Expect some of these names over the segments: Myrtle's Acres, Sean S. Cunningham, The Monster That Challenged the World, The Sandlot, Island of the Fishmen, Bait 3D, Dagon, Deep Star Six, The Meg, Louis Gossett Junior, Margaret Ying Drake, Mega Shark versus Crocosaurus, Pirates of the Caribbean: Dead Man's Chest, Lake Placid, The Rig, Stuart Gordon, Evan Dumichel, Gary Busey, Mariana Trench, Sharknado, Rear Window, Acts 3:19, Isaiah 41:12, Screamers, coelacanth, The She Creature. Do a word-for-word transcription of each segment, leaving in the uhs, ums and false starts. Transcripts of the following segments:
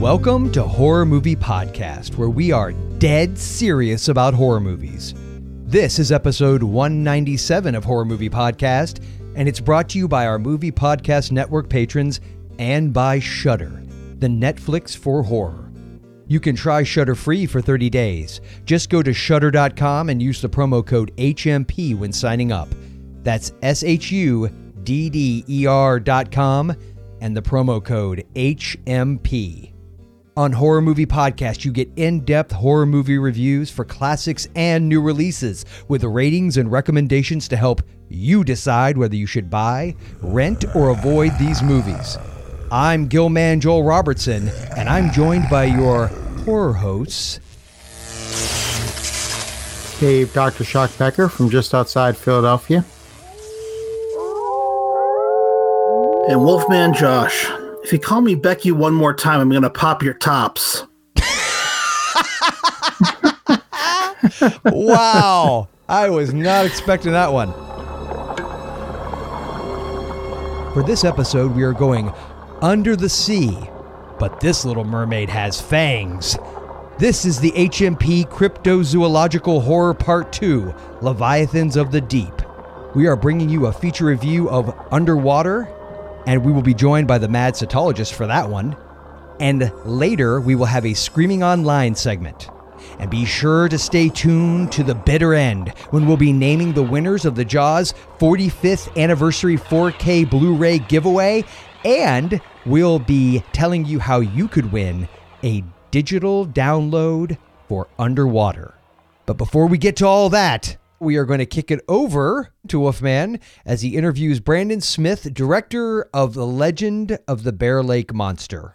Welcome to Horror Movie Podcast, where we are dead serious about horror movies. This is episode one ninety-seven of Horror Movie Podcast, and it's brought to you by our Movie Podcast Network patrons and by Shudder, the Netflix for horror. You can try Shudder free for thirty days. Just go to shudder dot com and use the promo code H M P when signing up. That's S H U D D E R dot com and the promo code H M P. On Horror Movie Podcast, you get in-depth horror movie reviews for classics and new releases with ratings and recommendations to help you decide whether you should buy, rent, or avoid these movies. I'm Gilman Joel Robertson, and I'm joined by your horror hosts, Dave Doctor Shock Becker from just outside Philadelphia, and Wolfman Josh. If you call me Becky one more time, I'm going to pop your tops. Wow. I was not expecting that one. For this episode, we are going under the sea, but this little mermaid has fangs. This is the H M P Cryptozoological Horror Part two, Leviathans of the Deep. We are bringing you a feature review of Underwater, and we will be joined by the Mad Cetologist for that one. And later, we will have a Screaming Online segment. And be sure to stay tuned to the bitter end, when we'll be naming the winners of the Jaws forty-fifth Anniversary four K Blu-ray giveaway, and we'll be telling you how you could win a digital download for Underwater. But before we get to all that, we are going to kick it over to Wolfman as he interviews Brandon Smith, director of The Legend of the Bear Lake Monster.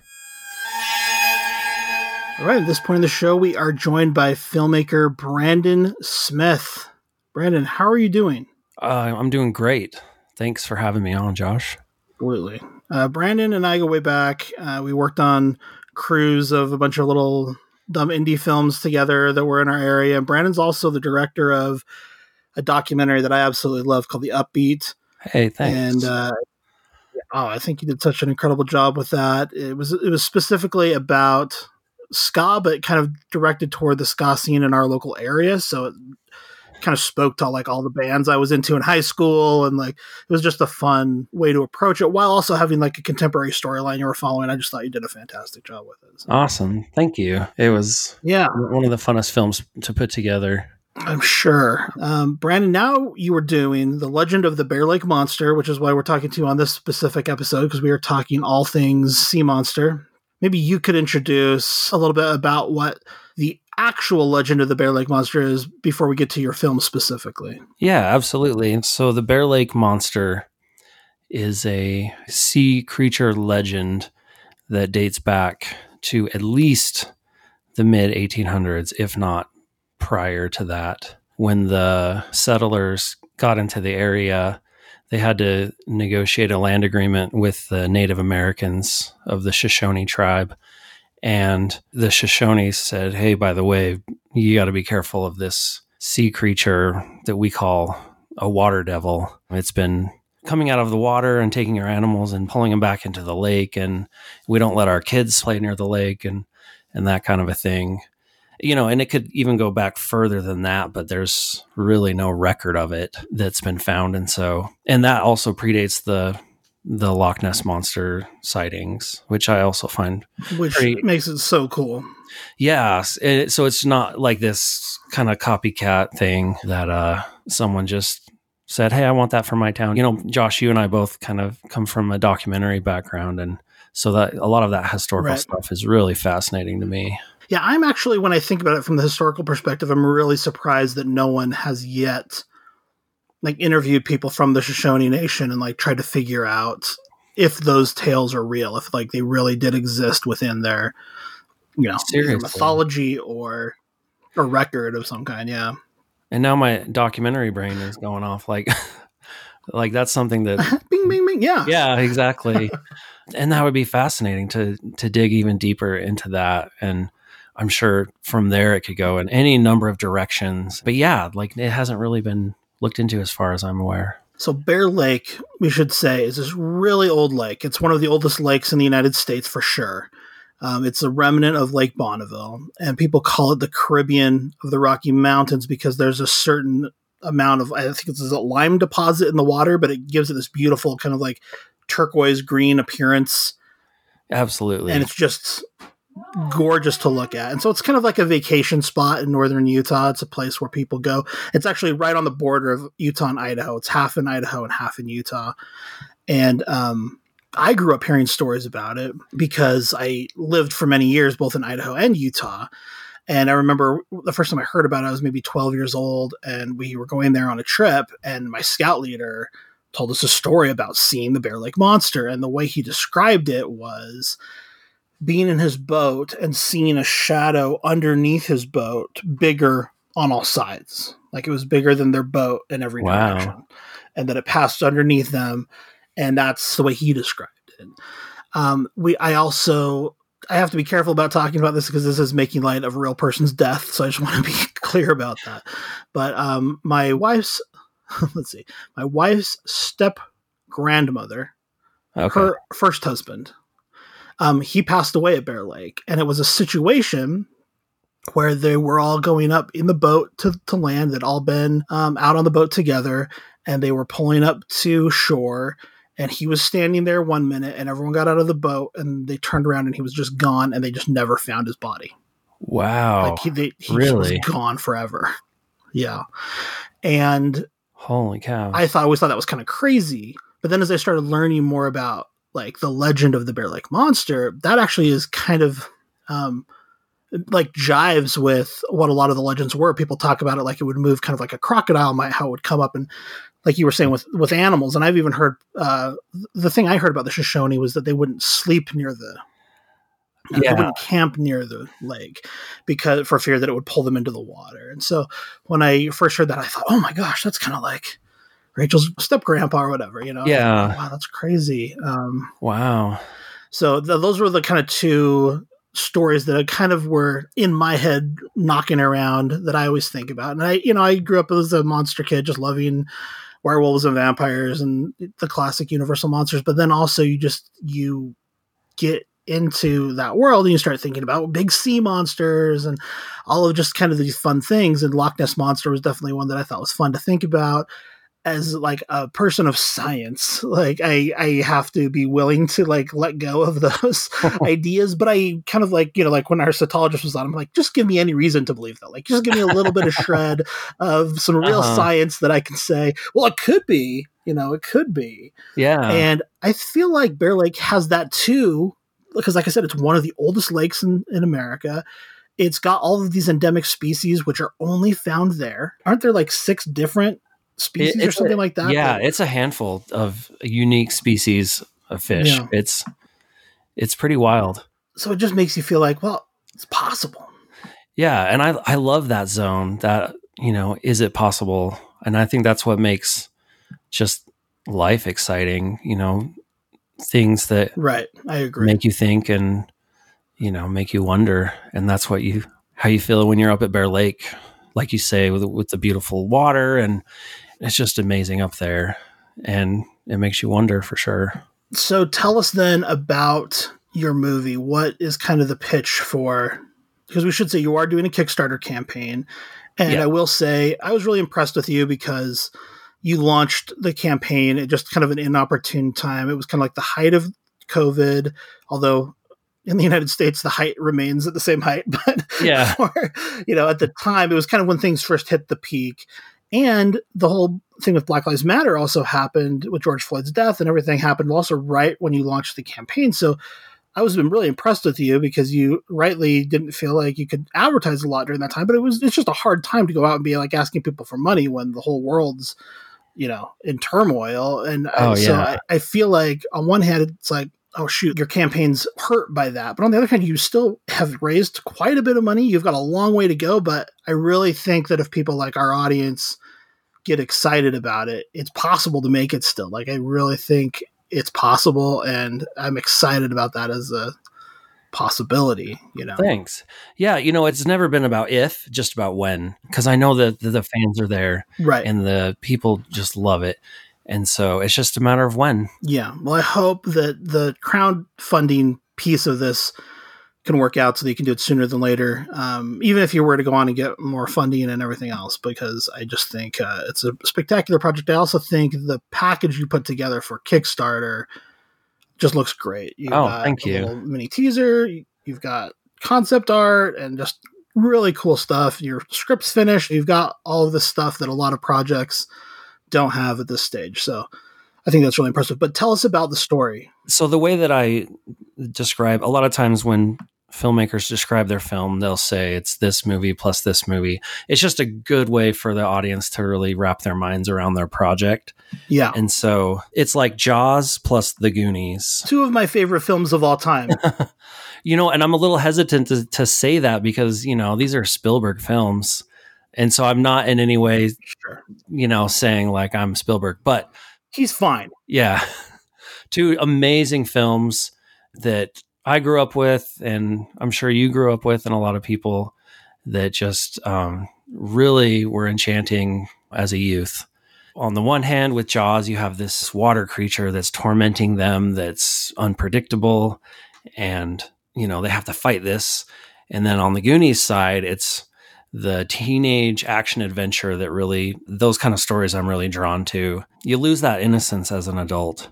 All right, at this point in the show, we are joined by filmmaker Brandon Smith. Brandon, how are you doing? Uh, I'm doing great. Thanks for having me on, Josh. Absolutely. Uh, Brandon and I go way back. Uh, we worked on crews of a bunch of little dumb indie films together that were in our area. Brandon's also the director of a documentary that I absolutely love called The Upbeat. Hey, thanks. And uh, oh, I think you did such an incredible job with that. It was it was specifically about ska, but kind of directed toward the ska scene in our local area. So it kind of spoke to like all the bands I was into in high school, and like it was just a fun way to approach it while also having like a contemporary storyline you were following. I just thought you did a fantastic job with it. So. Awesome, thank you. It was yeah one of the funnest films to put together. I'm sure. Um, Brandon, now you were doing The Legend of the Bear Lake Monster, which is why we're talking to you on this specific episode, because we are talking all things sea monster. Maybe you could introduce a little bit about what the actual Legend of the Bear Lake Monster is before we get to your film specifically. Yeah, absolutely. And so the Bear Lake Monster is a sea creature legend that dates back to at least the mid eighteen hundreds, if not prior to that. When the settlers got into the area, they had to negotiate a land agreement with the Native Americans of the Shoshone tribe. And the Shoshone said, hey, by the way, you got to be careful of this sea creature that we call a water devil. It's been coming out of the water and taking our animals and pulling them back into the lake. And we don't let our kids play near the lake and, and that kind of a thing. You know, and it could even go back further than that, but there's really no record of it that's been found. And so, and that also predates the the Loch Ness Monster sightings, which I also find which pretty, makes it so cool. Yeah. It, so it's not like this kind of copycat thing that uh, someone just said, hey, I want that for my town. You know, Josh, you and I both kind of come from a documentary background. And so that a lot of that historical right. stuff is really fascinating to me. Yeah. I'm actually, when I think about it from the historical perspective, I'm really surprised that no one has yet like interviewed people from the Shoshone Nation and like tried to figure out if those tales are real, if like they really did exist within their, you know, their mythology or a record of some kind. Yeah. And now my documentary brain is going off. Like, like that's something that bing, bing, bing. Yeah, yeah, exactly. And that would be fascinating to, to dig even deeper into that. And I'm sure from there it could go in any number of directions, but yeah, like it hasn't really been looked into as far as I'm aware. So Bear Lake, we should say, is this really old lake. It's one of the oldest lakes in the United States for sure. Um, it's a remnant of Lake Bonneville, and people call it the Caribbean of the Rocky Mountains because there's a certain amount of, I think it's a lime deposit in the water, but it gives it this beautiful kind of like turquoise green appearance. Absolutely. And it's just gorgeous to look at. And so it's kind of like a vacation spot in northern Utah. It's a place where people go. It's actually right on the border of Utah and Idaho. It's half in Idaho and half in Utah. And, um, I grew up hearing stories about it because I lived for many years, both in Idaho and Utah. And I remember the first time I heard about it, I was maybe twelve years old, and we were going there on a trip, and my scout leader told us a story about seeing the Bear Lake Monster. And the way he described it was being in his boat and seeing a shadow underneath his boat, bigger on all sides. Like it was bigger than their boat in every wow. direction. And that it passed underneath them. And that's the way he described it. Um, we, I also, I have to be careful about talking about this because this is making light of a real person's death. So I just want to be clear about that. But um, my wife's, let's see, my wife's step grandmother, okay. her first husband, um, he passed away at Bear Lake, and it was a situation where they were all going up in the boat to, to land. They'd all been um, out on the boat together, and they were pulling up to shore. And he was standing there one minute, and everyone got out of the boat, and they turned around, and he was just gone, and they just never found his body. Wow. Like he, they, he really? was gone forever. Yeah. And holy cow. I thought, I always thought that was kind of crazy. But then as I started learning more about like the legend of the Bear Lake Monster, that actually is kind of um, like jives with what a lot of the legends were. People talk about it like it would move kind of like a crocodile might, how it would come up and, like you were saying with, with animals. And I've even heard, uh, the thing I heard about the Shoshone was that they wouldn't sleep near the, yeah. they wouldn't camp near the lake because for fear that it would pull them into the water. And so when I first heard that, I thought, oh my gosh, that's kind of like Rachel's step grandpa or whatever, you know? Yeah. Like, wow. That's crazy. Um, wow. So the, those were the kind of two stories that I kind of were in my head knocking around that I always think about. And I, you know, I grew up as a monster kid, just loving werewolves and vampires and the classic universal monsters. But then also you just, you get into that world and you start thinking about big sea monsters and all of just kind of these fun things. And Loch Ness Monster was definitely one that I thought was fun to think about as like a person of science. Like I, I have to be willing to like let go of those ideas, but I kind of like, you know, like when our cetologist was on, I'm like, just give me any reason to believe that. Like, just give me a little bit of shred of some real uh-huh. science that I can say, well, it could be, you know, it could be. Yeah. And I feel like Bear Lake has that too, because like I said, it's one of the oldest lakes in, in America. It's got all of these endemic species, which are only found there. Aren't there like six different species it, or something a, like that? Yeah, like, it's a handful of unique species of fish. Yeah. It's it's pretty wild. So it just makes you feel like, well, it's possible. Yeah, and I I love that zone that, you know, is it possible? And I think that's what makes just life exciting, you know, things that right, I agree. Make you think and, you know, make you wonder, and that's what you how you feel when you're up at Bear Lake. Like you say, with, with the beautiful water, and it's just amazing up there, and it makes you wonder for sure. So tell us then about your movie. What is kind of the pitch for, because we should say you are doing a Kickstarter campaign, and yeah. I will say I was really impressed with you because you launched the campaign at just kind of an inopportune time. It was kind of like the height of COVID, although in the United States, the height remains at the same height, but yeah. or, you know, at the time it was kind of when things first hit the peak, and the whole thing with Black Lives Matter also happened with George Floyd's death, and everything happened also right when you launched the campaign. So I was been really impressed with you because you rightly didn't feel like you could advertise a lot during that time, but it was, it's just a hard time to go out and be like asking people for money when the whole world's you know, in turmoil. And, oh, and so yeah. I, I feel like on one hand, it's like, oh, shoot, your campaign's hurt by that. But on the other hand, you still have raised quite a bit of money. You've got a long way to go. But I really think that if people like our audience get excited about it, it's possible to make it still. Like, I really think it's possible. And I'm excited about that as a possibility, you know. Thanks. Yeah. You know, it's never been about if, just about when, because I know that the, the fans are there, right, and the people just love it. And so it's just a matter of when. Yeah. Well, I hope that the crowdfunding piece of this can work out so that you can do it sooner than later. Um, even if you were to go on and get more funding and everything else, because I just think uh, it's a spectacular project. I also think the package you put together for Kickstarter just looks great. You've oh, got thank a you. Mini teaser. You've got concept art and just really cool stuff. Your script's finished. You've got all of this stuff that a lot of projects don't have at this stage. So I think that's really impressive, but tell us about the story. So the way that I describe, a lot of times when filmmakers describe their film, they'll say it's this movie plus this movie. It's just a good way for the audience to really wrap their minds around their project. Yeah. And so it's like Jaws plus the Goonies. Two of my favorite films of all time. You know, and I'm a little hesitant to, to say that because, you know, these are Spielberg films. And so I'm not in any way, sure, you know, saying like I'm Spielberg, but he's fine. Yeah. Two amazing films that I grew up with, and I'm sure you grew up with, and a lot of people that just um, really were enchanting as a youth. On the one hand, with Jaws, you have this water creature that's tormenting them, that's unpredictable, and, you know, they have to fight this. And then on the Goonies side, it's the teenage action adventure that really, those kind of stories I'm really drawn to. You lose that innocence as an adult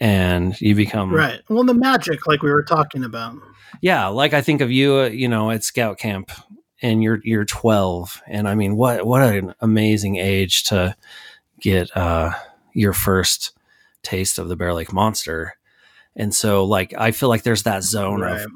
and you become. Right. Well, the magic, like we were talking about. Yeah. Like I think of you, uh, you know, at scout camp and you're, you're twelve. And I mean, what, what an amazing age to get uh, your first taste of the Bear Lake Monster. And so like, I feel like there's that zone right. of,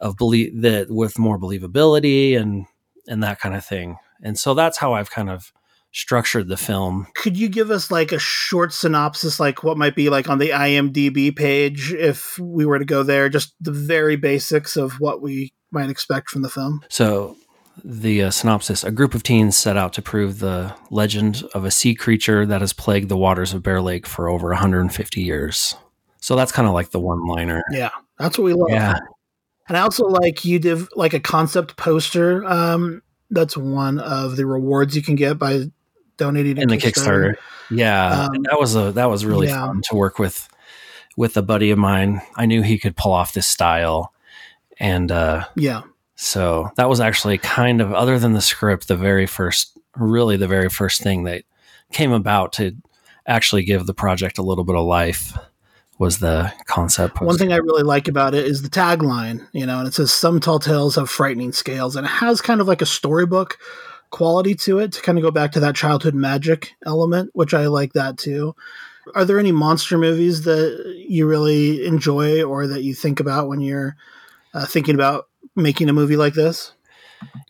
of belief that with more believability and, and that kind of thing. And so that's how I've kind of structured the film. Could you give us like a short synopsis, like what might be like on the I M D B page if we were to go there, just the very basics of what we might expect from the film? So the uh, synopsis, a group of teens set out to prove the legend of a sea creature that has plagued the waters of Bear Lake for over one hundred fifty years. So that's kind of like the one liner. Yeah. That's what we love. Yeah. And I also like you did like a concept poster. Um, that's one of the rewards you can get by donating to in the Kickstarter. Kickstarter. Yeah, um, that was a that was really yeah. fun to work with with a buddy of mine. I knew he could pull off this style, and uh, yeah, so that was actually kind of, other than the script, the very first, really the very first thing that came about to actually give the project a little bit of life. Was the concept poster. One thing I really like about it is the tagline, you know, and it says some tall tales have frightening scales, and it has kind of like a storybook quality to it to kind of go back to that childhood magic element, which I like that too. Are there any monster movies that you really enjoy or that you think about when you're uh, thinking about making a movie like this?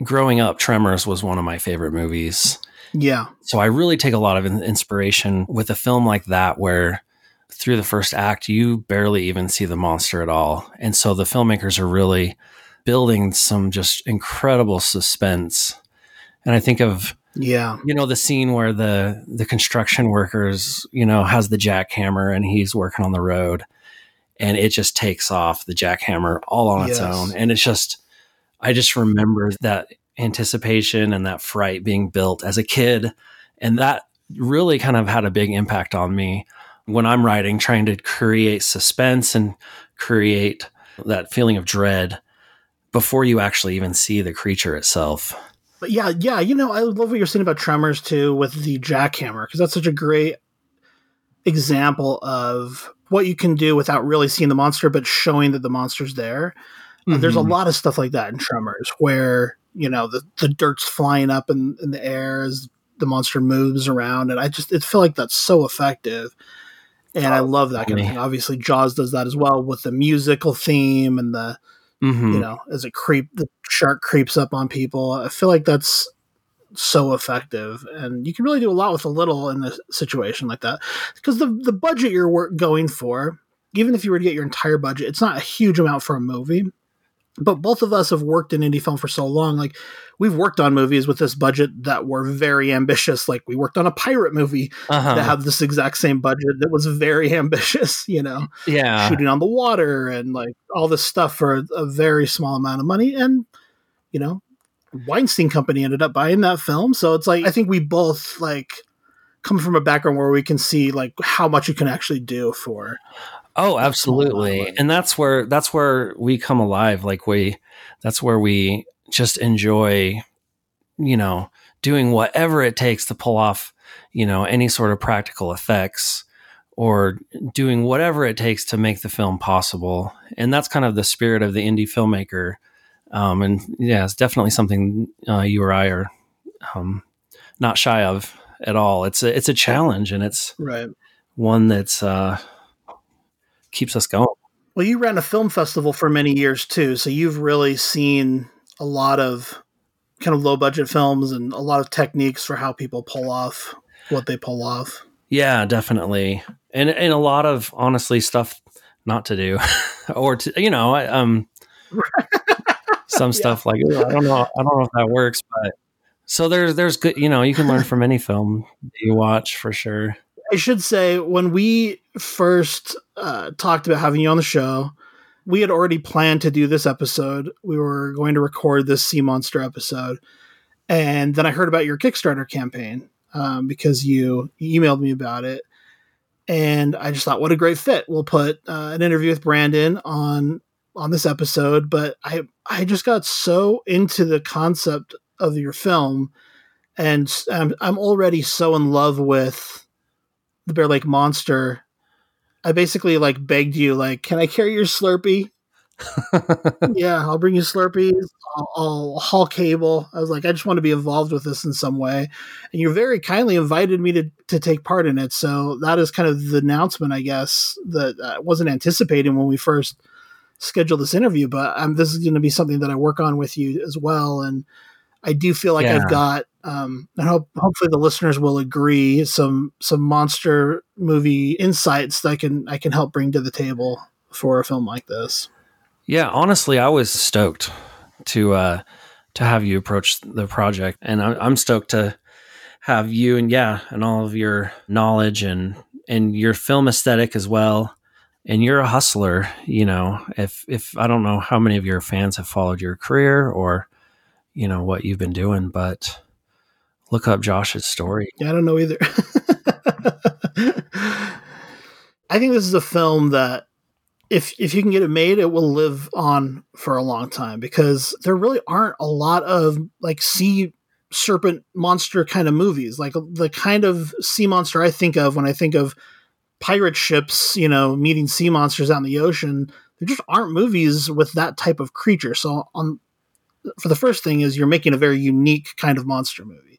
Growing up, Tremors was one of my favorite movies. Yeah. So I really take a lot of inspiration with a film like that where through the first act, you barely even see the monster at all. And so the filmmakers are really building some just incredible suspense. And I think of, yeah, you know, the scene where the, the construction workers, you know, has the jackhammer and he's working on the road and it just takes off the jackhammer all on yes. its own. And it's just, I just remember that anticipation and that fright being built as a kid. And that really kind of had a big impact on me when I'm writing, trying to create suspense and create that feeling of dread before you actually even see the creature itself. But yeah, yeah. You know, I love what you're saying about Tremors too with the jackhammer, because that's such a great example of what you can do without really seeing the monster, but showing that the monster's there. Mm-hmm. Uh, there's a lot of stuff like that in Tremors where, you know, the, the dirt's flying up in, in the air as the monster moves around. And I just, it feel like that's so effective. And I love that kind of thing. Obviously, Jaws does that as well with the musical theme and the, mm-hmm. you know, as it creep, the shark creeps up on people. I feel like that's so effective, and you can really do a lot with a little in a situation like that, because the the budget you're going for, even if you were to get your entire budget, it's not a huge amount for a movie. But both of us have worked in indie film for so long. Like, we've worked on movies with this budget that were very ambitious. Like, we worked on a pirate movie uh-huh. that had this exact same budget that was very ambitious, you know, yeah, shooting on the water and like all this stuff for a very small amount of money. And, you know, Weinstein Company ended up buying that film. So it's like, I think we both like come from a background where we can see like how much you can actually do for. Oh, absolutely. And that's where, that's where we come alive. Like we, that's where we just enjoy, you know, doing whatever it takes to pull off, you know, any sort of practical effects or doing whatever it takes to make the film possible. And that's kind of the spirit of the indie filmmaker. Um, and yeah, it's definitely something uh, you or I are um, not shy of at all. It's a, it's a challenge, and it's right. one that's, uh, keeps us going. Well, you ran a film festival for many years too, so you've really seen a lot of kind of low budget films and a lot of techniques for how people pull off what they pull off. Yeah, definitely. And and a lot of, honestly, stuff not to do or to, you know, um some stuff yeah. like I don't know I don't know if that works, but so there's there's good, you know, you can learn from any film you watch for sure. I should say, when we first uh, talked about having you on the show, we had already planned to do this episode. We were going to record this Sea Monster episode. And then I heard about your Kickstarter campaign um, because you emailed me about it. And I just thought, what a great fit. We'll put uh, an interview with Brandon on on this episode. But I I just got so into the concept of your film. And I'm, I'm already so in love with the Bear Lake Monster. I basically like begged you, like, can I carry your Slurpee? Yeah, I'll bring you Slurpees. I'll, I'll haul cable. I was like, I just want to be involved with this in some way. And you very kindly invited me to, to take part in it. So that is kind of the announcement, I guess, that I wasn't anticipating when we first scheduled this interview, but um, this is going to be something that I work on with you as well. And I do feel like yeah. I've got, um, and hope, hopefully the listeners will agree, some some monster movie insights that I can I can help bring to the table for a film like this. Yeah, honestly, I was stoked to uh, to have you approach the project, and I, I'm stoked to have you and yeah, and all of your knowledge and and your film aesthetic as well. And you're a hustler, you know. If if I don't know how many of your fans have followed your career or, you know, what you've been doing, but look up Josh's story. Yeah, I don't know either. I think this is a film that if if you can get it made, it will live on for a long time, because there really aren't a lot of like sea serpent monster kind of movies. Like the kind of sea monster I think of when I think of pirate ships, you know, meeting sea monsters out in the ocean, there just aren't movies with that type of creature. So on for the first thing is you're making a very unique kind of monster movie.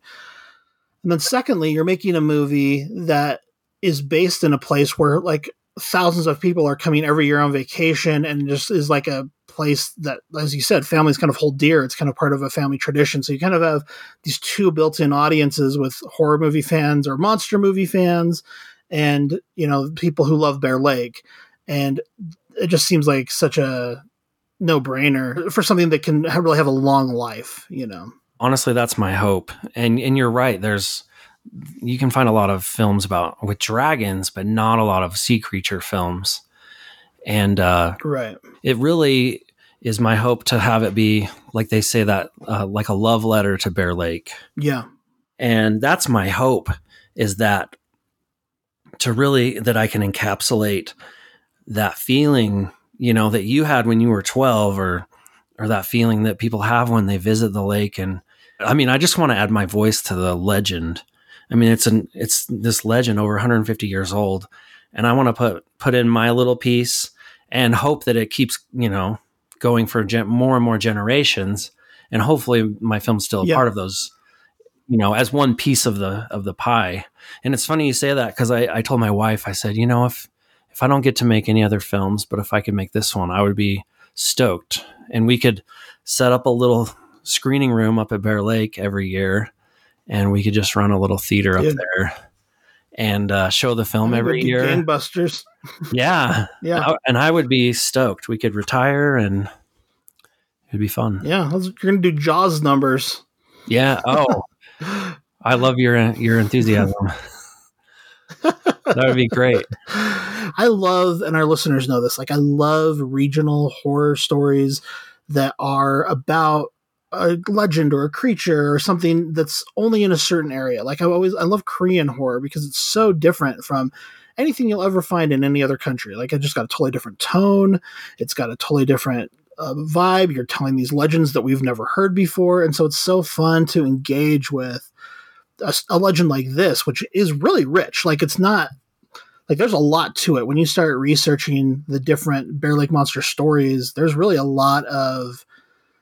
And then secondly, you're making a movie that is based in a place where like thousands of people are coming every year on vacation, and just is like a place that, as you said, families kind of hold dear. It's kind of part of a family tradition. So you kind of have these two built-in audiences with horror movie fans or monster movie fans and, you know, people who love Bear Lake. And it just seems like such a no-brainer for something that can really have a long life, you know. Honestly, that's my hope. And and you're right. There's you can find a lot of films about with dragons, but not a lot of sea creature films. And uh, right, it really is my hope to have it be, like they say, that uh, like a love letter to Bear Lake. Yeah, and that's my hope, is that to really that I can encapsulate that feeling, you know, that you had when you were twelve, or, or that feeling that people have when they visit the lake. And I mean, I just want to add my voice to the legend. I mean, it's an, it's this legend over one hundred fifty years old, and I want to put, put in my little piece and hope that it keeps, you know, going for gen- more and more generations. And hopefully my film's still a yeah. part of those, you know, as one piece of the, of the pie. And it's funny you say that, 'cause I, I told my wife, I said, you know, if, If I don't get to make any other films, but if I could make this one, I would be stoked. And we could set up a little screening room up at Bear Lake every year and we could just run a little theater up yeah. there and uh, show the film I every year. Gangbusters. Yeah. yeah. I, and I would be stoked. We could retire and it'd be fun. Yeah. You're going to do Jaws numbers. Yeah. Oh, I love your, your enthusiasm. That would be great. I love, and our listeners know this, like I love regional horror stories that are about a legend or a creature or something that's only in a certain area. Like I always, I love Korean horror because it's so different from anything you'll ever find in any other country. Like it just got a totally different tone. It's got a totally different uh, vibe. You're telling these legends that we've never heard before. And so it's so fun to engage with a, a legend like this, which is really rich. Like it's not like there's a lot to it. When you start researching the different Bear Lake Monster stories, there's really a lot of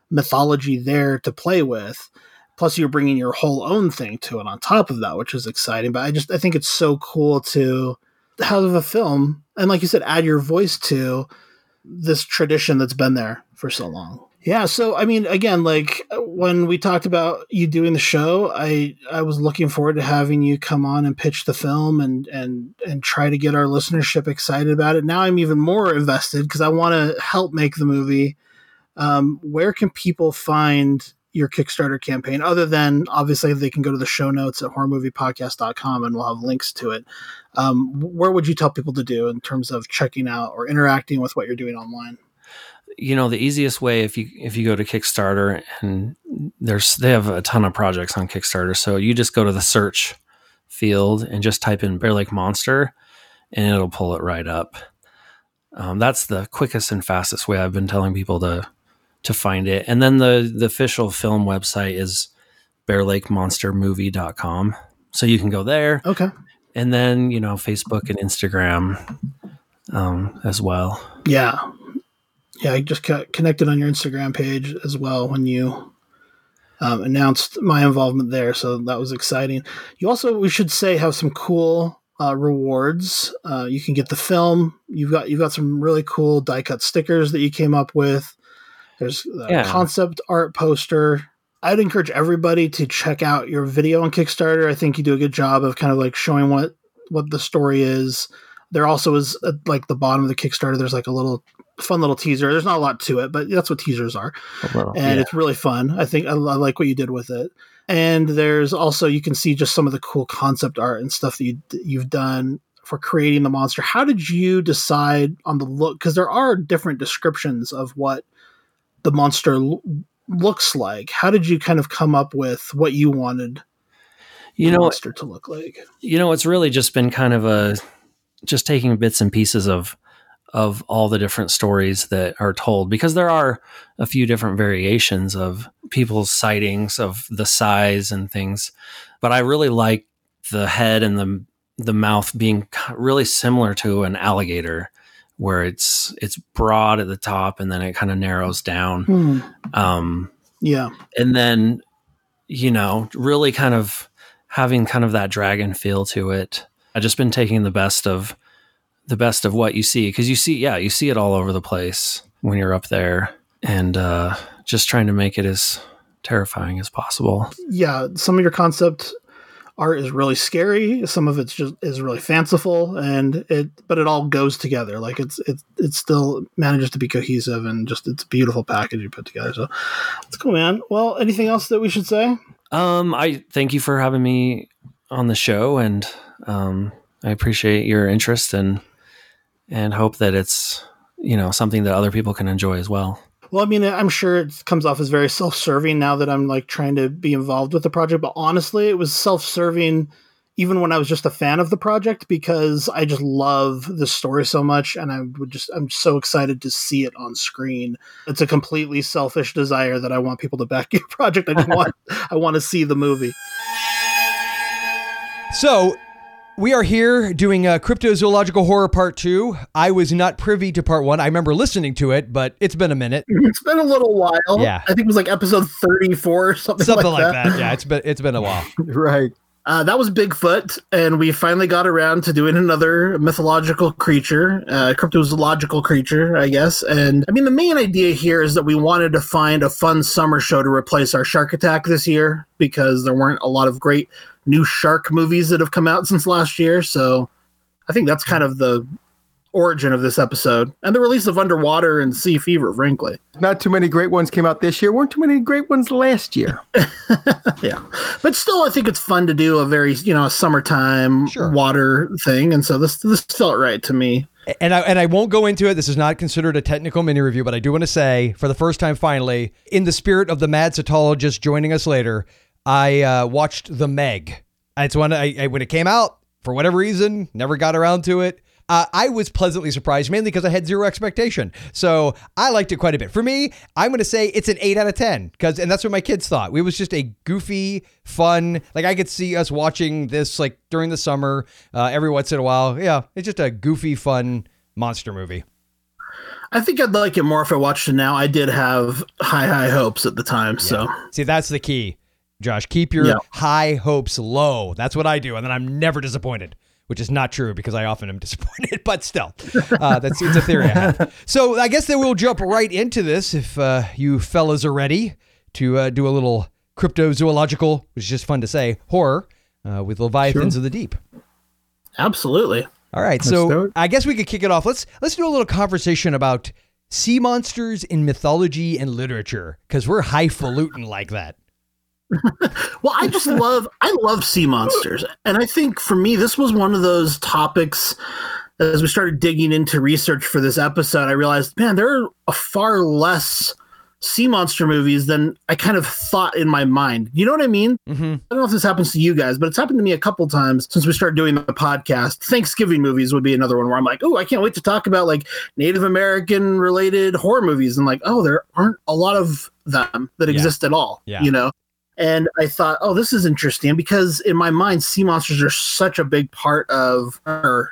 mythology there to play with, plus you're bringing your whole own thing to it on top of that, which is exciting. But I just I think it's so cool to have a film and, like you said, add your voice to this tradition that's been there for so long. Yeah, so I mean, again, like when we talked about you doing the show, I I was looking forward to having you come on and pitch the film and and and try to get our listenership excited about it. Now I'm even more invested because I want to help make the movie. Um, where can people find your Kickstarter campaign? Other than obviously they can go to the show notes at horror movie podcast dot com and we'll have links to it. Um, where would you tell people to do in terms of checking out or interacting with what you're doing online? You know, the easiest way, if you, if you go to Kickstarter, and there's, they have a ton of projects on Kickstarter. So you just go to the search field and just type in Bear Lake Monster and it'll pull it right up. Um, that's the quickest and fastest way I've been telling people to, to find it. And then the, the official film website is bear lake monster movie dot com. So you can go there. Okay. And then, you know, Facebook and Instagram um, as well. Yeah. Yeah. I just connected on your Instagram page as well when you um, announced my involvement there. So that was exciting. You also, we should say, have some cool Uh, rewards. Uh, you can get the film. You've got you've got some really cool die cut stickers that you came up with. There's a yeah. concept art poster. I'd encourage everybody to check out your video on Kickstarter. I think you do a good job of kind of like showing what what the story is. There also is at like the bottom of the Kickstarter, there's like a little fun little teaser. There's not a lot to it, but that's what teasers are. Little, and yeah. It's really fun. I think I, I like what you did with it. And there's also, you can see just some of the cool concept art and stuff that you, you've done for creating the monster. How did you decide on the look? Because there are different descriptions of what the monster l- looks like. How did you kind of come up with what you wanted you the know, monster to look like? You know, it's really just been kind of a, just taking bits and pieces of, of all the different stories that are told, because there are a few different variations of people's sightings of the size and things. But I really like the head and the the mouth being really similar to an alligator, where it's it's broad at the top and then it kind of narrows down. Mm. Um, yeah. And then, you know, really kind of having kind of that dragon feel to it. I've just been taking the best of the best of what you see. Cause you see, yeah, you see it all over the place when you're up there, and uh, just trying to make it as terrifying as possible. Yeah. Some of your concept art is really scary. Some of it's just is really fanciful, and it, but it all goes together. Like it's, it, it still manages to be cohesive, and just, it's a beautiful package you put together. So it's cool, man. Well, anything else that we should say? Um, I thank you for having me on the show, and um, I appreciate your interest, and, and hope that it's, you know, something that other people can enjoy as well. Well, I mean, I'm sure it comes off as very self-serving now that I'm like trying to be involved with the project, but honestly, it was self-serving even when I was just a fan of the project, because I just love the story so much, and I would just, I'm so excited to see it on screen. It's a completely selfish desire that I want people to back your project. I just want, I want to see the movie. So, we are here doing a Cryptozoological Horror Part two. I was not privy to Part one. I remember listening to it, but it's been a minute. It's been a little while. Yeah. I think it was like episode thirty-four or something, something like that. Something like that. Yeah, it's been, it's been a while. Right. Uh, that was Bigfoot, and we finally got around to doing another mythological creature, uh, cryptozoological creature, I guess. And, I mean, the main idea here is that we wanted to find a fun summer show to replace our Shark Attack this year, because there weren't a lot of great new shark movies that have come out since last year, so I think that's kind of the origin of this episode, and the release of Underwater and Sea Fever, frankly. Not too many great ones came out this year. Weren't too many great ones last year. Yeah. But still, I think it's fun to do a very, you know, a summertime sure. water thing. And so this this felt right to me. And I and I won't go into it. This is not considered a technical mini review, but I do want to say, for the first time, finally, in the spirit of the mad cetologist joining us later, I uh, watched The Meg. It's one I, I when it came out, for whatever reason, never got around to it. Uh, I was pleasantly surprised, mainly because I had zero expectation. So I liked it quite a bit. For me, I'm going to say it's an eight out of ten, because, and that's what my kids thought. It was just a goofy, fun, like I could see us watching this like during the summer uh, every once in a while. Yeah, it's just a goofy, fun monster movie. I think I'd like it more if I watched it now. I did have high, high hopes at the time. Yeah. So see, that's the key, Josh. Keep your yeah. high hopes low. That's what I do. And then I'm never disappointed. Which is not true because I often am disappointed, but still, uh, that's it's a theory I have. So I guess then we'll jump right into this if uh, you fellas are ready to uh, do a little cryptozoological, which is just fun to say, horror uh, with Leviathans sure. of the Deep. Absolutely. All right, let's so I guess we could kick it off. Let's let's do a little conversation about sea monsters in mythology and literature, because we're highfalutin like that. Well, I just love, I love sea monsters. And I think for me, this was one of those topics, as we started digging into research for this episode, I realized, man, there are a far less sea monster movies than I kind of thought in my mind. You know what I mean? Mm-hmm. I don't know if this happens to you guys, but it's happened to me a couple times since we started doing the podcast. Thanksgiving movies would be another one where I'm like, oh, I can't wait to talk about like Native American related horror movies. And like, oh, there aren't a lot of them that yeah. exist at all, yeah. you know? And I thought, oh, this is interesting, because in my mind, sea monsters are such a big part of our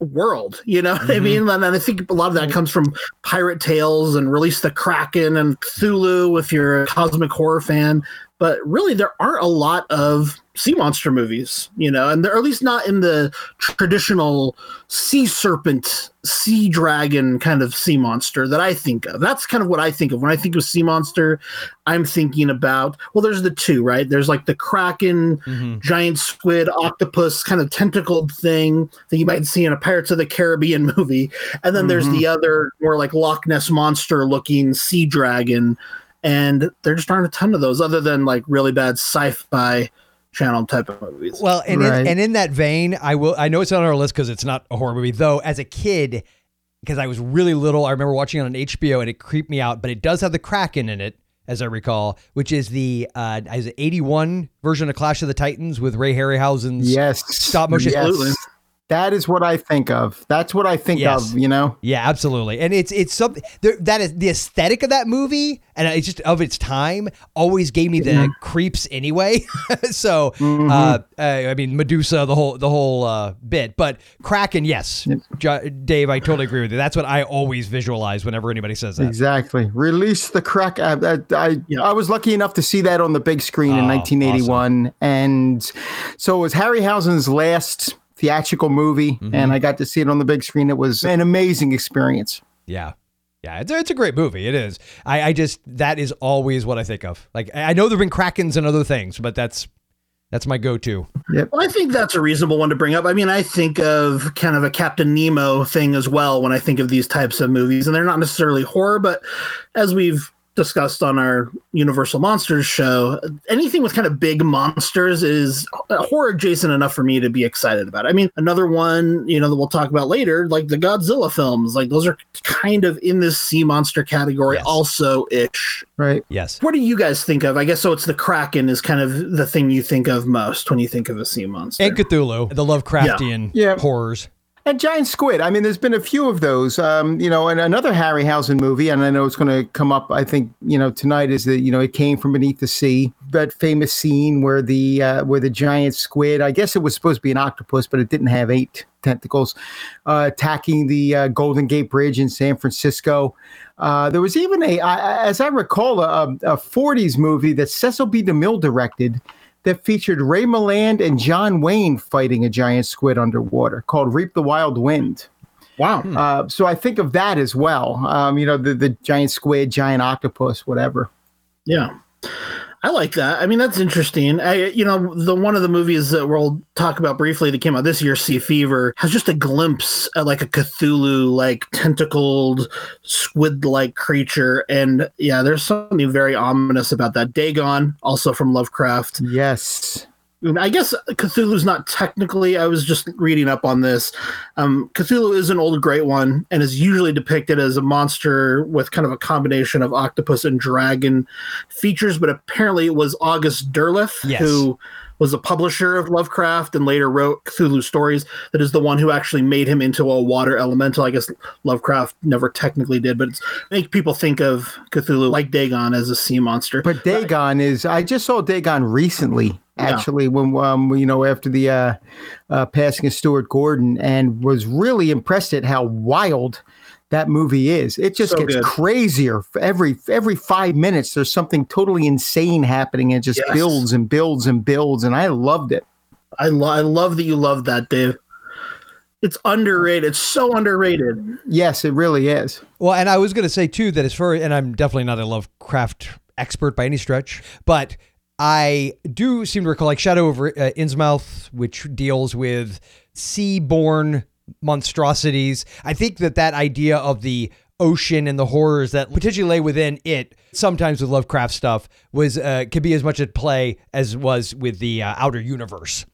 world. You know what mm-hmm. I mean? And I think a lot of that comes from pirate tales and Release the Kraken and Cthulhu if you're a cosmic horror fan. But really, there aren't a lot of sea monster movies, you know, and they're at least not in the traditional sea serpent, sea dragon kind of sea monster that I think of. That's kind of what I think of. When I think of sea monster, I'm thinking about, well, there's the two, right? There's like the kraken, mm-hmm. giant squid, octopus, kind of tentacled thing that you might see in a Pirates of the Caribbean movie. And then mm-hmm. there's the other more like Loch Ness Monster looking sea dragon. And there just aren't a ton of those other than like really bad sci-fi channel type of movies. Well, and, right. in, and in that vein, I will, I know it's not on our list because it's not a horror movie, though as a kid, because I was really little, I remember watching it on H B O and it creeped me out, but it does have the Kraken in it, as I recall, which is the uh, is it eighty-one version of Clash of the Titans with Ray Harryhausen's yes. stop motion. Yes. Absolutely. That is what I think of. That's what I think yes. of, you know? Yeah, absolutely. And it's it's something that is the aesthetic of that movie, and it's just of its time, always gave me the yeah. creeps anyway. So, mm-hmm. uh, I mean, Medusa, the whole the whole uh, bit. But Kraken, yes. Jo- Dave, I totally agree with you. That's what I always visualize whenever anybody says that. Exactly. Release the Kraken. I, I, yeah. I was lucky enough to see that on the big screen oh, in nineteen eighty-one. Awesome. And so it was Harryhausen's last theatrical movie, mm-hmm. and I got to see it on the big screen. It was an amazing experience. Yeah. Yeah. It's, it's a great movie. It is. I, I just, that is always what I think of. Like, I know there've been Krakens and other things, but that's, that's my go-to. Yep. Well, I think that's a reasonable one to bring up. I mean, I think of kind of a Captain Nemo thing as well when I think of these types of movies, and they're not necessarily horror, but as we've discussed on our Universal Monsters show, anything with kind of big monsters is horror adjacent enough for me to be excited about. I mean, another one, you know, that we'll talk about later, like the Godzilla films, like those are kind of in this sea monster category yes. also-ish. Right. Yes. What do you guys think of? I guess so it's the Kraken is kind of the thing you think of most when you think of a sea monster. And Cthulhu, the Lovecraftian yeah. Yeah. horrors. And giant squid. I mean, there's been a few of those, um, you know, and another Harryhausen movie, and I know it's going to come up, I think, you know, tonight is that, you know, It Came From Beneath the Sea, that famous scene where the uh, where the giant squid, I guess it was supposed to be an octopus, but it didn't have eight tentacles, uh, attacking the uh, Golden Gate Bridge in San Francisco. Uh, there was even a, I, as I recall, a, a forties movie that Cecil B. DeMille directed that featured Ray Milland and John Wayne fighting a giant squid underwater called Reap the Wild Wind. Wow. Uh, so I think of that as well. Um, you know, the, the giant squid, giant octopus, whatever. Yeah. I like that. I mean, that's interesting. I, you know, the one of the movies that we'll talk about briefly that came out this year, Sea Fever, has just a glimpse at like a Cthulhu, like tentacled squid-like creature. And yeah, there's something very ominous about that. Dagon, also from Lovecraft. Yes. I guess Cthulhu's not technically, I was just reading up on this. Um, Cthulhu is an old great one and is usually depicted as a monster with kind of a combination of octopus and dragon features, but apparently it was August Derleth, yes, who was the publisher of Lovecraft and later wrote Cthulhu stories. That is the one who actually made him into a water elemental. I guess Lovecraft never technically did, but it's make people think of Cthulhu like Dagon as a sea monster. But Dagon is, I just saw Dagon recently. Actually, yeah. when um, you know, after the uh, uh, passing of Stuart Gordon, and was really impressed at how wild that movie is. It just so gets good. crazier every every five minutes. There's something totally insane happening, and it just yes. builds and builds and builds. And I loved it. I, lo- I love that you love that, Dave. It's underrated. It's so underrated. Yes, it really is. Well, and I was going to say too that as far and I'm definitely not a Lovecraft expert by any stretch, but I do seem to recall like Shadow over uh, Innsmouth, which deals with sea-born monstrosities. I think that that idea of the ocean and the horrors that potentially lay within it, sometimes with Lovecraft stuff, was uh, could be as much at play as was with the uh, outer universe.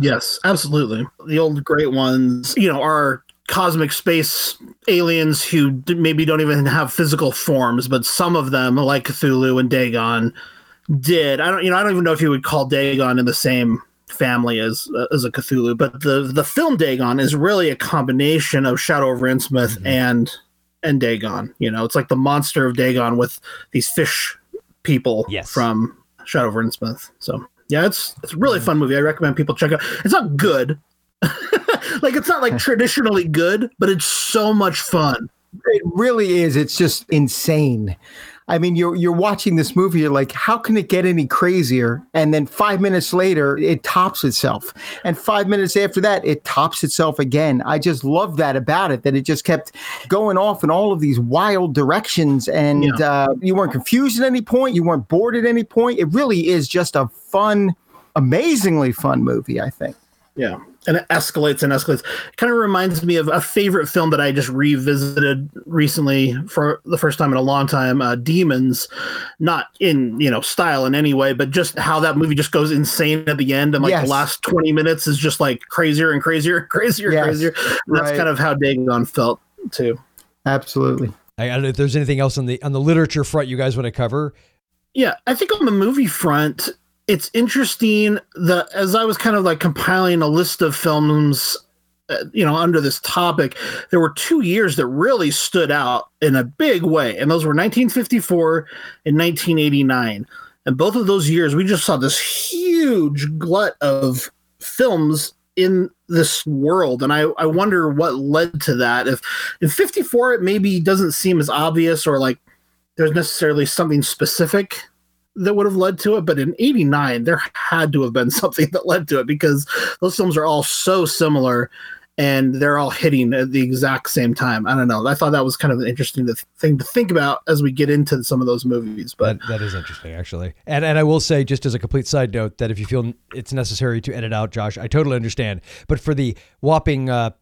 Yes, absolutely. The old great ones, you know, are cosmic space aliens who d- maybe don't even have physical forms, but some of them, like Cthulhu and Dagon, did. I don't, you know, I don't even know if you would call Dagon in the same family as uh, as a Cthulhu, but the the film Dagon is really a combination of Shadow over Innsmouth mm-hmm. and and Dagon. You know, it's like the monster of Dagon with these fish people yes. from Shadow over Innsmouth. So yeah, it's it's a really mm-hmm. fun movie. I recommend people check it out. It's not good, like it's not like traditionally good, but it's so much fun. It really is. It's just insane. I mean, you're you're watching this movie, you're like, how can it get any crazier? And then five minutes later, it tops itself. And five minutes after that, it tops itself again. I just love that about it, that it just kept going off in all of these wild directions. And yeah. uh, you weren't confused at any point. You weren't bored at any point. It really is just a fun, amazingly fun movie, I think. Yeah. And it escalates and escalates. It kind of reminds me of a favorite film that I just revisited recently for the first time in a long time, uh, Demons, not in, you know, style in any way, but just how that movie just goes insane at the end. And like yes. the last twenty minutes is just like crazier and crazier, crazier, yes. crazier. And that's right. kind of how Dagon felt too. Absolutely. I don't know if there's anything else on the, on the literature front you guys want to cover. Yeah. I think on the movie front, it's interesting that as I was kind of like compiling a list of films, uh, you know, under this topic, there were two years that really stood out in a big way. And those were nineteen fifty-four and nineteen eighty-nine. And both of those years, we just saw this huge glut of films in this world. And I, I wonder what led to that. If in fifty-four, it maybe doesn't seem as obvious or like there's necessarily something specific that would have led to it, but in eighty-nine there had to have been something that led to it because those films are all so similar and they're all hitting at the exact same time. I don't know. I thought that was kind of an interesting thing to think about as we get into some of those movies. But that, that is interesting, actually. And and I will say, just as a complete side note, that if you feel it's necessary to edit out Josh, I totally understand. But for the whopping uh,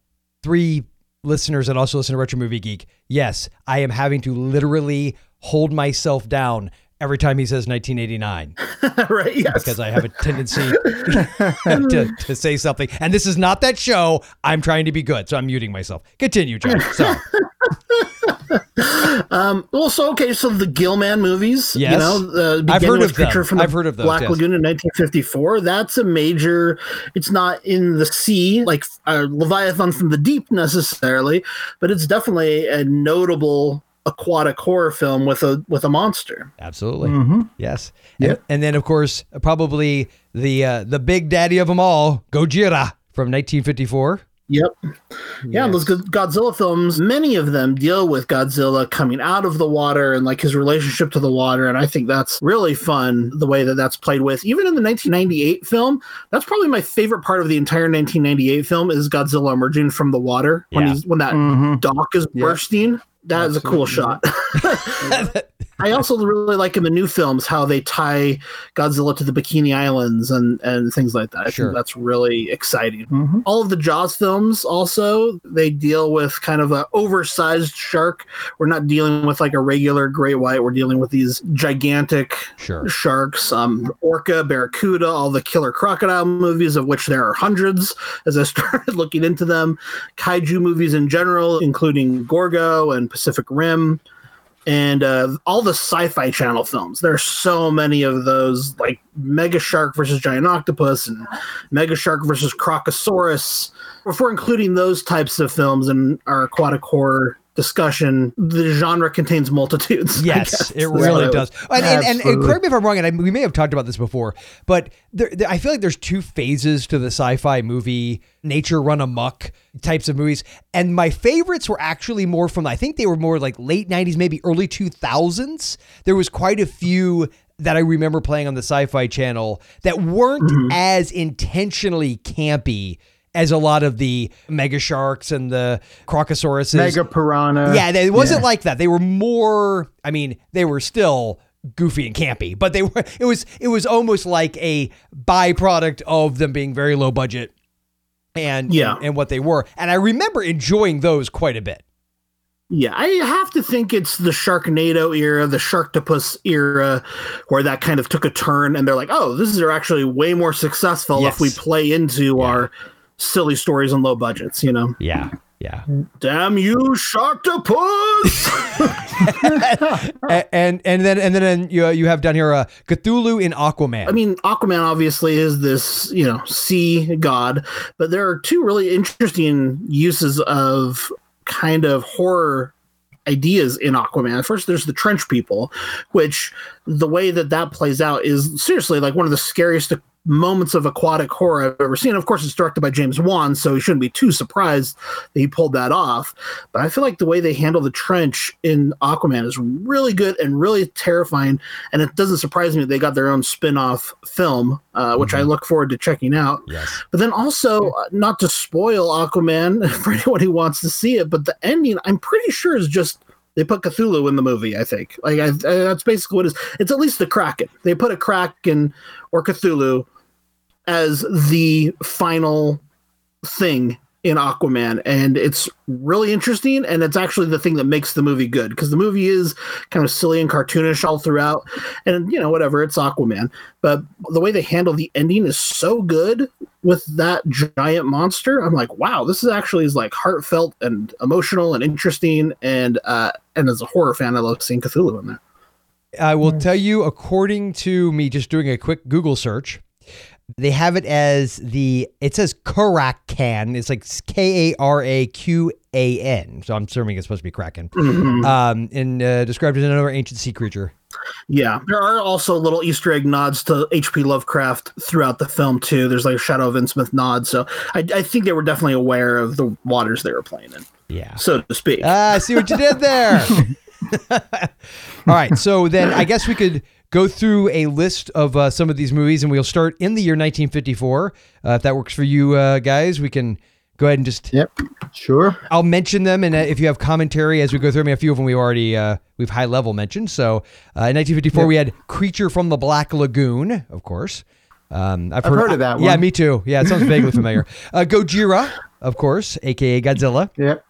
three listeners that also listen to Retro Movie Geek, yes, I am having to literally hold myself down every time he says nineteen eighty-nine, right? Yes, because I have a tendency to, to say something, and this is not that show. I'm trying to be good, so I'm muting myself. Continue, John. So, um, well, so okay, so the Gilman movies, yes, you know, uh, I've heard of Creature from the Black Lagoon in nineteen fifty-four. That's a major. It's not in the sea like uh, Leviathan from the Deep necessarily, but it's definitely a notable aquatic horror film with a with a monster. Absolutely. Mm-hmm. Yes. Yep. And, and then of course probably the uh, the big daddy of them all, Gojira from nineteen fifty-four. Yep. Yes. Yeah, and those Godzilla films, many of them deal with Godzilla coming out of the water and like his relationship to the water, and I think that's really fun, the way that that's played with. Even in the nineteen ninety-eight film, that's probably my favorite part of the entire nineteen ninety-eight film is Godzilla emerging from the water yeah. when he's, when that mm-hmm. dock is yeah. bursting. That Absolutely. Is a cool shot. I also really like in the new films how they tie Godzilla to the Bikini Islands and, and things like that. I sure. think that's really exciting. Mm-hmm. All of the Jaws films also, they deal with kind of an oversized shark. We're not dealing with like a regular gray white. We're dealing with these gigantic sure. sharks, um, orca, barracuda, all the killer crocodile movies, of which there are hundreds as I started looking into them. Kaiju movies in general, including Gorgo and Pacific Rim. And uh, all the Sci-Fi Channel films. There are so many of those, like Mega Shark versus Giant Octopus and Mega Shark versus Crocosaurus. If we're including those types of films in our aquatic horror discussion, the genre contains multitudes. Yes, it really so, does. And, and, and, and correct me if I'm wrong, and I, we may have talked about this before, but there, there, I feel like there's two phases to the sci-fi movie, nature run amok types of movies. And my favorites were actually more from, I think they were more like late nineties, maybe early two thousands. There was quite a few that I remember playing on the Sci-Fi Channel that weren't mm-hmm. as intentionally campy as a lot of the Mega Sharks and the Crocosauruses. Mega Piranha. Yeah, it wasn't yeah. like that. They were more, I mean, they were still goofy and campy, but they were. It was it was almost like a byproduct of them being very low budget and, yeah. and, and what they were. And I remember enjoying those quite a bit. Yeah, I have to think it's the Sharknado era, the Sharktopus era, where that kind of took a turn and they're like, oh, this is actually way more successful yes. if we play into yeah. our silly stories and low budgets, you know? Yeah. Yeah. Damn you, Sharktopus! and, and and then and then you you have down here uh, Cthulhu in Aquaman. I mean, Aquaman obviously is this, you know, sea god, but there are two really interesting uses of kind of horror ideas in Aquaman. First, there's the trench people, which the way that that plays out is seriously like one of the scariest moments of aquatic horror I've ever seen. Of course, it's directed by James Wan, so he shouldn't be too surprised that he pulled that off. But I feel like the way they handle the trench in Aquaman is really good and really terrifying. And it doesn't surprise me they got their own spin-off film, uh, which mm-hmm. I look forward to checking out. Yes. But then also, not to spoil Aquaman for anyone who wants to see it, but the ending, I'm pretty sure, is just they put Cthulhu in the movie, I think. Like I, I, that's basically what it is. It's at least the Kraken. They put a Kraken or Cthulhu as the final thing in Aquaman, and it's really interesting, and it's actually the thing that makes the movie good, because the movie is kind of silly and cartoonish all throughout, and you know, whatever, it's Aquaman, but the way they handle the ending is so good with that giant monster. I'm like, wow, this is actually is like heartfelt and emotional and interesting, and uh and as a horror fan, I love seeing Cthulhu in there. I will tell you, according to me just doing a quick Google search, they have it as the, it says Karakan. It's like K A R A Q A N. So I'm assuming it's supposed to be Kraken. Mm-hmm. Um, and uh, described as another ancient sea creature. Yeah. There are also little Easter egg nods to H P Lovecraft throughout the film too. There's like a Shadow of Innsmouth nod. So I, I think they were definitely aware of the waters they were playing in. Yeah. So to speak. Ah, uh, see what you did there. All right. So then I guess we could go through a list of uh, some of these movies, and we'll start in the year nineteen fifty-four. Uh, if that works for you uh, guys, we can go ahead and just... Yep, sure. I'll mention them, and uh, if you have commentary as we go through, I mean, a few of them we already, uh, we've high-level mentioned. So uh, in nineteen fifty-four, yep. we had Creature from the Black Lagoon, of course. Um, I've, I've heard, heard of that one. Yeah, me too. Yeah, it sounds vaguely familiar. Uh, Gojira, of course, a k a. Godzilla. Yep.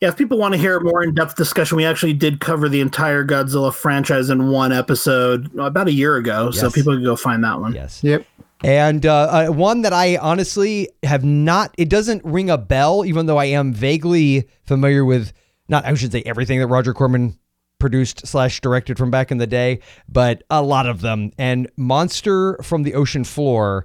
Yeah, if people want to hear a more in-depth discussion, we actually did cover the entire Godzilla franchise in one episode about a year ago, yes. so people can go find that one. Yes. Yep. And uh, uh, one that I honestly have not, it doesn't ring a bell, even though I am vaguely familiar with, not, I should say everything that Roger Corman produced slash directed from back in the day, but a lot of them. And Monster from the Ocean Floor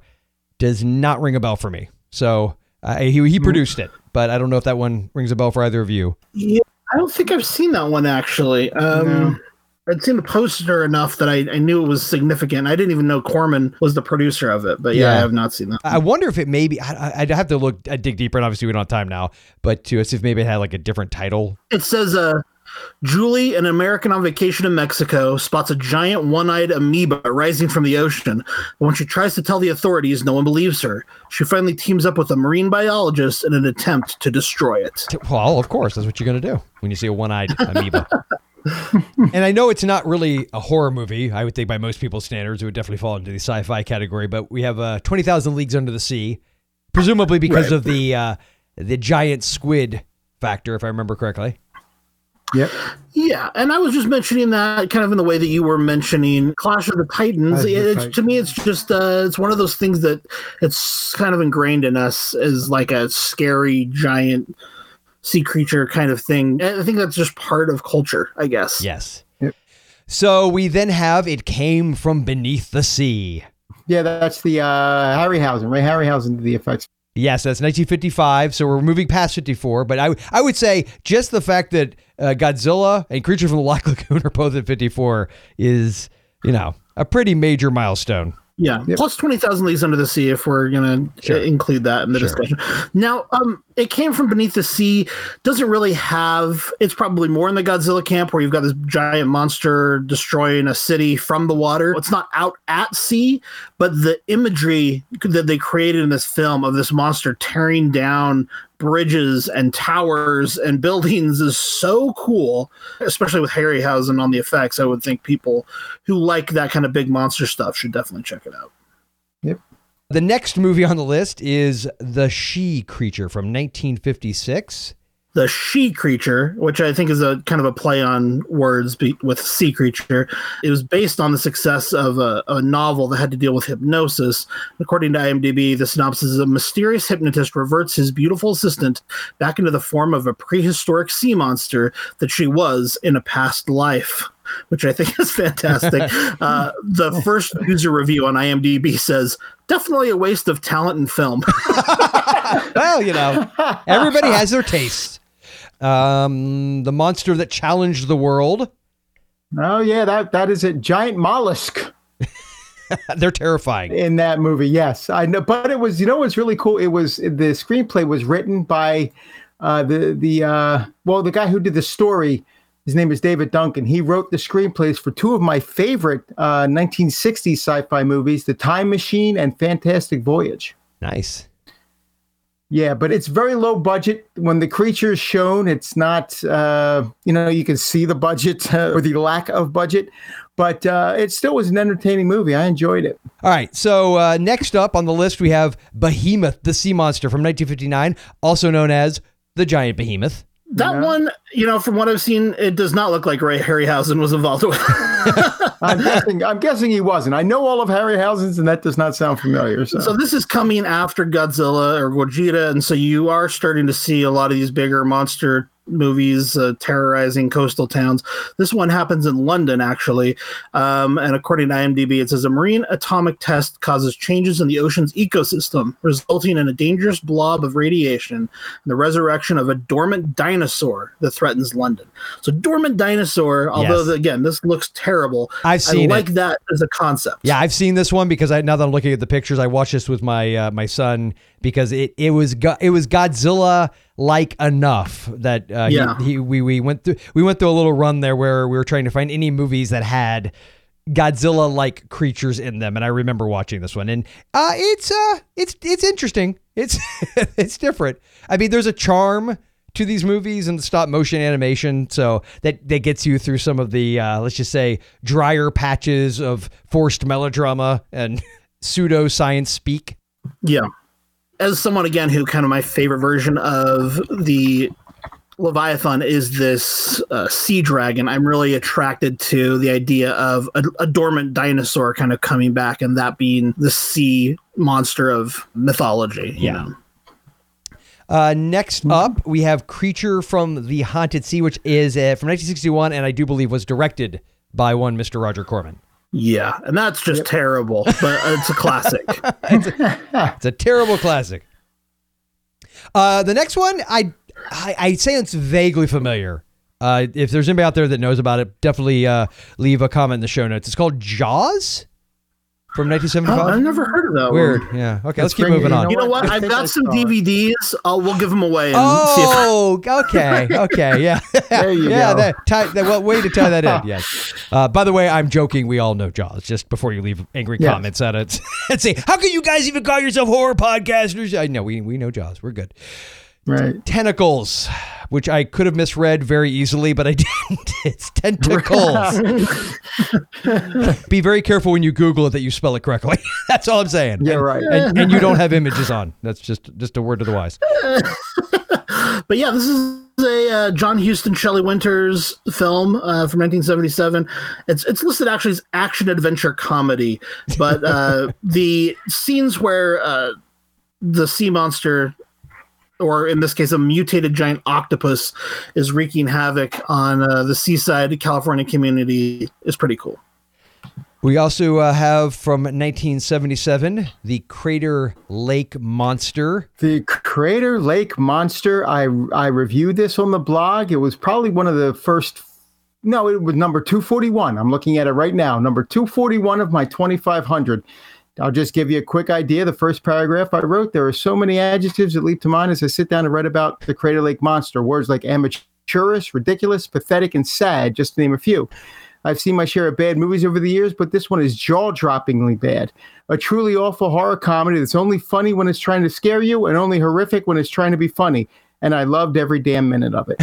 does not ring a bell for me. So uh, he he produced it. But I don't know if that one rings a bell for either of you. Yeah, I don't think I've seen that one, actually. Um, no. I'd seen the poster enough that I, I knew it was significant. I didn't even know Corman was the producer of it, but yeah, yeah. I have not seen that. I wonder if it maybe, I, I'd have to look, I'd dig deeper, and obviously we don't have time now, but to see if maybe it had like a different title. It says, uh, Julie, an American on vacation in Mexico, spots a giant one-eyed amoeba rising from the ocean. When she tries to tell the authorities, no one believes her. She finally teams up with a marine biologist in an attempt to destroy it. Well, of course, that's what you're going to do when you see a one-eyed amoeba. And I know it's not really a horror movie. I would think by most people's standards, it would definitely fall into the sci-fi category. But we have uh, twenty thousand Leagues Under the Sea, presumably because right. of the uh, the giant squid factor, if I remember correctly. Yep. Yeah, and I was just mentioning that kind of in the way that you were mentioning Clash of the Titans. It, it, to me, it's just uh, it's one of those things that it's kind of ingrained in us as like a scary giant sea creature kind of thing. I think that's just part of culture, I guess. Yes. Yep. So we then have It Came From Beneath the Sea. Yeah, that's the uh, Harryhausen, right? Harryhausen did the effects. Yes, that's nineteen fifty-five, so we're moving past fifty-four, but I, I would say just the fact that uh, Godzilla and Creature from the Black Lagoon are both at fifty-four is, you know, a pretty major milestone. Yeah, yep. Plus twenty thousand Leagues Under the Sea if we're going to sure. include that in the sure. discussion. Now, um, It Came From Beneath the Sea doesn't really have, it's probably more in the Godzilla camp where you've got this giant monster destroying a city from the water. It's not out at sea, but the imagery that they created in this film of this monster tearing down bridges and towers and buildings is so cool, especially with Harryhausen on the effects. I would think people who like that kind of big monster stuff should definitely check it out. Yep. The next movie on the list is The She Creature from nineteen fifty-six. The She Creature, which I think is a kind of a play on words be- with sea creature. It was based on the success of a, a novel that had to deal with hypnosis. According to IMDb, the synopsis is a mysterious hypnotist reverts his beautiful assistant back into the form of a prehistoric sea monster that she was in a past life, which I think is fantastic. Uh, the first user review on IMDb says, definitely a waste of talent in film. Well, you know, everybody has their tastes. Um, the monster that challenged the world. Oh yeah, that that is a giant mollusk. They're terrifying in that movie. Yes, I know, but it was, you know, what's really cool. It was, the screenplay was written by uh, the the uh, well, the guy who did the story. His name is David Duncan. He wrote the screenplays for two of my favorite uh, nineteen sixties sci-fi movies, The Time Machine and Fantastic Voyage. Nice. Yeah, but it's very low budget. When the creature is shown, it's not, uh, you know, you can see the budget uh, or the lack of budget, but uh, it still was an entertaining movie. I enjoyed it. All right. So uh, next up on the list, we have Behemoth, the Sea Monster from nineteen fifty-nine, also known as The Giant Behemoth. That you know? one, you know, from what I've seen, it does not look like Ray Harryhausen was involved with. I'm guessing, I'm guessing he wasn't. I know all of Harryhausen's, and that does not sound familiar. So. so this is coming after Godzilla or Gojira, and so you are starting to see a lot of these bigger monster movies uh, terrorizing coastal towns. This one happens in London, actually. Um, and according to IMDb, it says a marine atomic test causes changes in the ocean's ecosystem, resulting in a dangerous blob of radiation and the resurrection of a dormant dinosaur that threatens London. So dormant dinosaur, although, yes. the, again, this looks terrible. I've seen I like it. That as a concept. Yeah, I've seen this one because I, now that I'm looking at the pictures, I watched this with my uh, my son because it, it was go- it was Godzilla like enough that uh, yeah. he, he, we we went through we went through a little run there where we were trying to find any movies that had Godzilla like creatures in them, and I remember watching this one, and uh, it's uh it's it's interesting. It's it's different. I mean, there's a charm to these movies and the stop motion animation, so that that gets you through some of the uh, let's just say drier patches of forced melodrama and pseudo science speak. Yeah. As someone, again, who kind of my favorite version of the Leviathan is this uh, sea dragon, I'm really attracted to the idea of a, a dormant dinosaur kind of coming back and that being the sea monster of mythology. Yeah. You know? uh, next up, we have Creature from the Haunted Sea, which is uh, from nineteen sixty-one, and I do believe was directed by one Mister Roger Corman. Yeah, and that's just yep. terrible, but it's a classic. it's, a, it's a terrible classic. Uh, the next one, I, I, I say it's vaguely familiar. Uh, if there's anybody out there that knows about it, definitely uh, leave a comment in the show notes. It's called Jaws from nineteen seventy-five. Oh, I've never heard of that one. Weird. Yeah. Okay, let's, let's keep moving you on. You know what? I've got some D V Ds. I'll, we'll give them away. And oh, see if okay. Okay. Yeah. There you yeah, go. That, tie, that, well, way to tie that in. Yes. Uh, by the way, I'm joking. We all know Jaws. Just before you leave angry yeah. comments at it. Let's see. How can you guys even call yourself horror podcasters? I know. We, we know Jaws. We're good. Right. Tentacles, which I could have misread very easily, but I didn't. It's tentacles. Be very careful when you Google it that you spell it correctly. That's all I'm saying. Yeah, and, right. And, and you don't have images on. That's just just a word to the wise. But yeah, this is a uh, John Huston, Shelley Winters film uh, from nineteen seventy-seven. It's it's listed actually as action adventure comedy, but uh, the scenes where uh, the sea monster, or in this case, a mutated giant octopus, is wreaking havoc on uh, the seaside California community is pretty cool. We also uh, have from nineteen seventy-seven, the Crater Lake Monster. The Crater Lake Monster, I I reviewed this on the blog. It was probably one of the first, no, it was number two forty-one. I'm looking at it right now, number two forty-one of my twenty-five hundred. I'll just give you a quick idea. The first paragraph I wrote, there are so many adjectives that leap to mind as I sit down and write about the Crater Lake Monster. Words like amateurish, ridiculous, pathetic, and sad, just to name a few. I've seen my share of bad movies over the years, but this one is jaw-droppingly bad. A truly awful horror comedy that's only funny when it's trying to scare you and only horrific when it's trying to be funny. And I loved every damn minute of it.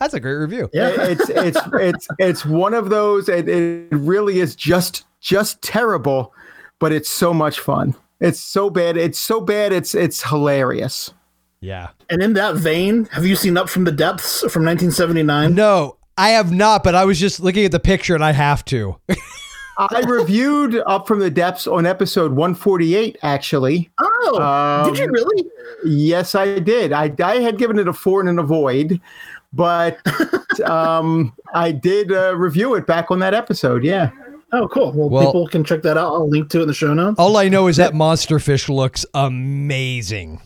That's a great review. Yeah, it's it's it's it's one of those. It, it really is just just terrible, but it's so much fun. It's so bad. It's so bad. It's it's hilarious. Yeah. And in that vein, have you seen Up from the Depths from nineteen seventy-nine? No, I have not. But I was just looking at the picture, and I have to. I reviewed Up from the Depths on episode one forty-eight, actually. Oh, um, did you really? Yes, I did. I, I had given it a four and an avoid, but um, I did uh, review it back on that episode, yeah. Oh, cool. Well, well, people can check that out. I'll link to it in the show notes. All I know is that monster fish looks amazing.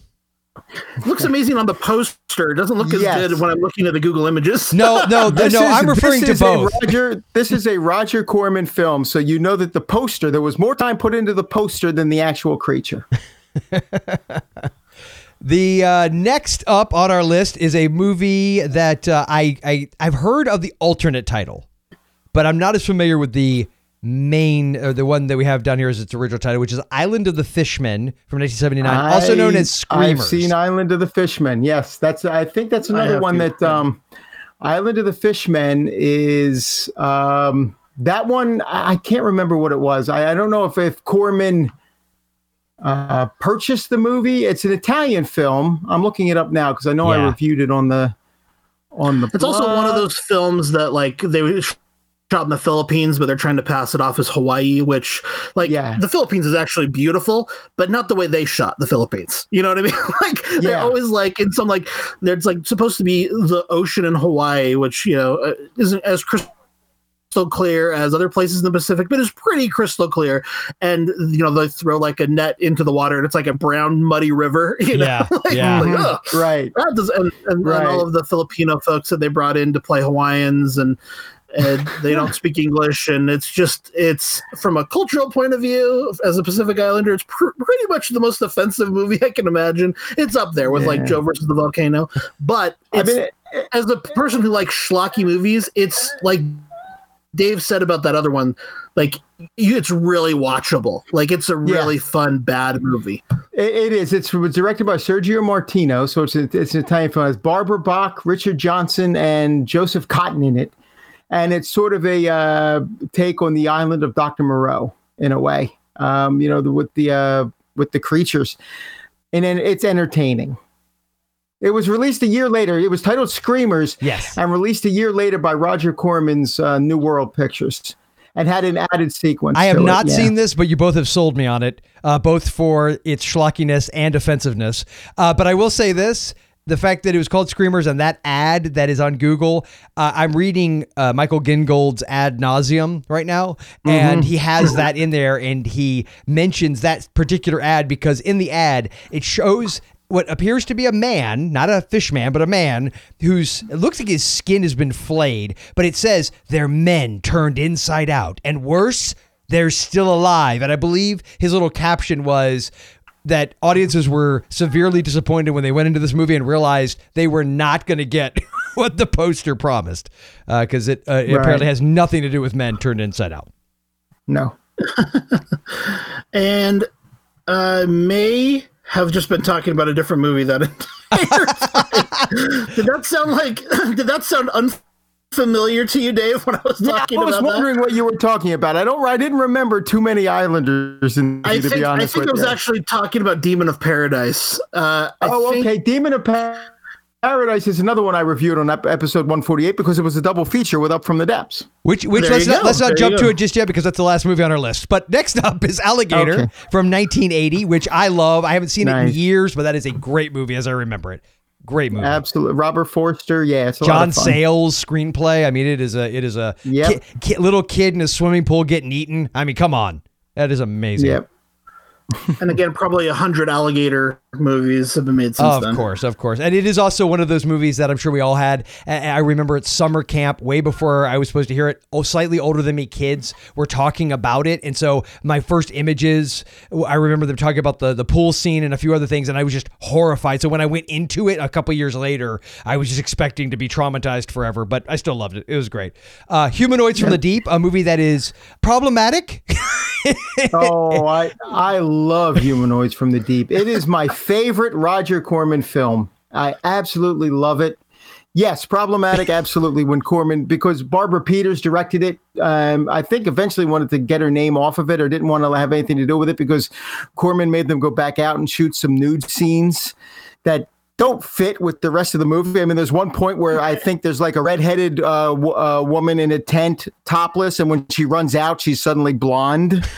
It looks amazing on the poster. It doesn't look as yes. good when I'm looking at the Google images. No, no, no. Is, I'm referring to both. Roger, this is a Roger Corman film, so you know that the poster, there was more time put into the poster than the actual creature. The uh, next up on our list is a movie that uh, I, I, I've heard of the alternate title, but I'm not as familiar with the main, or the one that we have down here is its original title, which is Island of the Fishmen from nineteen seventy-nine, I, also known as Screamers. I've seen Island of the Fishmen. Yes, that's. I think that's another one to. that um, Island of the Fishmen is um, that one. I can't remember what it was. I, I don't know if if Corman uh, purchased the movie. It's an Italian film. I'm looking it up now because I know yeah. I reviewed it on the on the. It's blog. Also one of those films that like they. shot in the Philippines, but they're trying to pass it off as Hawaii, which like yeah. the Philippines is actually beautiful, but not the way they shot the Philippines. You know what I mean? Like yeah. they're always like in some like there's like supposed to be the ocean in Hawaii, which you know isn't as crystal clear as other places in the Pacific, but it's pretty crystal clear. And you know they throw like a net into the water, and it's like a brown muddy river. You know, yeah, like, yeah. Like, oh, right. That does, and and, right. and all of the Filipino folks that they brought in to play Hawaiians and. And they don't speak English, and it's just, it's from a cultural point of view, as a Pacific Islander, it's pr- pretty much the most offensive movie I can imagine. It's up there with yeah. like Joe versus the Volcano. But it's, I mean, it, as a person who likes schlocky movies, it's like Dave said about that other one, like you, it's really watchable. Like it's a really yeah. fun, bad movie. It, it is. It's, it's directed by Sergio Martino. So it's, a, it's an Italian film. It has Barbara Bach, Richard Johnson, and Joseph Cotten in it. And it's sort of a uh, take on the Island of Doctor Moreau in a way, um, you know, the, with the uh, with the creatures, and then it's entertaining. It was released a year later. It was titled Screamers, yes, and released a year later by Roger Corman's uh, New World Pictures, and had an added sequence. I have not it, yeah. seen this, but you both have sold me on it, uh, both for its schlockiness and offensiveness. Uh, but I will say this. The fact that it was called Screamers and that ad that is on Google, uh, I'm reading uh, Michael Gingold's Ad Nauseum right now, and mm-hmm. he has that in there, and he mentions that particular ad because in the ad, it shows what appears to be a man, not a fish man, but a man who's, it looks like his skin has been flayed, but it says they're men turned inside out, and worse, they're still alive. And I believe his little caption was that audiences were severely disappointed when they went into this movie and realized they were not going to get what the poster promised, because uh, it, uh, it right. apparently has nothing to do with men turned inside out. No. And uh, may have just been talking about a different movie that entire time. Did that sound like? Did that sound unfamiliar to you, Dave? When I was talking about, yeah, I was about wondering that? what you were talking about. I don't. I didn't remember too many Islanders. In I think, to be honest, I think I was you. actually talking about Demon of Paradise. Uh, I oh, think- okay, Demon of Paradise. Paradise is another one I reviewed on episode one forty-eight because it was a double feature with Up from the Depths. Which, which let's not, let's not jump to it just yet because that's the last movie on our list. But next up is Alligator okay. from nineteen eighty, which I love. I haven't seen nice. it in years, but that is a great movie as I remember it. Great movie. Absolutely. Robert Forster. Yeah. It's a John lot of fun. Sayles screenplay. I mean, it is a, it is a yep. ki- ki- little kid in a swimming pool getting eaten. I mean, come on. That is amazing. Yep. And again, probably a hundred alligator movies have been made since oh, of then. Of course, of course. And it is also one of those movies that I'm sure we all had. And I remember at summer camp, way before I was supposed to hear it, oh, slightly older than me kids were talking about it. And so my first images, I remember them talking about the, the pool scene and a few other things, and I was just horrified. So when I went into it a couple years later, I was just expecting to be traumatized forever, but I still loved it. It was great. Uh, Humanoids from the Deep, a movie that is problematic. oh, I I love Humanoids from the Deep. It is my favorite Roger Corman film. I absolutely love it. Yes, problematic, absolutely, when Corman, because Barbara Peters directed it. Um, I think eventually wanted to get her name off of it or didn't want to have anything to do with it because Corman made them go back out and shoot some nude scenes that don't fit with the rest of the movie. I mean, there's one point where I think there's like a redheaded uh, w- uh, woman in a tent topless, and when she runs out, she's suddenly blonde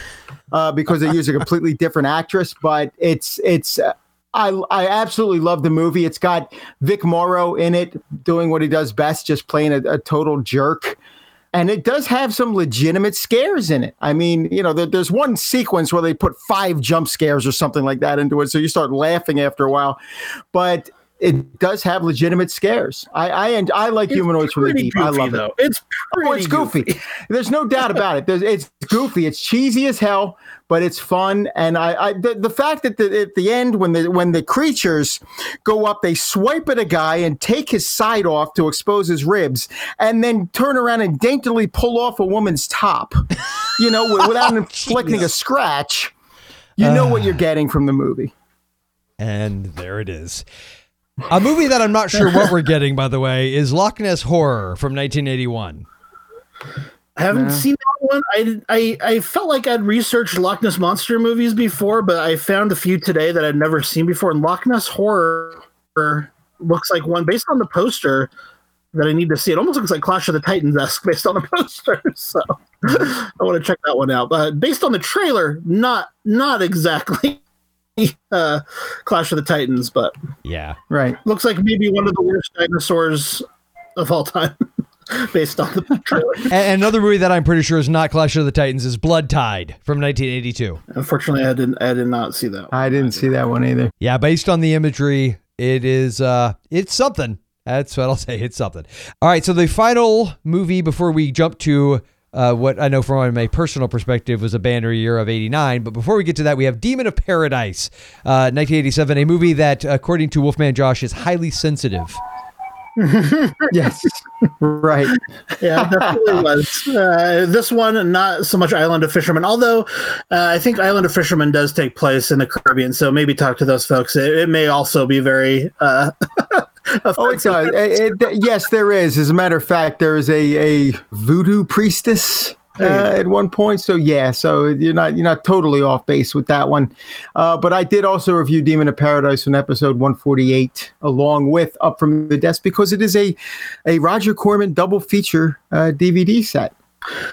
uh, because they use a completely different actress. But it's it's uh, I I absolutely love the movie. It's got Vic Morrow in it doing what he does best, just playing a, a total jerk. And it does have some legitimate scares in it. I mean, you know, there, there's one sequence where they put five jump scares or something like that into it. So you start laughing after a while. But it does have legitimate scares. I I, and I like it's Humanoids from the Deep. Goofy, I love though. it. It's pretty oh, it's goofy. goofy. There's no doubt about it. There's, it's goofy. It's cheesy as hell, but it's fun. And I, I the, the fact that the, at the end, when the when the creatures go up, they swipe at a guy and take his side off to expose his ribs, and then turn around and daintily pull off a woman's top, you know, without oh, inflicting geez. a scratch. You uh, know what you're getting from the movie. And there it is. A movie that I'm not sure what we're getting, by the way, is Loch Ness Horror from nineteen eighty-one. I haven't no. seen that one. I, I, I felt like I'd researched Loch Ness Monster movies before, but I found a few today that I'd never seen before. And Loch Ness Horror looks like one, based on the poster, that I need to see. It almost looks like Clash of the Titans-esque based on the poster. So I want to check that one out. But based on the trailer, not not exactly Uh, Clash of the Titans, but yeah, right. Looks like maybe one of the worst dinosaurs of all time, based on the trailer. And another movie that I'm pretty sure is not Clash of the Titans is Blood Tide from nineteen eighty-two. Unfortunately, I didn't. I did not see that one. I didn't see that one either. Yeah, based on the imagery, it is. Uh, it's something. That's what I'll say. It's something. All right. So the final movie before we jump to. Uh, what I know from my personal perspective was a banner year of eighty-nine. But before we get to that, we have Demon of Paradise, uh, nineteen eighty-seven, a movie that, according to Wolfman Josh, is highly sensitive. Yes. Right. Yeah, it definitely was. Uh, this one, not so much Island of Fishermen, although uh, I think Island of Fishermen does take place in the Caribbean. So maybe talk to those folks. It, it may also be very... Uh, Oh, it's uh, it, it, yes, there is. As a matter of fact, there is a, a voodoo priestess uh, at one point. So yeah, so you're not you're not totally off base with that one. Uh, but I did also review Demon of Paradise in episode one forty-eight, along with Up from the Depths, because it is a a Roger Corman double feature uh, D V D set.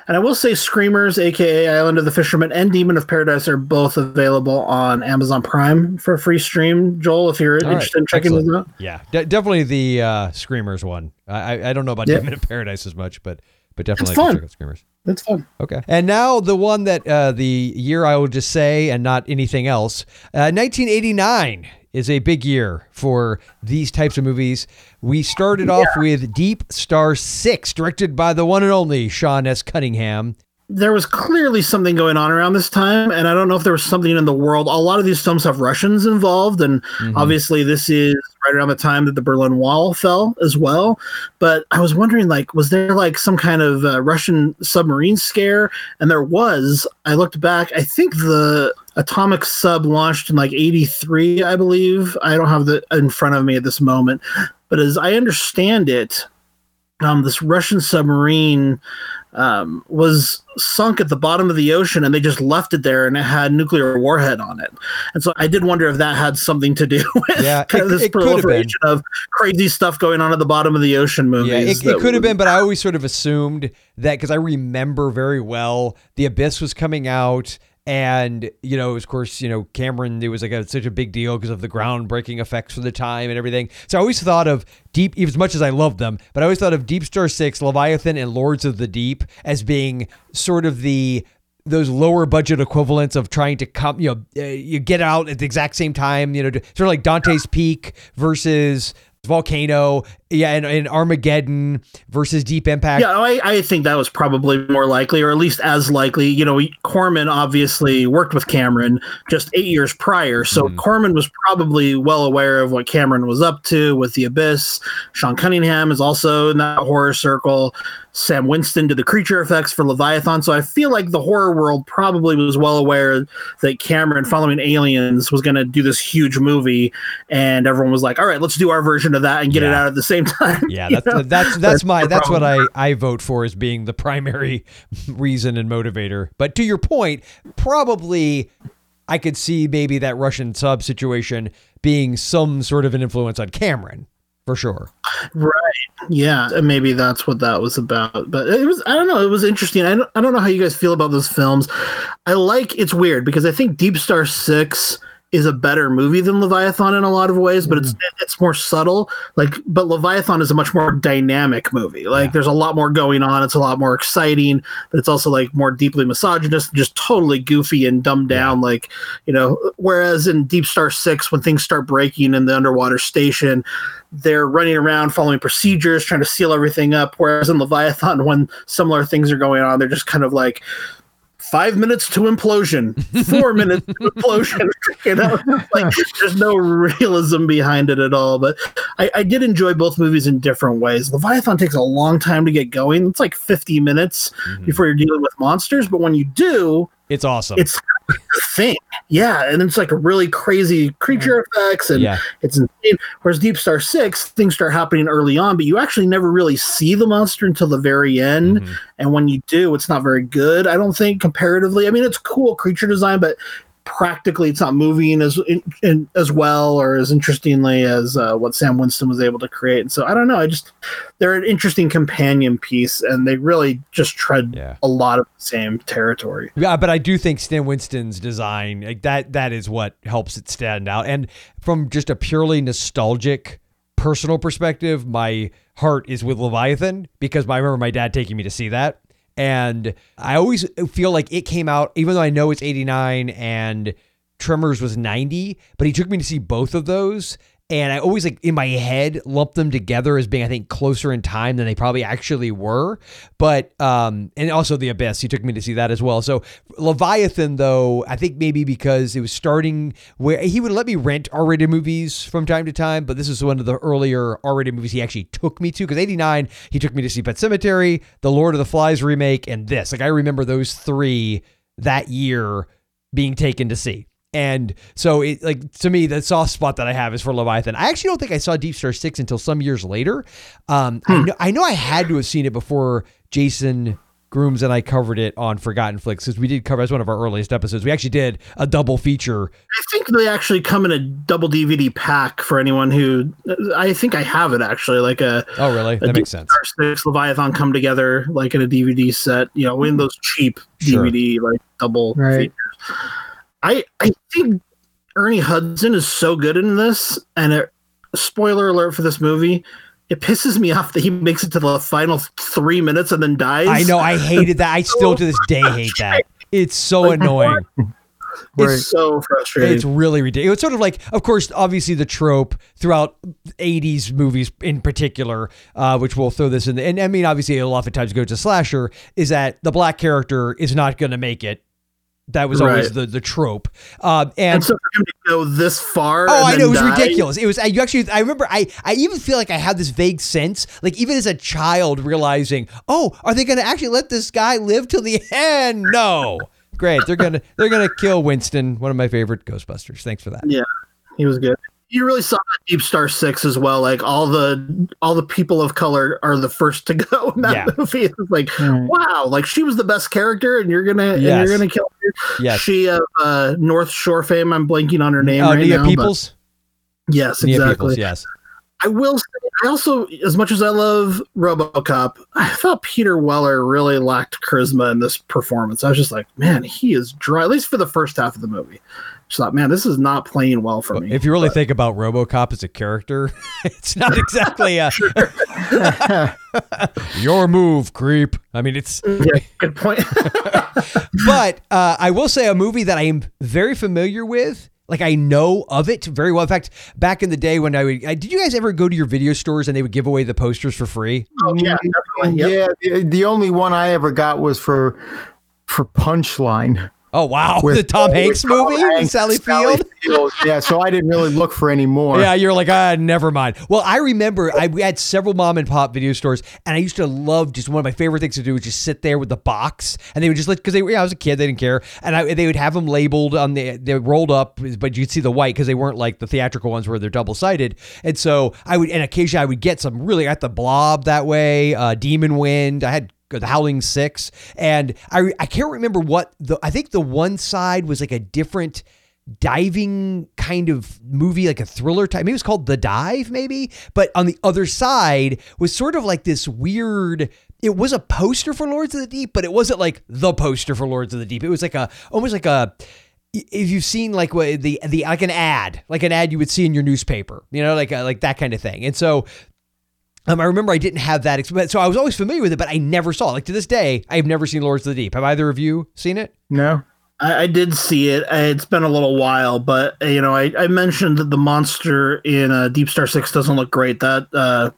And I will say Screamers, a k a. Island of the Fishermen, and Demon of Paradise are both available on Amazon Prime for a free stream. Joel, if you're All interested right. in checking Excellent. them out. Yeah, de- definitely the uh, Screamers one. I I don't know about yep. Demon of Paradise as much, but but definitely like check out Screamers. That's fun. Okay. And now the one that uh, the year I will just say and not anything else, uh, nineteen eighty-nine is a big year for these types of movies. We started yeah. off with Deep Star Six, directed by the one and only Sean S. Cunningham. There was clearly something going on around this time, and I don't know if there was something in the world. A lot of these films have Russians involved, and mm-hmm. obviously this is right around the time that the Berlin Wall fell as well. But I was wondering, like, was there like some kind of uh, Russian submarine scare? And there was. I looked back. I think the atomic sub launched in like eighty-three, I believe. I don't have that in front of me at this moment. But as I understand it, um, this Russian submarine... Um, was sunk at the bottom of the ocean, and they just left it there, and it had nuclear warhead on it. And so I did wonder if that had something to do with yeah, kind it, of this proliferation of crazy stuff going on at the bottom of the ocean movies. Yeah, it, it could have been, but I always sort of assumed that because I remember very well The Abyss was coming out. And, you know, of course, you know, Cameron, it was like a, such a big deal because of the groundbreaking effects for the time and everything. So I always thought of Deep, as much as I loved them, but I always thought of Deep Star Six, Leviathan, and Lords of the Deep as being sort of the those lower budget equivalents of trying to come, you know, uh, you get out at the exact same time, you know, sort of like Dante's Peak versus Volcano, yeah, and, and Armageddon versus Deep Impact. Yeah, I, I think that was probably more likely, or at least as likely. You know, Corman obviously worked with Cameron just eight years prior, so mm. Corman was probably well aware of what Cameron was up to with The Abyss. Sean Cunningham is also in that horror circle. Sam Winston did the creature effects for Leviathan, so I feel like the horror world probably was well aware that Cameron, following Aliens, was going to do this huge movie, and everyone was like, all right, let's do our version of that and get yeah. it out at the same time. Yeah, that's, that's that's that's my that's what I, I vote for as being the primary reason and motivator. But to your point, probably I could see maybe that Russian sub situation being some sort of an influence on Cameron. For sure. Right. Yeah. And maybe that's what that was about. But it was, I don't know. It was interesting. I don't, I don't know how you guys feel about those films. I like, it's weird because I think Deep Star Six is a better movie than Leviathan in a lot of ways, but mm. it's, it's more subtle. Like, but Leviathan is a much more dynamic movie. Like yeah. there's a lot more going on. It's a lot more exciting, but it's also like more deeply misogynist, just totally goofy and dumbed down. Yeah. Like, you know, whereas in Deep Star Six, when things start breaking in the underwater station, they're running around following procedures, trying to seal everything up. Whereas in Leviathan, when similar things are going on, they're just kind of like five minutes to implosion, four minutes to implosion. You know, like there's no realism behind it at all. But I, I did enjoy both movies in different ways. Leviathan takes a long time to get going. It's like fifty minutes mm-hmm. before you're dealing with monsters. But when you do, it's awesome. It's kind of a thing. Yeah. And it's like a really crazy creature effects and yeah. it's insane. Whereas Deep Star Six, things start happening early on, but you actually never really see the monster until the very end. Mm-hmm. And when you do, it's not very good, I don't think, comparatively. I mean, it's cool creature design, but practically it's not moving as in, in, as well or as interestingly as uh, what Sam Winston was able to create. And so I don't know. I just they're an interesting companion piece, and they really just tread yeah. a lot of the same territory. Yeah, but I do think Sam Winston's design like that that is what helps it stand out. And from just a purely nostalgic personal perspective, my heart is with Leviathan because I remember my dad taking me to see that. And I always feel like it came out, even though I know it's eighty-nine and Tremors was ninety, but he took me to see both of those. And I always, like, in my head, lumped them together as being, I think, closer in time than they probably actually were. But, um, and also The Abyss, he took me to see that as well. So Leviathan, though, I think maybe because it was starting where he would let me rent R-rated movies from time to time, but this is one of the earlier R-rated movies he actually took me to. Because eighty-nine, he took me to see Pet Sematary, The Lord of the Flies remake, and this. Like, I remember those three that year being taken to see. And so, it, like, to me, the soft spot that I have is for Leviathan. I actually don't think I saw Deep Star Six until some years later. Um, hmm. I, know, I know I had to have seen it before Jason Grooms and I covered it on Forgotten Flicks because we did cover, as one of our earliest episodes, we actually did a double feature. I think they actually come in a double D V D pack for anyone who, I think I have it actually, like a oh really that makes sense. Star Six Leviathan come together like in a D V D set, you know, in those cheap sure. D V D like double right. features. I, I think Ernie Hudson is so good in this, and it, spoiler alert for this movie, It pisses me off that he makes it to the final three minutes and then dies. I know. I hated that. I still to this day hate that. It's so annoying. Right. It's so frustrating. It's really ridiculous. It's sort of like, of course, obviously the trope throughout eighties movies in particular, uh, which we'll throw this in. The, and I mean, obviously, a lot of times go to slasher is that the black character is not going to make it. That was always right. the, the trope. Um, and, and so for him to go this far. Oh, and I know. Then it was die. ridiculous. It was, I, you actually, I remember, I, I even feel like I had this vague sense, like even as a child realizing, oh, are they going to actually let this guy live till the end? No. Great. They're going to, they're going to kill Winston. One of my favorite Ghostbusters. Thanks for that. Yeah, he was good. You really saw that Deep Star Six as well. Like all the all the people of color are the first to go in that yeah. movie. It's like, mm. wow, like she was the best character, and you're gonna yes. and you're gonna kill her. Yes. She of uh, uh, North Shore fame. I'm blanking on her name uh, right Nia now. Peoples. But yes, Nia exactly. Peoples, yes. I will say, I also, as much as I love RoboCop, I thought Peter Weller really lacked charisma in this performance. I was just like, man, he is dry, at least for the first half of the movie. Just thought, man, this is not playing well for me. If you really but. think about RoboCop as a character, it's not exactly a... Your move, creep. I mean, it's... Yeah, good point. But uh, I will say a movie that I am very familiar with. Like I know of it very well. In fact, back in the day when I would, I, did you guys ever go to your video stores and they would give away the posters for free? Oh yeah, definitely. Yep. Yeah. The, the only one I ever got was for for Punchline. Oh wow, with, the Tom uh, Hanks movie, Tom Hanks, Sally, Sally Field. Field. Yeah, so I didn't really look for any more. Yeah, you're like, ah, never mind. Well, I remember I we had several mom and pop video stores, and I used to love, just one of my favorite things to do was just sit there with the box, and they would just let, because they, yeah, I was a kid, they didn't care, and I, they would have them labeled on the, they rolled up, but you'd see the white because they weren't like the theatrical ones where they're double sided, and so I would, and occasionally I would get some really, I had the Blob that way, uh, Demon Wind, I had. The Howling Six, and I I can't remember what the I think the one side was like a different diving kind of movie, like a thriller type. Maybe it was called The Dive, maybe. But on the other side was sort of like this weird. It was a poster for Lords of the Deep, but it wasn't like the poster for Lords of the Deep. It was like a almost like a. If you've seen like what the the like an ad, like an ad you would see in your newspaper, you know, like a, like that kind of thing, and so. Um, I remember I didn't have that experience, so I was always familiar with it, but I never saw it. Like, to this day, I have never seen Lords of the Deep. Have either of you seen it? No. I, I did see it. I, it's been a little while, but, you know, I, I mentioned that the monster in uh, Deep Star Six doesn't look great. That uh,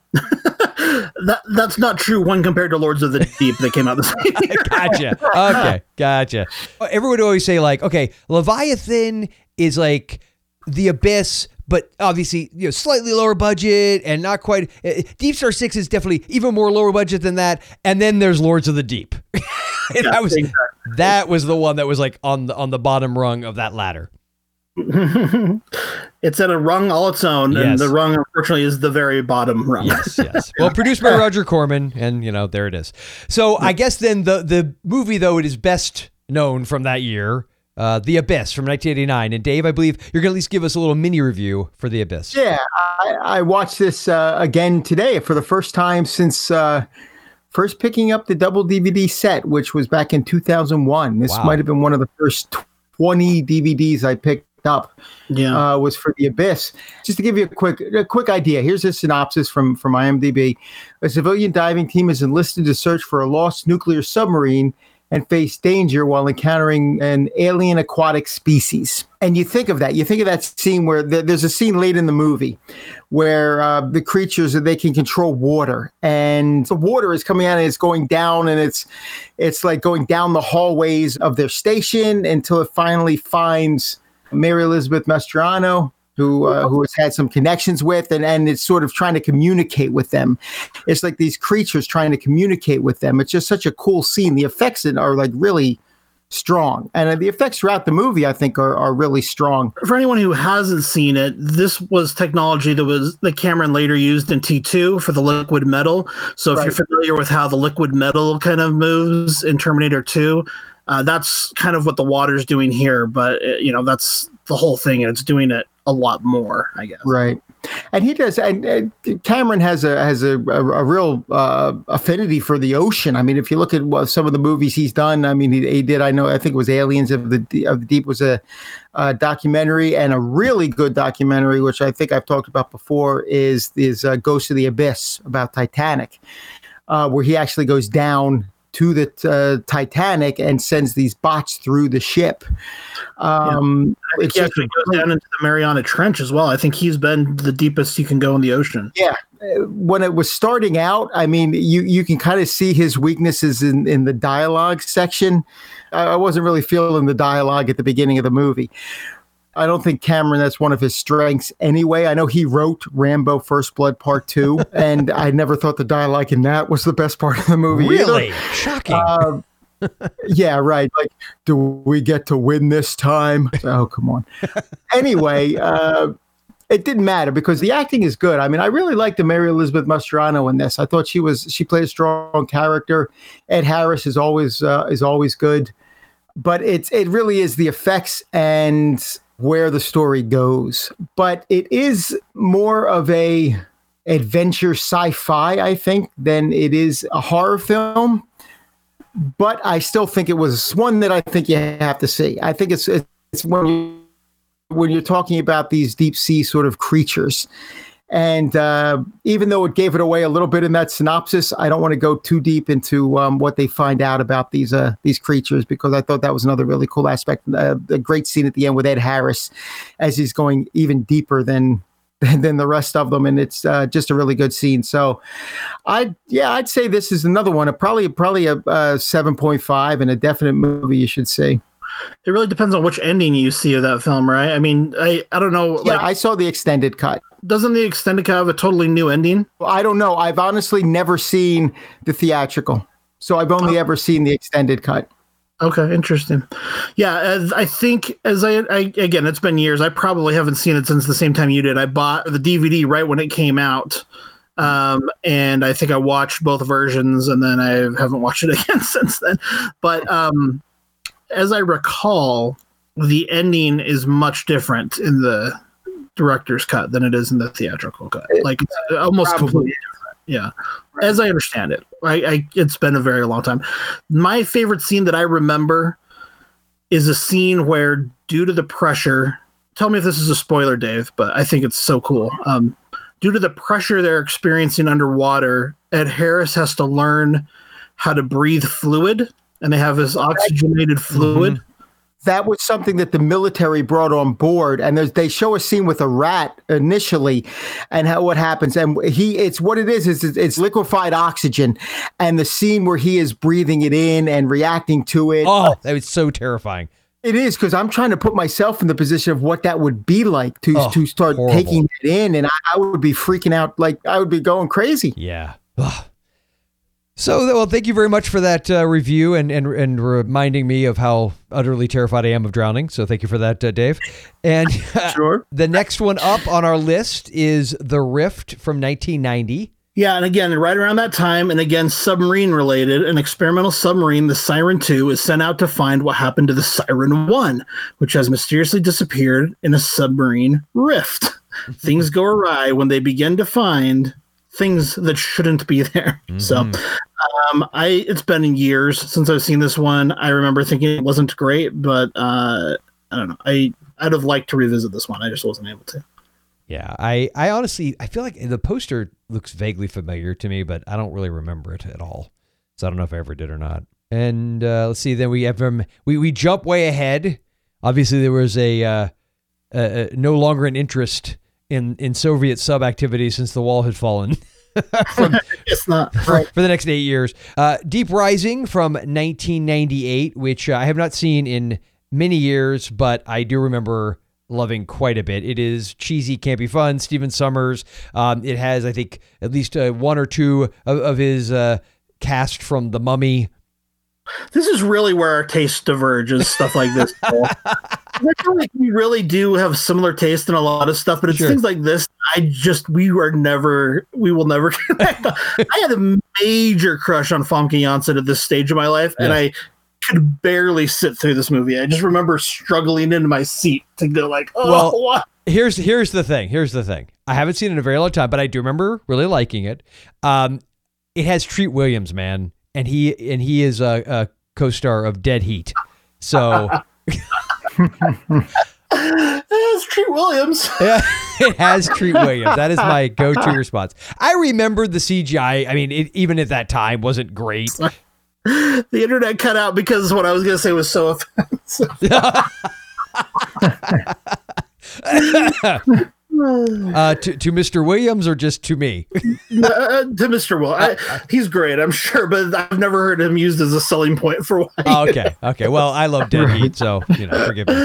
that that's not true when compared to Lords of the Deep that came out the same year. Gotcha. Okay, gotcha. Everyone would always say, like, okay, Leviathan is like The Abyss, but obviously, you know, slightly lower budget and not quite. Uh, Deep Star Six is definitely even more lower budget than that. And then there's Lords of the Deep. And yeah, that was exactly. that was the one that was like on the on the bottom rung of that ladder. It's at a rung all its own, yes. And the rung, unfortunately, is the very bottom rung. Yes, yes. Well, produced by Roger Corman, and you know, there it is. So I guess then the the movie, though, it is best known from that year. Uh, The Abyss from nineteen eighty-nine. And Dave, I believe you're going to at least give us a little mini review for The Abyss. Yeah, I, I watched this uh, again today for the first time since uh, first picking up the double D V D set, which was back in two thousand one. This wow. might have been one of the first twenty D V Ds I picked up. Yeah, uh, was for The Abyss. Just to give you a quick a quick idea, here's a synopsis from, from IMDb. A civilian diving team is enlisted to search for a lost nuclear submarine and face danger while encountering an alien aquatic species. And you think of that. You think of that scene where the, there's a scene late in the movie where uh, the creatures, they can control water. And the water is coming out and it's going down. And it's it's like going down the hallways of their station until it finally finds Mary Elizabeth Mastriano, who uh, who has had some connections with, and, and it's sort of trying to communicate with them. It's like these creatures trying to communicate with them. It's just such a cool scene. The effects are like really strong. And the effects throughout the movie, I think, are, are really strong. For anyone who hasn't seen it, this was technology that was that Cameron later used in T two for the liquid metal. So if right. you're familiar with how the liquid metal kind of moves in Terminator two, uh, that's kind of what the water's doing here. But, you know, that's the whole thing, and it's doing it a lot more, I guess. Right. And he does. And, and Cameron has a has a, a, a real uh, affinity for the ocean. I mean, if you look at some of the movies he's done, I mean, he, he did. I know. I think it was Aliens of the of the Deep was a, a documentary, and a really good documentary, which I think I've talked about before, is is uh, Ghost of the Abyss about Titanic, uh, where he actually goes down to the uh, Titanic and sends these bots through the ship. Um, yeah. I think he actually goes down into the Mariana Trench as well. I think he's been the deepest you can go in the ocean. Yeah. When it was starting out, I mean, you, you can kind of see his weaknesses in, in the dialogue section. I, I wasn't really feeling the dialogue at the beginning of the movie. I don't think Cameron, that's one of his strengths anyway. I know he wrote Rambo First Blood Part two, and I never thought the dialogue in that was the best part of the movie. Really? Either. Shocking. Uh, yeah, right. Like, do we get to win this time? Oh, come on. Anyway, uh, it didn't matter because the acting is good. I mean, I really liked the Mary Elizabeth Mastrano in this. I thought she was, she played a strong character. Ed Harris is always, uh, is always good, but it's, it really is the effects and where the story goes, but it is more of a adventure sci-fi, I think, than it is a horror film. But I still think it was one that I think you have to see. I think it's it's when when you're talking about these deep sea sort of creatures, and uh, even though it gave it away a little bit in that synopsis, I don't want to go too deep into um, what they find out about these uh, these creatures, because I thought that was another really cool aspect. Uh, a great scene at the end with Ed Harris as he's going even deeper than than the rest of them, and it's uh, just a really good scene. So, I yeah, I'd say this is another one. A probably probably a, a seven point five and a definite movie you should see. It really depends on which ending you see of that film, right? I mean, I, I don't know. Yeah, like, I saw the extended cut. Doesn't the extended cut have a totally new ending? Well, I don't know. I've honestly never seen the theatrical, so I've only oh. ever seen the extended cut. Okay, interesting. Yeah, as I think, as I, I, again, it's been years. I probably haven't seen it since the same time you did. I bought the D V D right when it came out. Um, and I think I watched both versions, and then I haven't watched it again since then. But, um... as I recall, the ending is much different in the director's cut than it is in the theatrical cut. Like, it's almost Probably. completely different. Yeah. Right. As I understand it. I, I it's been a very long time. My favorite scene that I remember is a scene where, due to the pressure, tell me if this is a spoiler, Dave, but I think it's so cool. Um, due to the pressure they're experiencing underwater, Ed Harris has to learn how to breathe fluid. And they have this oxygenated fluid. That was something that the military brought on board. And they show a scene with a rat initially, and how what happens. And he, it's what it is, is it's liquefied oxygen. And the scene where he is breathing it in and reacting to it. Oh, that was so terrifying. It is, because I'm trying to put myself in the position of what that would be like to, oh, to start horrible. taking it in. And I, I would be freaking out. Like, I would be going crazy. Yeah. Ugh. So, well, thank you very much for that uh, review and, and and reminding me of how utterly terrified I am of drowning. So thank you for that, uh, Dave. And uh, sure. The next one up on our list is The Rift from nineteen ninety. Yeah, and again, right around that time, and again, submarine-related, an experimental submarine, the Siren two, is sent out to find what happened to the Siren one, which has mysteriously disappeared in a submarine rift. Things go awry when they begin to find things that shouldn't be there. Mm-hmm. So um, I it's been years since I've seen this one. I remember thinking it wasn't great, but uh, I don't know. I, I'd have liked to revisit this one. I just wasn't able to. Yeah, I, I honestly, I feel like the poster looks vaguely familiar to me, but I don't really remember it at all. So I don't know if I ever did or not. And uh, let's see, then we have um, we, we jump way ahead. Obviously, there was a, uh, a, a no longer an interest in in Soviet sub activity since the wall had fallen from, it's not for, for the next eight years. Uh, Deep Rising from nineteen ninety-eight, which I have not seen in many years, but I do remember loving quite a bit. It is cheesy, campy fun, Stephen Sommers. Um, it has, I think, at least uh, one or two of, of his uh, cast from The Mummy. This is really where our tastes diverge, is stuff like this. I feel like we really do have similar taste in a lot of stuff, but it's sure. things like this. I just, we were never, we will never connect. I had a major crush on Famke Janssen at this stage of my life, yeah. and I could barely sit through this movie. I just remember struggling into my seat to go like, oh, well, what? Here's, here's the thing. Here's the thing. I haven't seen it in a very long time, but I do remember really liking it. Um, it has Treat Williams, man, and he and he is a, a co-star of Dead Heat. So it's Treat Williams. Yeah, it has Treat Williams. That is my go-to response. I remember the C G I. I mean, it, even at that time, wasn't great. The internet cut out because what I was going to say was so offensive. Uh, to, to Mister Williams or just to me? uh, to Mister Will. I, he's great, I'm sure, but I've never heard him used as a selling point for why. Oh, okay, okay. Well, I love Dead Heat, so, you know, forgive me.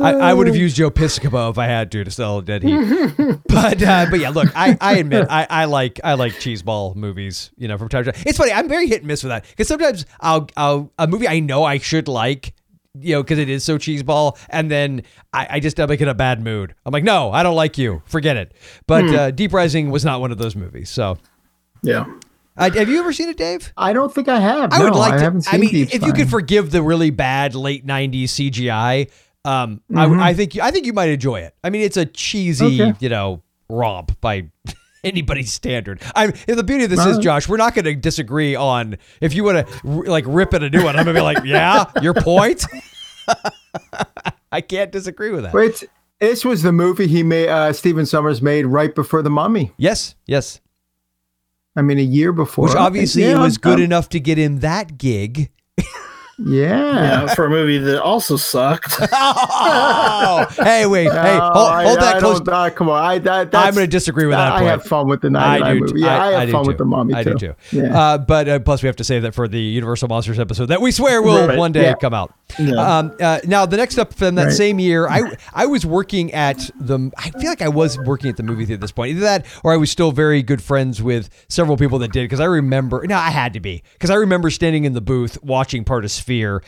I, I would have used Joe Piscopo if I had to to sell Dead Heat. But uh, but yeah, look, I, I admit, I, I like I like cheeseball movies, you know, from time to time. It's funny, I'm very hit and miss with that, because sometimes I'll, I'll a movie I know I should like, you know, because it is so cheeseball, and then I, I just I'm like in a bad mood. I'm like, no, I don't like you. Forget it. But hmm. uh, Deep Rising was not one of those movies. So, yeah. Uh, have you ever seen it, Dave? I don't think I have. I no, would like I to. Haven't seen I mean, Deep if Sign. You could forgive the really bad late nineties C G I, um, mm-hmm. I, I think I think you might enjoy it. I mean, it's a cheesy, okay. you know, romp by anybody's standard. I'm the beauty of this uh, is, Josh, we're not going to disagree on if you want to r- like rip it a new one. I'm going to be like, yeah, your point. I can't disagree with that. Wait, this was the movie he made, uh, Stephen Sommers made right before The Mummy. Yes, yes. I mean, a year before, which obviously yeah, it was good um, enough to get him that gig. Yeah. yeah, for a movie that also sucked. oh, hey, wait, no, hey, hold, hold I, that I close. Uh, come on, I, that, that's, I'm going to disagree with that. that I have fun with the ninety-nine movie. Yeah, I, I have I fun too. with the Mummy. I too. do too. Yeah. Uh, but uh, plus, we have to save that for the Universal Monsters episode that we swear will right. one day yeah. come out. Yeah. Um, uh, now, the next up from that right. same year, I I was working at the. I feel like I was working at the movie theater at this point. Either that, or I was still very good friends with several people that did. Because I remember, no, I had to be because I remember standing in the booth watching part of Sphere. Sphere.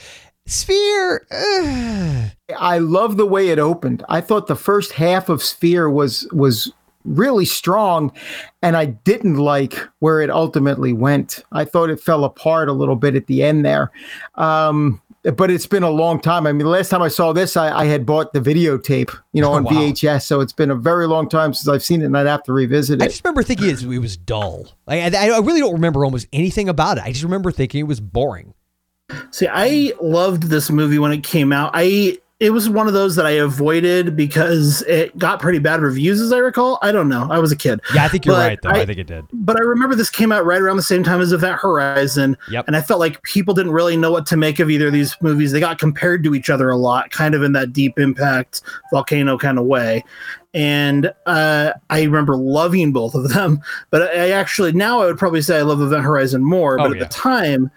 Sphere. Ugh. I love the way it opened. I thought the first half of Sphere was was really strong, and I didn't like where it ultimately went. I thought it fell apart a little bit at the end there. Um, but it's been a long time. I mean, the last time I saw this, I, I had bought the videotape, you know, on oh, wow. V H S. So it's been a very long time since I've seen it, and I'd have to revisit it. I just remember thinking it was dull. I, I really don't remember almost anything about it. I just remember thinking it was boring. See, I loved this movie when it came out. I it was one of those that I avoided because it got pretty bad reviews, as I recall. I don't know. I was a kid. Yeah, I think you're but right, though. I, I think it did. But I remember this came out right around the same time as Event Horizon. Yep. And I felt like people didn't really know what to make of either of these movies. They got compared to each other a lot, kind of in that Deep Impact volcano kind of way. And uh, I remember loving both of them. But I actually, now I would probably say I love Event Horizon more. But oh, at yeah. the time...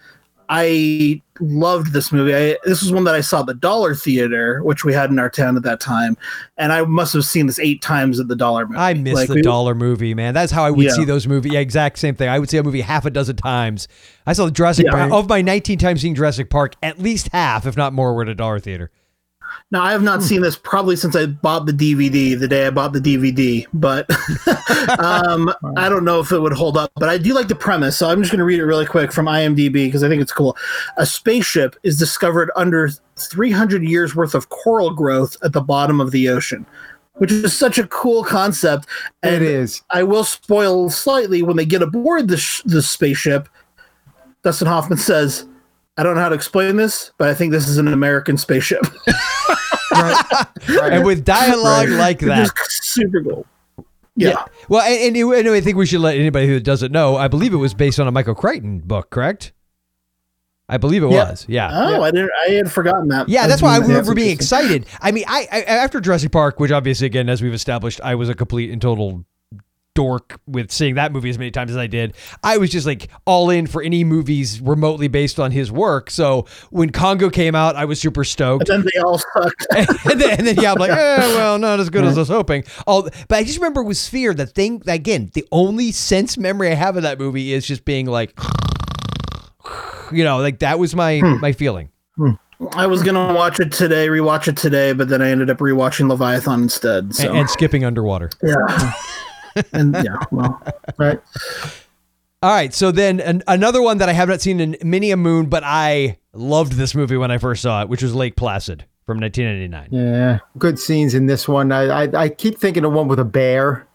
I loved this movie. I, this was one that I saw at the Dollar Theater, which we had in our town at that time. And I must have seen this eight times at the Dollar Movie. I miss like, the we, Dollar Movie, man. That's how I would yeah. see those movies. Yeah, exact same thing. I would see a movie half a dozen times. I saw the Jurassic yeah. Park. Of my nineteen times seeing Jurassic Park, at least half, if not more, were at a Dollar Theater. Now, I have not seen this probably since I bought the D V D, the day I bought the D V D, but um, I don't know if it would hold up. But I do like the premise, so I'm just going to read it really quick from IMDb because I think it's cool. A spaceship is discovered under three hundred years worth of coral growth at the bottom of the ocean, which is such a cool concept. And it is. I will spoil slightly when they get aboard the sh- spaceship. Dustin Hoffman says, I don't know how to explain this, but I think this is an American spaceship. right. Right. And with dialogue right. like that. Super cool. Yeah. yeah. Well, and, and, and I think we should let anybody who doesn't know, I believe it was based on a Michael Crichton book, correct? I believe it yeah. was. Yeah. Oh, yeah. I didn't. I had forgotten that. Yeah, that's why I remember being excited. I mean, I, I after Jurassic Park, which obviously, again, as we've established, I was a complete and total dork with seeing that movie as many times as I did. I was just like all in for any movies remotely based on his work. So when Congo came out, I was super stoked. And then they all sucked. and, and, then, and then, yeah, I'm like, eh, well, not as good as I was hoping. All, but I just remember with Sphere, the thing, again, the only sense memory I have of that movie is just being like, you know, like that was my, hmm. my feeling. Hmm. I was going to watch it today, rewatch it today, but then I ended up rewatching Leviathan instead. So. And, and skipping Underwater. Yeah. And yeah, well, right. All right. So then an, another one that I have not seen in many a moon, but I loved this movie when I first saw it, which was Lake Placid from nineteen ninety-nine. Yeah. Good scenes in this one. I, I, I keep thinking of one with a bear.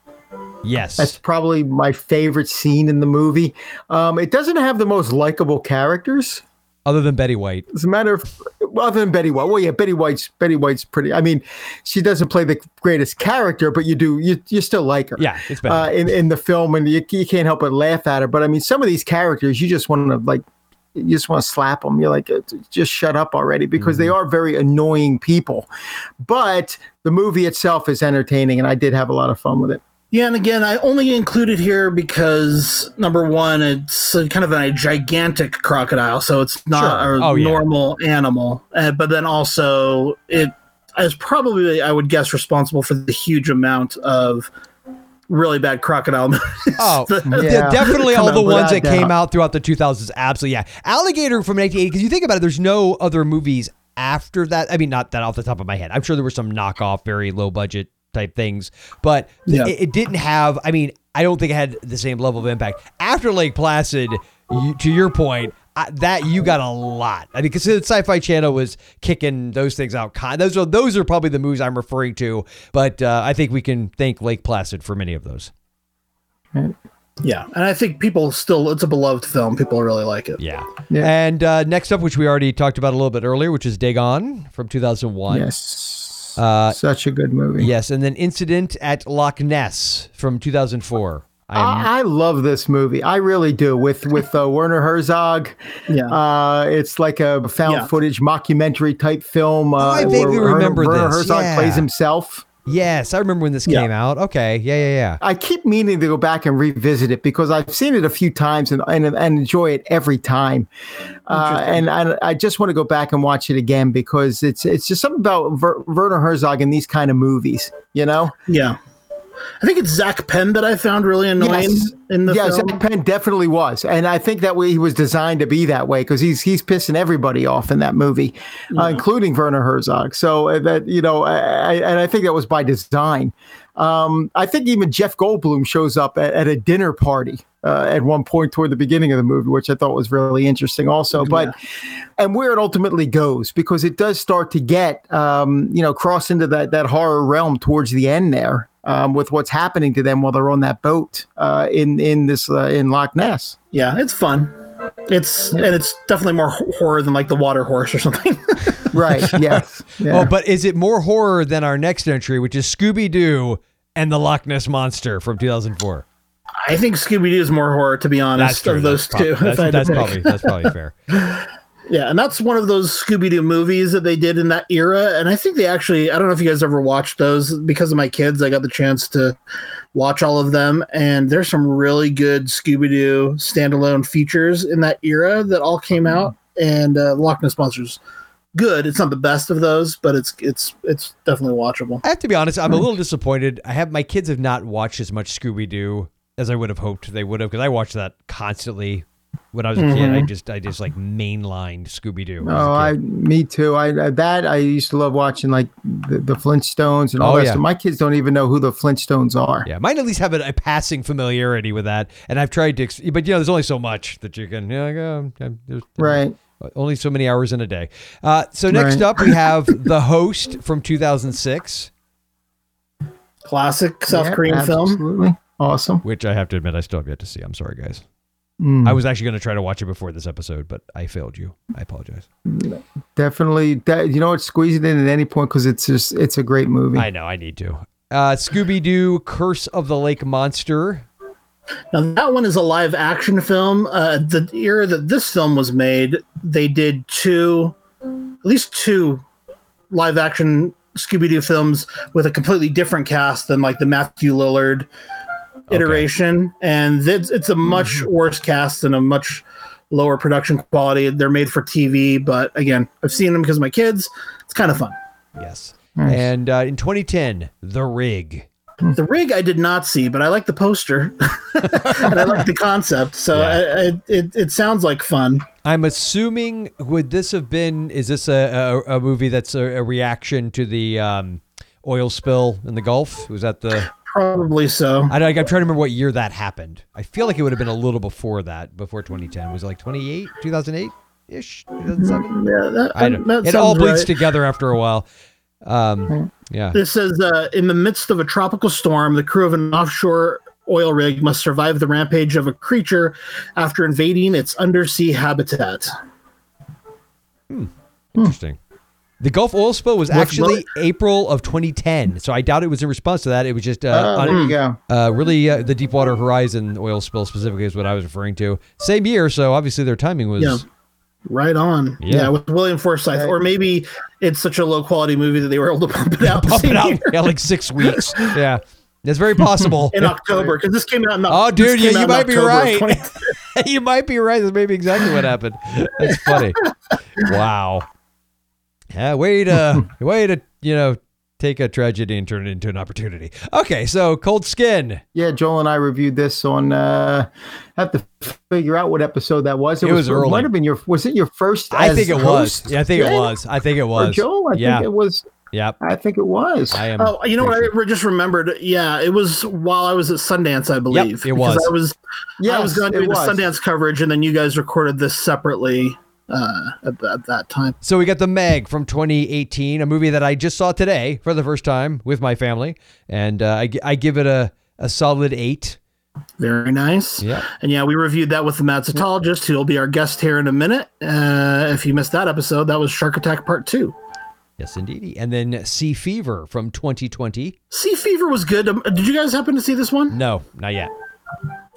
Yes. That's probably my favorite scene in the movie. Um, it doesn't have the most likable characters. Other than Betty White. As a matter of, other than Betty White. Well, yeah, Betty White's Betty White's pretty. I mean, she doesn't play the greatest character, but you do, you you still like her. Yeah, it's better. Uh, in, in the film, and you, you can't help but laugh at her. But I mean, some of these characters, you just want to like, you just want to slap them. You're like, just shut up already, because mm-hmm. they are very annoying people. But the movie itself is entertaining, and I did have a lot of fun with it. Yeah, and again, I only include it here because, number one, it's a, kind of a gigantic crocodile, so it's not sure. a oh, normal yeah. animal. Uh, but then also, it is probably, I would guess, responsible for the huge amount of really bad crocodile movies. Oh, yeah. Definitely all the ones that came out throughout the two thousands. Absolutely, yeah. Alligator from nineteen eighty, because you think about it, there's no other movies after that. I mean, not that off the top of my head. I'm sure there were some knockoff, very low-budget type things, but yeah. it, it didn't have, I mean, I don't think it had the same level of impact. After Lake Placid, you, to your point, I, that you got a lot. I mean, because the Sci-Fi Channel was kicking those things out. Those are, those are probably the movies I'm referring to, but uh, I think we can thank Lake Placid for many of those. Yeah, and I think people still, it's a beloved film. People really like it. Yeah. yeah. And uh, next up, which we already talked about a little bit earlier, which is Dagon from two thousand one. Yes. Uh, Such a good movie. Yes, and then Incident at Loch Ness from two thousand four. I, am- I, I love this movie. I really do. With with uh, Werner Herzog, yeah. uh, it's like a found yeah. footage mockumentary type film. Uh, oh, I vaguely remember Werner, this. Werner Herzog yeah. plays himself. Yes, I remember when this yeah. came out. Okay, yeah, yeah, yeah. I keep meaning to go back and revisit it because I've seen it a few times and and, and enjoy it every time. Uh, and I, I just want to go back and watch it again because it's it's just something about Ver, Werner Herzog in these kind of movies, you know? Yeah. I think it's Zach Penn that I found really annoying yes. in the yeah, film. Yeah, Zach Penn definitely was. And I think that way he was designed to be that way because he's he's pissing everybody off in that movie, yeah. uh, including Werner Herzog. So, uh, that you know, I, I, and I think that was by design. Um, I think even Jeff Goldblum shows up at, at a dinner party uh, at one point toward the beginning of the movie, which I thought was really interesting also. But yeah. and where it ultimately goes, because it does start to get, um, you know, cross into that, that horror realm towards the end there. Um, with what's happening to them while they're on that boat uh, in in this uh, in Loch Ness. Yeah, it's fun. It's yeah. and it's definitely more horror than like the Water Horse or something. Right. Yes. Yeah. Oh, but is it more horror than our next entry, which is Scooby Doo and the Loch Ness Monster from two thousand four? I think Scooby Doo is more horror, to be honest, true, of those prob- two. That's, that's probably that's probably fair. Yeah, and that's one of those Scooby-Doo movies that they did in that era. And I think they actually, I don't know if you guys ever watched those. Because of my kids, I got the chance to watch all of them. And there's some really good Scooby-Doo standalone features in that era that all came out. And uh, Loch Ness Monster's good. It's not the best of those, but it's it's it's definitely watchable. I have to be honest, I'm a little disappointed. I have my kids have not watched as much Scooby-Doo as I would have hoped they would have, because I watched that constantly. When I was a kid, mm-hmm. I just I just like mainlined Scooby-Doo. Oh, I me too. I that I used to love watching like the, the Flintstones and all oh, that. Yeah. So my kids don't even know who the Flintstones are. Yeah, mine at least have a, a passing familiarity with that. And I've tried to, but you know, there's only so much that you can. You know, like, oh, I'm, there's, right. Only so many hours in a day. Uh, so next right. up, we have The Host from two thousand six. Classic South yeah, Korean absolutely. Film. Absolutely awesome. Which I have to admit, I still have yet to see. I'm sorry, guys. Mm. I was actually going to try to watch it before this episode, but I failed you. I apologize. Definitely. De- you know what? Squeeze it in at any point because it's just it's a great movie. I know. I need to. Uh, Scooby-Doo, Curse of the Lake Monster. Now, that one is a live action film. Uh, the era that this film was made, they did two, at least two live action Scooby-Doo films with a completely different cast than like the Matthew Lillard iteration, okay. and it's, it's a much worse cast and a much lower production quality. They're made for T V, but again, I've seen them because of my kids. It's kind of fun. Yes. Nice. And uh, in twenty ten, The Rig. The Rig I did not see, but I like the poster and I like the concept. So yeah. I, I, it it sounds like fun. I'm assuming, would this have been, is this a, a, a movie that's a, a reaction to the um, oil spill in the Gulf? Was that the... Probably so. I, I'm trying to remember what year that happened. I feel like it would have been a little before that, before twenty ten. Was it like twenty-eight, two thousand eight-ish, two thousand seven? Yeah, that, I don't, that it all bleeds right. together after a while. Um, yeah. This says, uh, in the midst of a tropical storm, the crew of an offshore oil rig must survive the rampage of a creature after invading its undersea habitat. Hmm. Interesting. Hmm. The Gulf oil spill was actually April of twenty ten, so I doubt it was in response to that. It was just uh, uh, on, there you go. Uh, really uh, the Deepwater Horizon oil spill specifically is what I was referring to. Same year, so obviously their timing was... Yeah. Right on. Yeah. yeah, with William Forsythe. Right. Or maybe it's such a low-quality movie that they were able to pump it out. Pump it out. Yeah, like six weeks. Yeah, that's very possible. In October, because this came out in October. Oh, dude, yeah, you might be right. You might be right. That's maybe exactly what happened. That's funny. Wow. Yeah, way to way to you know take a tragedy and turn it into an opportunity. Okay, so Cold Skin. Yeah, Joel and I reviewed this on. Uh, have to figure out what episode that was. It, it was, was early. It might have been your. Was it your first? I think it host? was. Yeah, I think yeah. it was. I think it was. Or Joel, I yeah. think it was. Yeah, I think it was. I am. Oh, you know what? Sure. I just remembered. Yeah, it was while I was at Sundance, I believe. Yep, it was. I was. Yeah, I was going to do the Sundance coverage, and then you guys recorded this separately. Uh, at, the, at that time. So we got The Meg from twenty eighteen, a movie that I just saw today for the first time with my family, and uh, I, I give it a, a solid eight. Very nice. Yeah, and yeah, we reviewed that with the Madsatologist, who'll be our guest here in a minute. Uh, if you missed that episode, that was Shark Attack Part Two. Yes, indeedy. And then Sea Fever from twenty twenty. Sea Fever was good. Um, did you guys happen to see this one? No, not yet.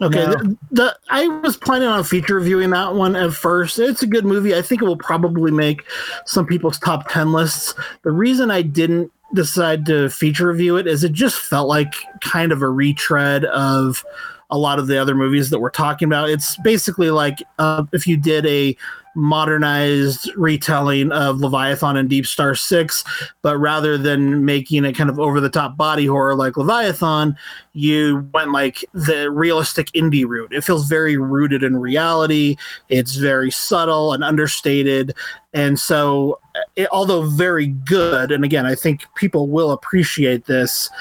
Okay, no. the, the, I was planning on feature reviewing that one at first. It's a good movie. I think it will probably make some people's top ten lists. The reason I didn't decide to feature review it is it just felt like kind of a retread of a lot of the other movies that we're talking about. It's basically like uh, if you did a modernized retelling of Leviathan and Deep Star Six, but rather than making it kind of over-the-top body horror like Leviathan, you went like the realistic indie route. It feels very rooted in reality. It's very subtle and understated. And so, it, although very good, and again, I think people will appreciate this,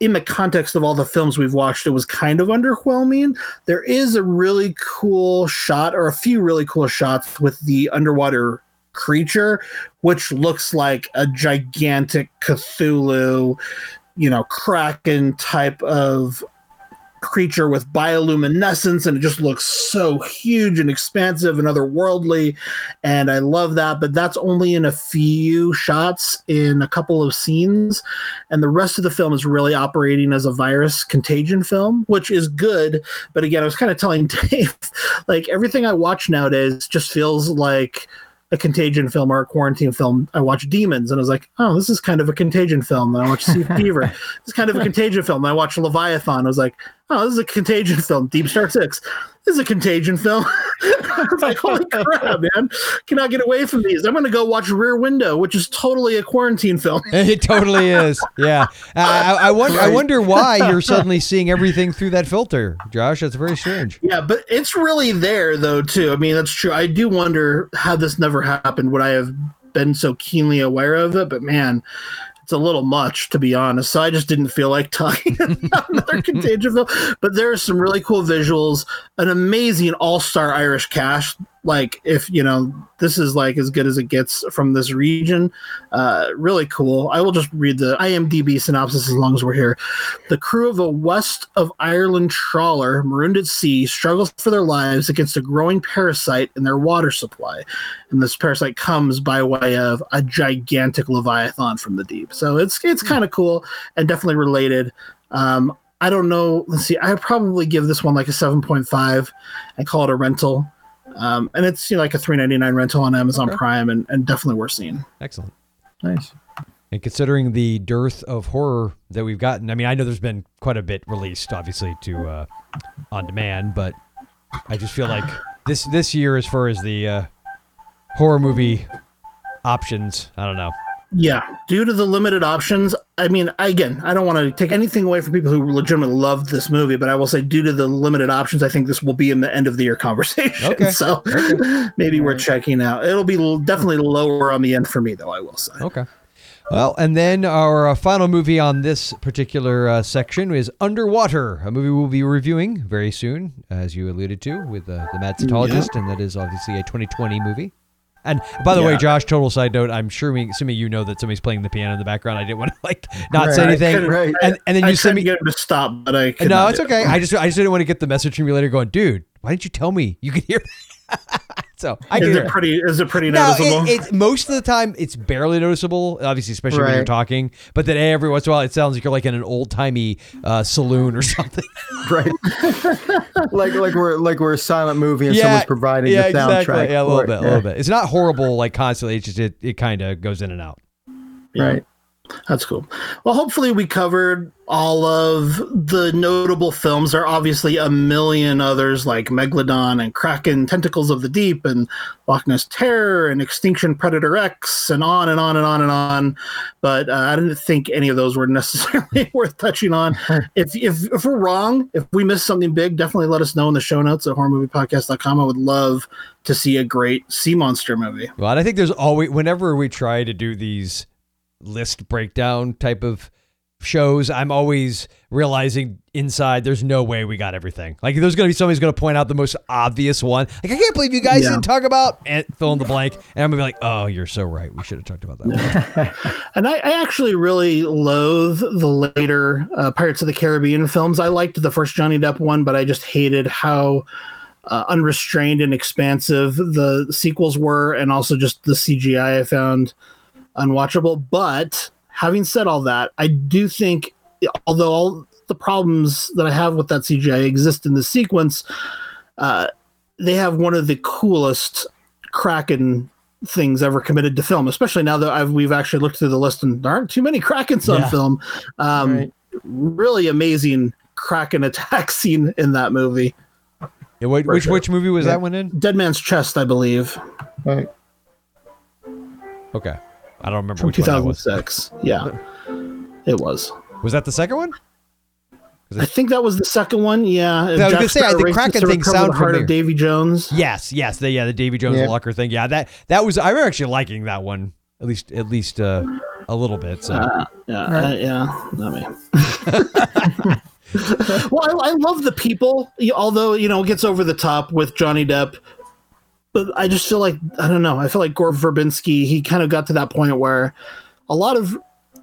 in the context of all the films we've watched, it was kind of underwhelming. There is a really cool shot, or a few really cool shots, with the underwater creature, which looks like a gigantic Cthulhu, you know, kraken type of creature with bioluminescence, and it just looks so huge and expansive and otherworldly, and I love that. But that's only in a few shots in a couple of scenes, and the rest of the film is really operating as a virus contagion film, which is good. But again, I was kind of telling Dave, like, everything I watch nowadays just feels like a contagion film or a quarantine film. I watch Demons, and I was like, oh, this is kind of a contagion film. And I watch Sea Fever. It's kind of a contagion film. And I watch Leviathan. I was like, oh, this is a contagion film. Deep Star Six. This is a contagion film. It's like, holy crap, man. Cannot get away from these. I'm going to go watch Rear Window, which is totally a quarantine film. It totally is. Yeah. I, I, I, wonder, I wonder why you're suddenly seeing everything through that filter, Josh. That's very strange. Yeah, but it's really there, though, too. I mean, that's true. I do wonder how this never happened. Would I have been so keenly aware of it? But, man, it's a little much, to be honest. So I just didn't feel like talking about another contagion film. But there are some really cool visuals, an amazing all-star Irish cast. Like, if, you know, this is like as good as it gets from this region. Uh, really cool. I will just read the I M D B synopsis as long as we're here. The crew of a West of Ireland trawler marooned at sea struggles for their lives against a growing parasite in their water supply. And this parasite comes by way of a gigantic Leviathan from the deep. So it's it's kind of cool and definitely related. Um, I don't know. Let's see. I probably give this one like a seven point five and call it a rental. Um, and it's, you know, like a three ninety-nine rental on Amazon okay. Prime, and, and definitely worth seeing. Excellent. Nice. And considering the dearth of horror that we've gotten, I mean, I know there's been quite a bit released, obviously, to uh, on demand, but I just feel like this this year, as far as the uh, horror movie options, I don't know. Yeah, due to the limited options, I mean, again, I don't want to take anything away from people who legitimately loved this movie, but I will say due to the limited options, I think this will be in the end of the year conversation. Okay. So okay. maybe we're checking out. It'll be definitely lower on the end for me, though, I will say. Okay. Well, and then our final movie on this particular uh, section is Underwater, a movie we'll be reviewing very soon, as you alluded to, with uh, the Madsatologist, yeah. and that is obviously a twenty twenty movie. And by the yeah. way, Josh, total side note, I'm sure we, assuming you know that somebody's playing the piano in the background. I didn't want to like not right, say anything. Right. And, and then you I send me get him to stop, but I no, it's okay. It. I just I just didn't want to get the message from you later going, dude, why didn't you tell me you could hear that? So I is it it. pretty is it pretty noticeable? No, it, it's most of the time it's barely noticeable, obviously, especially right. when you're talking. But then every once in a while it sounds like you're like in an old timey uh, saloon or something. Right. like like we're like we're a silent movie and yeah, someone's providing yeah, the soundtrack. Exactly. Yeah, a little bit, a yeah. little bit. It's not horrible like constantly, it's just it, it kinda goes in and out. Yeah. Right. That's cool. Well, hopefully we covered all of the notable films. There are obviously a million others like Megalodon and Kraken, Tentacles of the Deep, and Loch Ness Terror, and Extinction Predator X, and on and on and on and on. But uh, I didn't think any of those were necessarily worth touching on. If, if if we're wrong, if we missed something big, definitely let us know in the show notes at horror movie podcast dot com. I would love to see a great sea monster movie. Well, and I think there's always, whenever we try to do these list breakdown type of shows, I'm always realizing inside there's no way we got everything. Like there's gonna be somebody's gonna point out the most obvious one, like I can't believe you guys yeah. didn't talk about and fill in the blank, and I'm gonna be like, oh, you're so right, we should have talked about that one. And I, I actually really loathe the later uh, Pirates of the Caribbean films. I liked the first Johnny Depp one, but I just hated how Uh, unrestrained and expansive the sequels were, and also just the C G I I found unwatchable. But having said all that, I do think, although all the problems that I have with that C G I exist in the sequence, uh, they have one of the coolest Kraken things ever committed to film, especially now that I've, we've actually looked through the list and there aren't too many Krakens on yeah. film. Um, right. Really amazing Kraken attack scene in that movie. Yeah, wait, which sure. which movie was yeah. that one in? Dead Man's Chest, I believe. Right. Okay, I don't remember. From which two thousand six. One that was. Yeah, it was. Was that the second one? I think that was the second one. Yeah. I was going to say I think Kraken thing sounded familiar. Heart of Davy Jones. Yes, yes, the, yeah, the Davy Jones yeah. locker thing. Yeah, that that was. I remember actually liking that one at least at least uh, a little bit. So uh, yeah, uh, yeah, not me. Well, I, I love the people, although, you know, it gets over the top with Johnny Depp. But I just feel like, I don't know, I feel like Gore Verbinski, he kind of got to that point where a lot of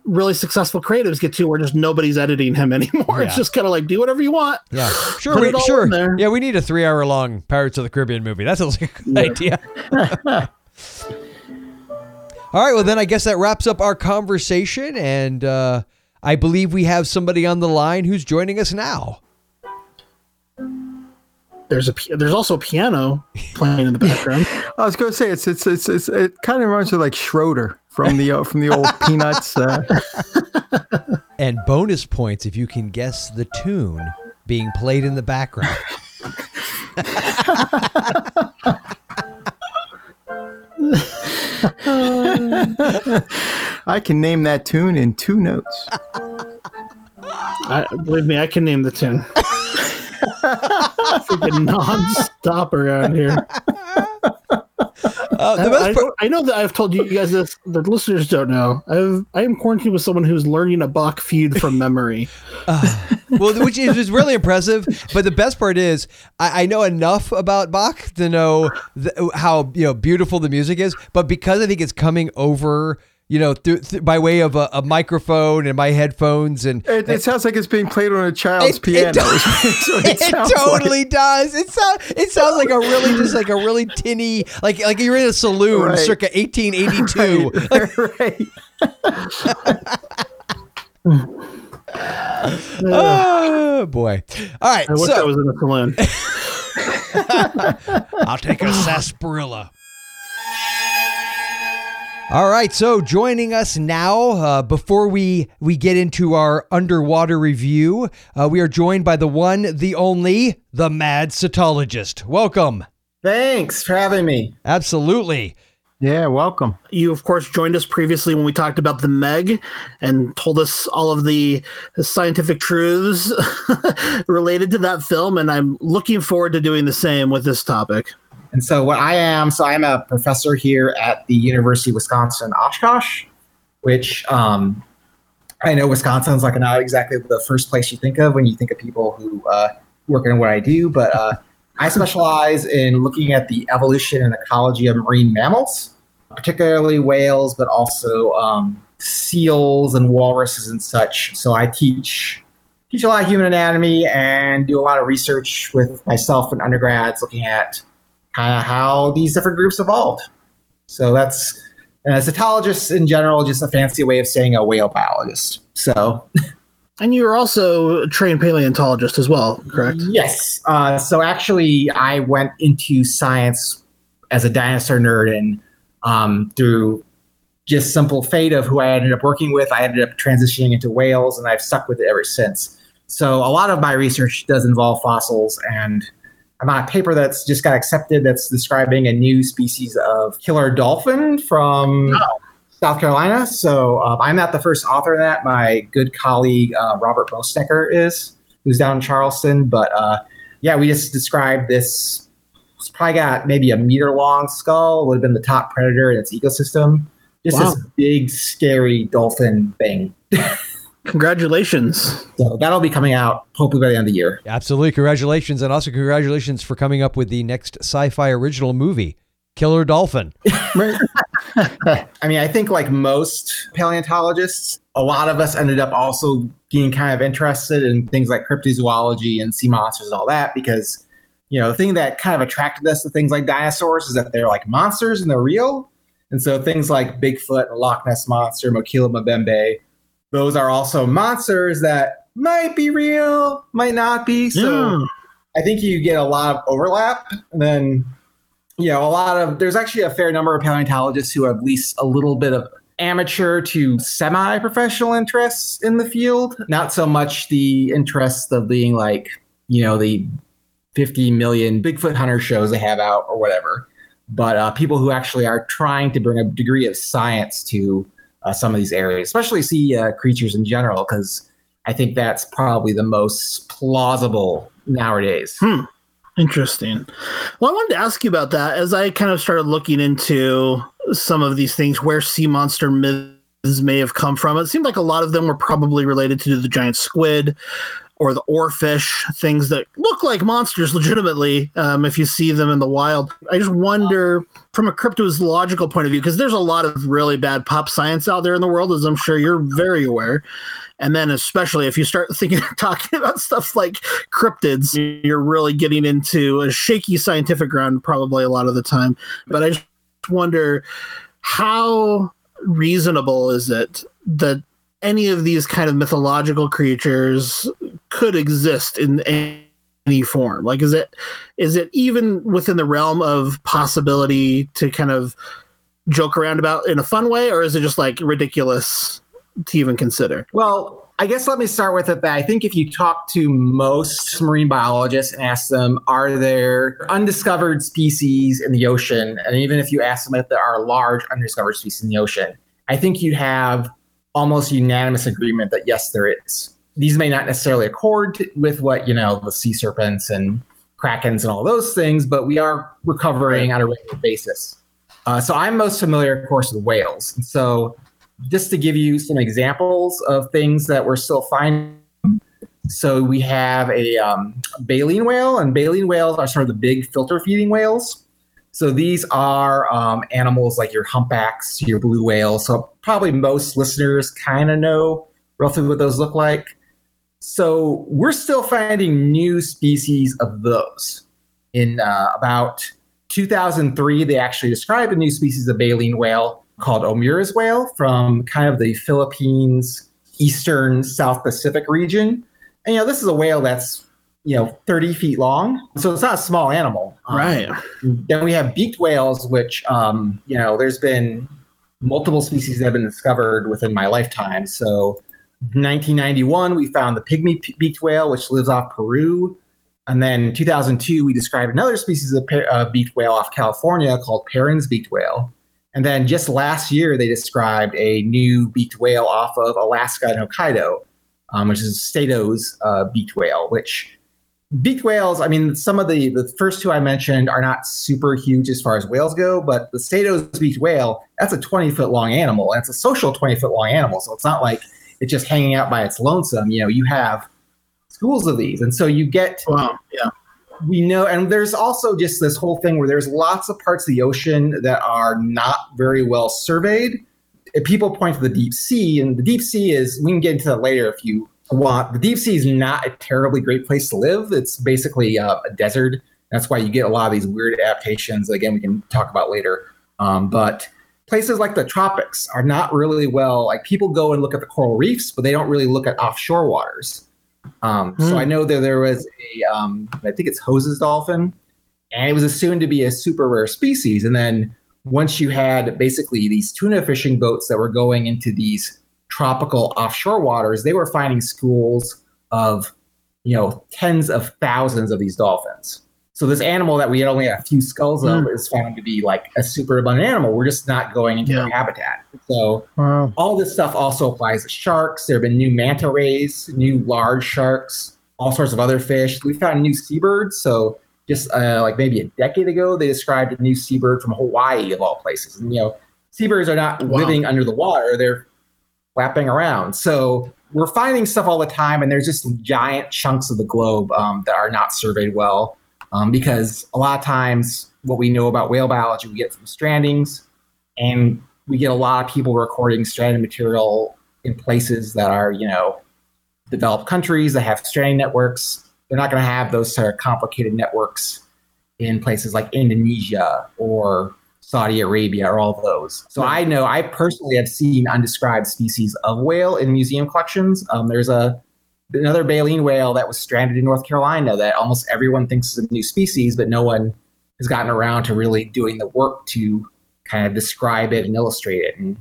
really successful creatives get to where just nobody's editing him anymore. Yeah. It's just kind of like, do whatever you want. Yeah, sure. We, sure. Yeah, we need a three hour long Pirates of the Caribbean movie. That sounds like a good yeah. idea. All right. Well, then I guess that wraps up our conversation. And, uh, I believe we have somebody on the line who's joining us now. There's a there's also a piano playing in the background. I was going to say it's it's it's, it's it kind of reminds me of like Schroeder from the uh, from the old Peanuts. Uh. And bonus points if you can guess the tune being played in the background. I can name that tune in two notes. I, believe me, I can name the tune. Freaking non-stop around here. Uh, the best I, part- I know that I've told you guys this. The listeners don't know. I've, I am quarantined with someone who's learning a Bach feed from memory. Uh, well, which is, is really impressive. But the best part is I, I know enough about Bach to know th- how you know beautiful the music is. But because I think it's coming over, you know, through, through, by way of a, a microphone and my headphones, and it, it sounds like it's being played on a child's it, piano. It, does, so it, it totally like. does. It sounds. It sounds like a really just like a really tinny, like like you're in a saloon, right. circa eighteen eighty-two. Right. Right. Uh, oh boy! All right. I wish so, I was in a saloon. I'll take a sarsaparilla. All right, so joining us now, uh, before we, we get into our underwater review, uh, we are joined by the one, the only, the Mad Cetologist. Welcome. Thanks for having me. Absolutely. Yeah, welcome. You, of course, joined us previously when we talked about the Meg and told us all of the scientific truths related to that film, and I'm looking forward to doing the same with this topic. And so what I am, so I'm a professor here at the University of Wisconsin, Oshkosh, which um, I know Wisconsin's like not exactly the first place you think of when you think of people who uh, work in what I do, but uh, I specialize in looking at the evolution and ecology of marine mammals, particularly whales, but also um, seals and walruses and such. So I teach teach a lot of human anatomy and do a lot of research with myself and undergrads looking at kind of how these different groups evolved. So that's, as a cetologist in general, just a fancy way of saying a whale biologist. So... And you're also a trained paleontologist as well, correct? Yes. Uh, so actually, I went into science as a dinosaur nerd, and um, through just simple fate of who I ended up working with, I ended up transitioning into whales, and I've stuck with it ever since. So a lot of my research does involve fossils, and I'm on a paper that's just got accepted that's describing a new species of killer dolphin from... Oh. South Carolina. So um, I'm not the first author of that. My good colleague, uh, Robert Bostecker, is, who's down in Charleston. But uh, yeah, we just described this. It's probably got maybe a meter long skull, would have been the top predator in its ecosystem. Just wow. This big, scary dolphin thing. Congratulations. So that'll be coming out hopefully by the end of the year. Absolutely. Congratulations. And also congratulations for coming up with the next sci-fi original movie. Killer dolphin. I mean, I think like most paleontologists, a lot of us ended up also being kind of interested in things like cryptozoology and sea monsters and all that, because, you know, the thing that kind of attracted us to things like dinosaurs is that they're like monsters and they're real. And so things like Bigfoot, Loch Ness Monster, Mokila Mbembe, those are also monsters that might be real, might not be. So mm. I think you get a lot of overlap. And then... You know, a lot of, there's actually a fair number of paleontologists who have at least a little bit of amateur to semi-professional interests in the field. Not so much the interests of being like, you know, the fifty million Bigfoot hunter shows they have out or whatever. But uh, people who actually are trying to bring a degree of science to uh, some of these areas, especially sea uh, creatures in general, because I think that's probably the most plausible nowadays. Hmm. Interesting. Well, I wanted to ask you about that as I kind of started looking into some of these things where sea monster myths may have come from. It seemed like a lot of them were probably related to the giant squid or the oarfish, things that look like monsters legitimately um, if you see them in the wild. I just wonder from a cryptozoological point of view, because there's a lot of really bad pop science out there in the world, as I'm sure you're very aware. And then especially if you start thinking, talking about stuff like cryptids, you're really getting into a shaky scientific ground probably a lot of the time. But I just wonder how reasonable is it that any of these kind of mythological creatures could exist in any form? Like, is it, is it even within the realm of possibility to kind of joke around about in a fun way, or is it just like ridiculous to even consider? Well, I guess let me start with it that I think if you talk to most marine biologists and ask them, are there undiscovered species in the ocean? And even if you ask them if there are large undiscovered species in the ocean, I think you'd have almost unanimous agreement that yes, there is. These may not necessarily accord to, with what, you know, the sea serpents and krakens and all those things, but we are recovering on a regular basis. Uh, so I'm most familiar, of course, with whales. And so just to give you some examples of things that we're still finding. So we have a um, baleen whale, and baleen whales are sort of the big filter feeding whales. So these are um, animals like your humpbacks, your blue whales. So probably most listeners kind of know roughly what those look like. So we're still finding new species of those. In uh, about two thousand three, they actually described a new species of baleen whale called Omura's whale from kind of the Philippines, eastern South Pacific region. And, you know, this is a whale that's, you know, thirty feet long. So it's not a small animal. Right. Um, then we have beaked whales, which, um, you know, there's been multiple species that have been discovered within my lifetime. So nineteen ninety-one, we found the pygmy beaked whale, which lives off Peru. And then two thousand two, we described another species of pe- uh, beaked whale off California called Perrin's beaked whale. And then just last year, they described a new beaked whale off of Alaska and Hokkaido, um, which is Sato's uh, beaked whale, which... Beaked whales, I mean, some of the, the first two I mentioned are not super huge as far as whales go, but the Sato's beaked whale, that's a twenty-foot long animal, and it's a social twenty-foot long animal, so it's not like it's just hanging out by its lonesome. You know, you have schools of these, and so you get wow, yeah. We know, and there's also just this whole thing where there's lots of parts of the ocean that are not very well surveyed. People point to the deep sea, and the deep sea is, we can get into that later if you want. The deep sea is not a terribly great place to live. It's basically uh, a desert. That's why you get a lot of these weird adaptations. Again, we can talk about later. Um, but places like the tropics are not really well, like people go and look at the coral reefs, but they don't really look at offshore waters. Um, mm. So I know that there was a, um, I think it's Hose's dolphin, and it was assumed to be a super rare species. And then once you had basically these tuna fishing boats that were going into these tropical offshore waters, they were finding schools of, you know, tens of thousands of these dolphins. So this animal that we had only had a few skulls of mm. is found to be like a super abundant animal. We're just not going into yeah. their habitat. So wow. all this stuff also applies to sharks. There have been new manta rays, new large sharks, all sorts of other fish. We found new seabirds. So just uh, like maybe a decade ago, they described a new seabird from Hawaii of all places. And, you know, seabirds are not wow. living under the water. They're flapping around. So we're finding stuff all the time. And there's just giant chunks of the globe um, that are not surveyed well. Um, because a lot of times what we know about whale biology, we get from strandings, and we get a lot of people recording stranded material in places that are, you know, developed countries that have stranding networks. They're not going to have those sort of complicated networks in places like Indonesia or Saudi Arabia or all those. So I know I personally have seen undescribed species of whale in museum collections. Um, there's a Another baleen whale that was stranded in North Carolina that almost everyone thinks is a new species, but no one has gotten around to really doing the work to kind of describe it and illustrate it. And,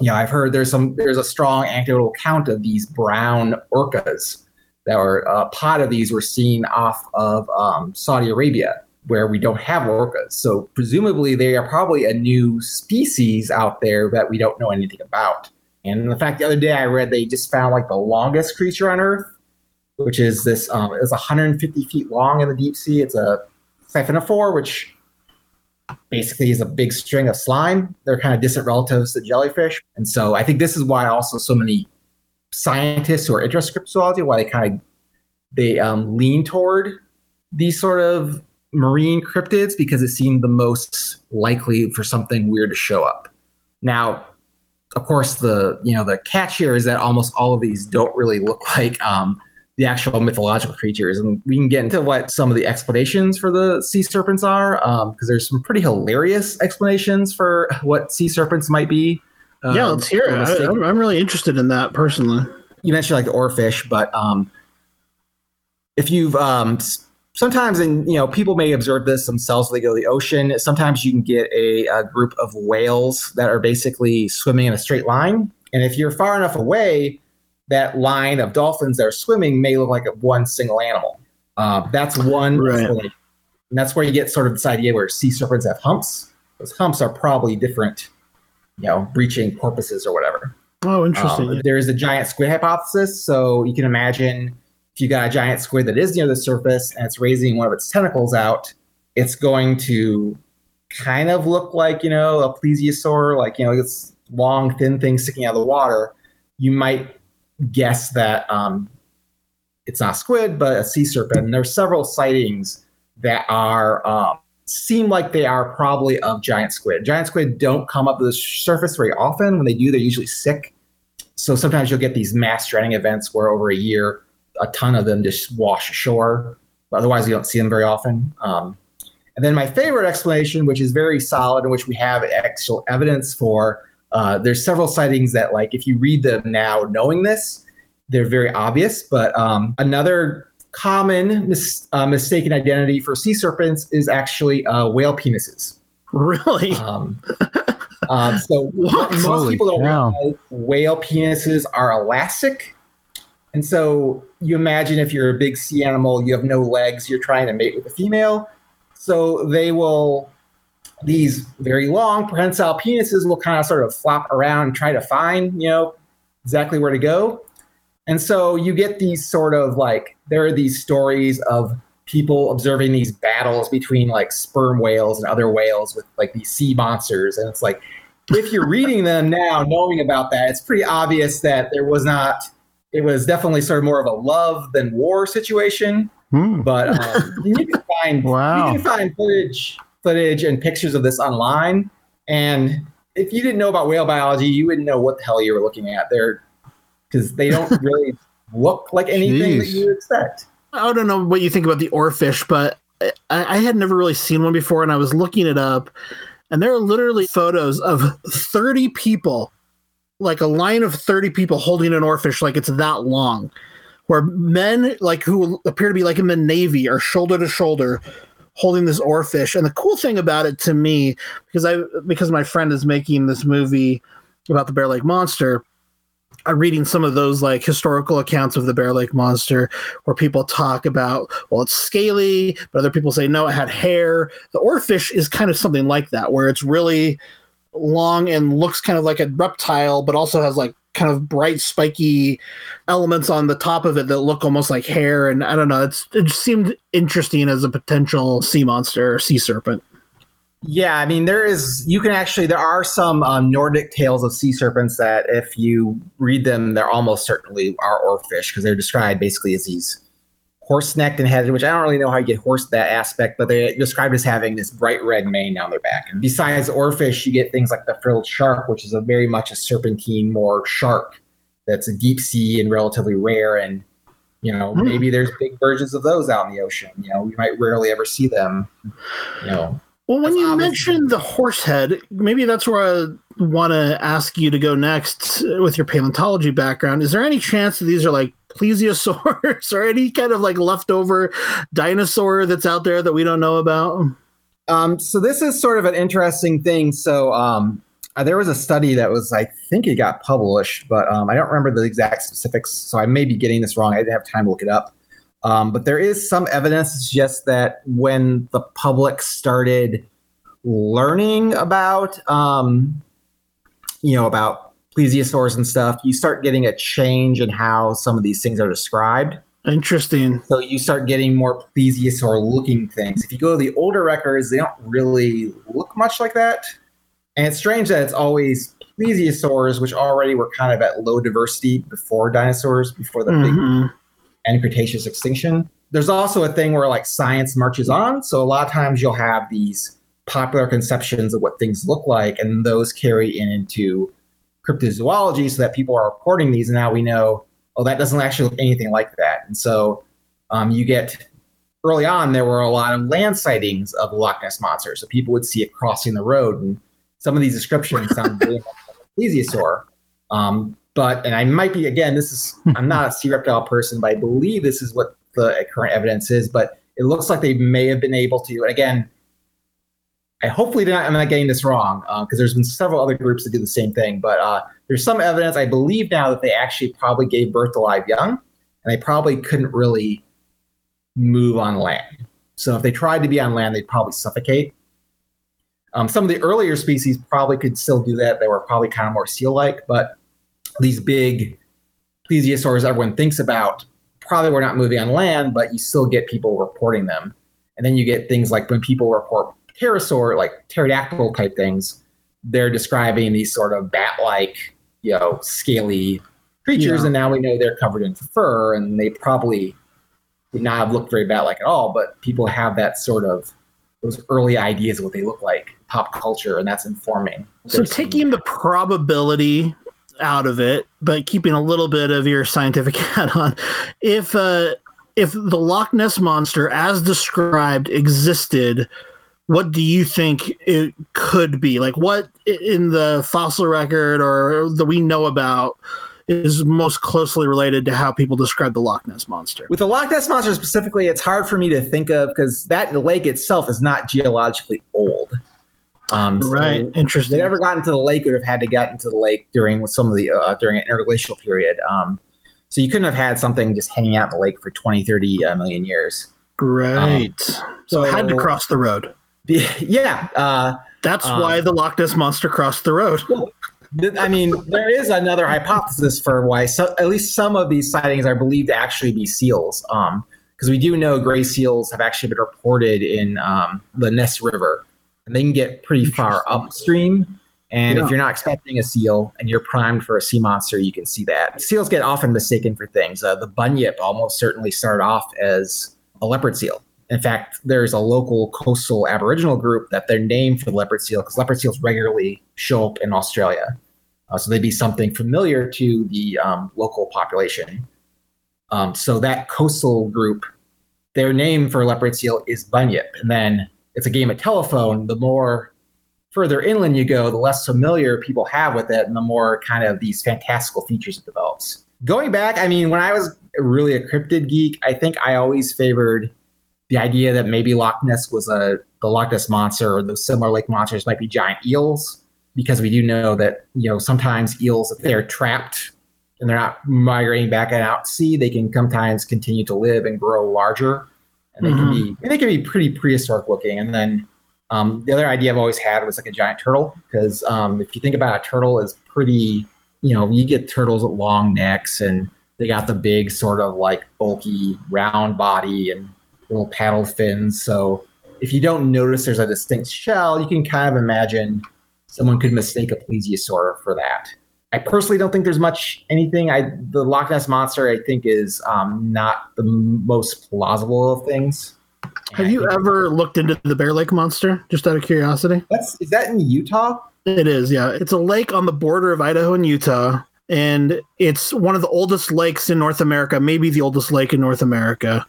you know, I've heard there's some, there's a strong anecdotal count of these brown orcas that were, a pod of these were seen off of um, Saudi Arabia, where we don't have orcas. So presumably they are probably a new species out there that we don't know anything about. And in fact, the other day I read they just found like the longest creature on Earth, which is this, um, it's one hundred fifty feet long in the deep sea. It's a siphonophore, which basically is a big string of slime. They're kind of distant relatives to jellyfish. And so I think this is why also so many scientists who are interested in cryptozoology, why they kind of, they um, lean toward these sort of marine cryptids, because it seemed the most likely for something weird to show up. Now, of course, the you know the catch here is that almost all of these don't really look like um, the actual mythological creatures, and we can get into what some of the explanations for the sea serpents are, because um, there's some pretty hilarious explanations for what sea serpents might be. Um, yeah, let's hear it. I, I'm really interested in that personally. You mentioned like the oarfish, but um, if you've um, sometimes, and you know, people may observe this themselves when they go to the ocean. Sometimes you can get a, a group of whales that are basically swimming in a straight line. And if you're far enough away, that line of dolphins that are swimming may look like one single animal. Uh, that's one. Right. And that's where you get sort of this idea where sea serpents have humps. Those humps are probably different, you know, breaching porpoises or whatever. Oh, interesting. Um, there is a giant squid hypothesis. So you can imagine, if you got a giant squid that is near the surface and it's raising one of its tentacles out, it's going to kind of look like, you know, a plesiosaur, like, you know, this long, thin thing sticking out of the water. You might guess that um, it's not squid, but a sea serpent. And there are several sightings that are um, seem like they are probably of giant squid. Giant squid don't come up to the surface very often. When they do, they're usually sick. So sometimes you'll get these mass stranding events where over a year, a ton of them just wash ashore. Otherwise, you don't see them very often. Um, and then my favorite explanation, which is very solid and which we have actual evidence for, uh, there's several sightings that, like, if you read them now knowing this, they're very obvious. But um, another common mis- uh, mistaken identity for sea serpents is actually uh, whale penises. Really? Um, um, so most people don't realize whale penises are elastic. And so you imagine if you're a big sea animal, you have no legs, you're trying to mate with a female. So they will, these very long prehensile penises will kind of sort of flop around and try to find, you know, exactly where to go. And so you get these sort of like, there are these stories of people observing these battles between like sperm whales and other whales with like these sea monsters. And it's like, if you're reading them now, knowing about that, it's pretty obvious that there was not... It was definitely sort of more of a love than war situation. Hmm. But um, you can find wow. you can find footage, footage and pictures of this online. And if you didn't know about whale biology, you wouldn't know what the hell you were looking at there, because they don't really look like anything Jeez. That you expect. I don't know what you think about the oarfish, but I, I had never really seen one before, and I was looking it up, and there are literally photos of thirty people, like a line of thirty people holding an oarfish like it's that long, where men like who appear to be like in the Navy are shoulder to shoulder holding this oarfish. And the cool thing about it to me, because I because my friend is making this movie about the Bear Lake Monster, I'm reading some of those like historical accounts of the Bear Lake Monster where people talk about, well, it's scaly, but other people say, no, it had hair. The oarfish is kind of something like that, where it's really long and looks kind of like a reptile, but also has like kind of bright, spiky elements on the top of it that look almost like hair. And I don't know, it's, it just seemed interesting as a potential sea monster or sea serpent. Yeah, I mean, there is, you can actually, there are some um, Nordic tales of sea serpents that if you read them, they're almost certainly are oarfish, because they're described basically as these horse-necked and headed, which I don't really know how you get horse that aspect, but they're described as having this bright red mane down their back. And besides oarfish, you get things like the frilled shark, which is a very much a serpentine, more shark that's a deep sea and relatively rare. And, you know, mm. maybe there's big versions of those out in the ocean. You know, we might rarely ever see them, you know. Well, when you mentioned the horse head, maybe that's where I want to ask you to go next with your paleontology background. Is there any chance that these are like plesiosaurs or any kind of like leftover dinosaur that's out there that we don't know about? Um, so this is sort of an interesting thing. So um, there was a study that was, I think it got published, but um, I don't remember the exact specifics. So I may be getting this wrong. I didn't have time to look it up. Um, but there is some evidence to suggest that when the public started learning about, um, you know, about plesiosaurs and stuff, you start getting a change in how some of these things are described. Interesting. So you start getting more plesiosaur-looking things. If you go to the older records, they don't really look much like that. And it's strange that it's always plesiosaurs, which already were kind of at low diversity before dinosaurs, before the mm-hmm. big... and Cretaceous extinction. There's also a thing where like science marches on. So a lot of times you'll have these popular conceptions of what things look like, and those carry in into cryptozoology so that people are reporting these. And now we know, oh, that doesn't actually look anything like that. And so um, you get early on, there were a lot of land sightings of the Loch Ness Monster. So people would see it crossing the road. And some of these descriptions sound very much like a plesiosaur. Um, But, and I might be, again, this is, I'm not a sea reptile person, but I believe this is what the current evidence is. But it looks like they may have been able to, and again, I hopefully not, I'm not getting this wrong, because uh, there's been several other groups that do the same thing. But uh, there's some evidence, I believe now, that they actually probably gave birth to live young, and they probably couldn't really move on land. So if they tried to be on land, they'd probably suffocate. Um, some of the earlier species probably could still do that. They were probably kind of more seal-like, but these big plesiosaurs everyone thinks about probably were not moving on land, but you still get people reporting them. And then you get things like when people report pterosaur, like pterodactyl type things, they're describing these sort of bat-like, you know, scaly creatures. Yeah. And now we know they're covered in fur, and they probably would not have looked very bat-like at all, but people have that sort of those early ideas of what they look like, pop culture, and that's informing. So taking the probability out of it, but keeping a little bit of your scientific hat on, if uh if the Loch Ness Monster as described existed, what do you think it could be? Like, what in the fossil record or that we know about is most closely related to how people describe the Loch Ness Monster? With the Loch Ness Monster specifically, it's hard for me to think of, because that lake itself is not geologically old. Um, right. So interesting. If they ever got into the lake, would have had to get into the lake during some of the uh, during an interglacial period. Um, so you couldn't have had something just hanging out in the lake for twenty, thirty uh, million years. Right. Um, so it had to cross the road. The, yeah. Uh, That's um, why the Loch Ness Monster crossed the road. I mean, there is another hypothesis for why so, at least some of these sightings are believed to actually be seals, because um, we do know gray seals have actually been reported in um, the Ness River. And they can get pretty far upstream. And yeah. if you're not expecting a seal and you're primed for a sea monster, you can see that. Seals get often mistaken for things. Uh, the bunyip almost certainly started off as a leopard seal. In fact, there's a local coastal Aboriginal group that they're named for the leopard seal because leopard seals regularly show up in Australia. Uh, so they'd be something familiar to the um, local population. Um, so that coastal group, their name for leopard seal is bunyip. And then it's a game of telephone. The more further inland you go, the less familiar people have with it and the more kind of these fantastical features it develops. Going back, I mean, when I was really a cryptid geek, I think I always favored the idea that maybe Loch Ness was a, the Loch Ness Monster or the similar lake monsters might be giant eels, because we do know that, you know, sometimes eels, if they're trapped and they're not migrating back out to sea, they can sometimes continue to live and grow larger. And they mm-hmm. can be, and they can be pretty prehistoric looking. And then um, the other idea I've always had was like a giant turtle, because um, if you think about a turtle is pretty, you know, you get turtles with long necks and they got the big sort of like bulky round body and little paddle fins. So if you don't notice there's a distinct shell, you can kind of imagine someone could mistake a plesiosaur for that. I personally don't think there's much anything. I the Loch Ness Monster, I think, is um, not the most plausible of things. Have you ever looked into the Bear Lake Monster, just out of curiosity? That's is that in Utah? It is, yeah. It's a lake on the border of Idaho and Utah. And it's one of the oldest lakes in North America, maybe the oldest lake in North America.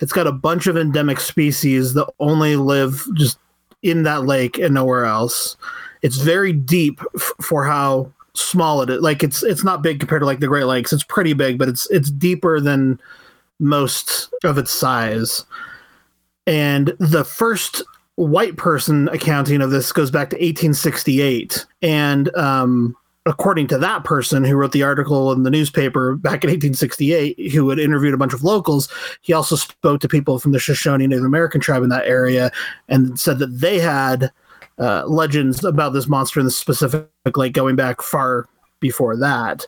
It's got a bunch of endemic species that only live just in that lake and nowhere else. It's very deep f- for how small it is. Like it's it's not big compared to like the Great Lakes. It's pretty big, but it's it's deeper than most of its size. And the first white person accounting of this goes back to eighteen sixty-eight. And um, according to that person who wrote the article in the newspaper back in eighteen sixty-eight, who had interviewed a bunch of locals, he also spoke to people from the Shoshone Native American tribe in that area and said that they had Uh, legends about this monster in the specific like going back far before that.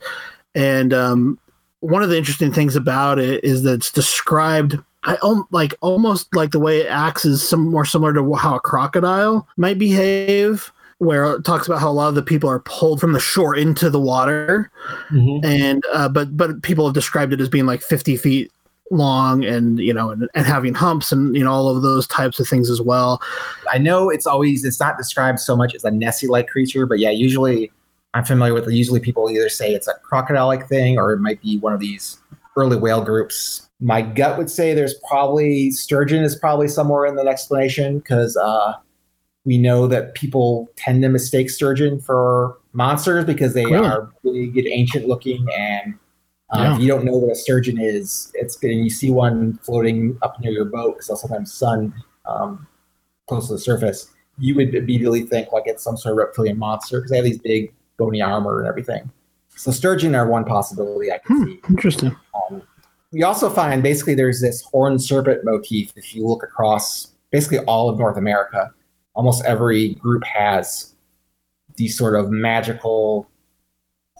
And um, one of the interesting things about it is that it's described I like almost like the way it acts is some more similar to how a crocodile might behave, where it talks about how a lot of the people are pulled from the shore into the water. Mm-hmm. And uh, but but people have described it as being like fifty feet long and, you know, and, and having humps and, you know, all of those types of things as well. I know it's always, it's not described so much as a Nessie-like creature, but yeah, usually I'm familiar with it. Usually people either say it's a crocodile-like thing or it might be one of these early whale groups. My gut would say there's probably, sturgeon is probably somewhere in that explanation because uh, we know that people tend to mistake sturgeon for monsters because they cool. are big and ancient looking and Uh, yeah. If you don't know what a sturgeon is, it's good. And you see one floating up near your boat, because they'll sometimes sun um, close to the surface, you would immediately think like it's some sort of reptilian monster because they have these big bony armor and everything. So sturgeon are one possibility I can hmm, see. Interesting. Um, we also find basically there's this horned serpent motif. If you look across basically all of North America, almost every group has these sort of magical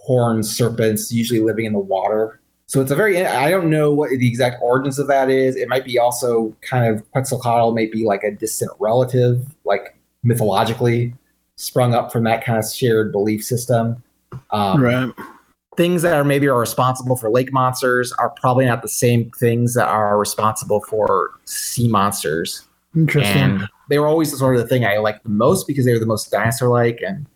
horned serpents usually living in the water. So it's a very, I don't know what the exact origins of that is. It might be also kind of Quetzalcoatl may be like a distant relative, like mythologically sprung up from that kind of shared belief system. Um, right. Things that are maybe are responsible for lake monsters are probably not the same things that are responsible for sea monsters. Interesting. And they were always the sort of the thing I liked the most because they were the most dinosaur-like, and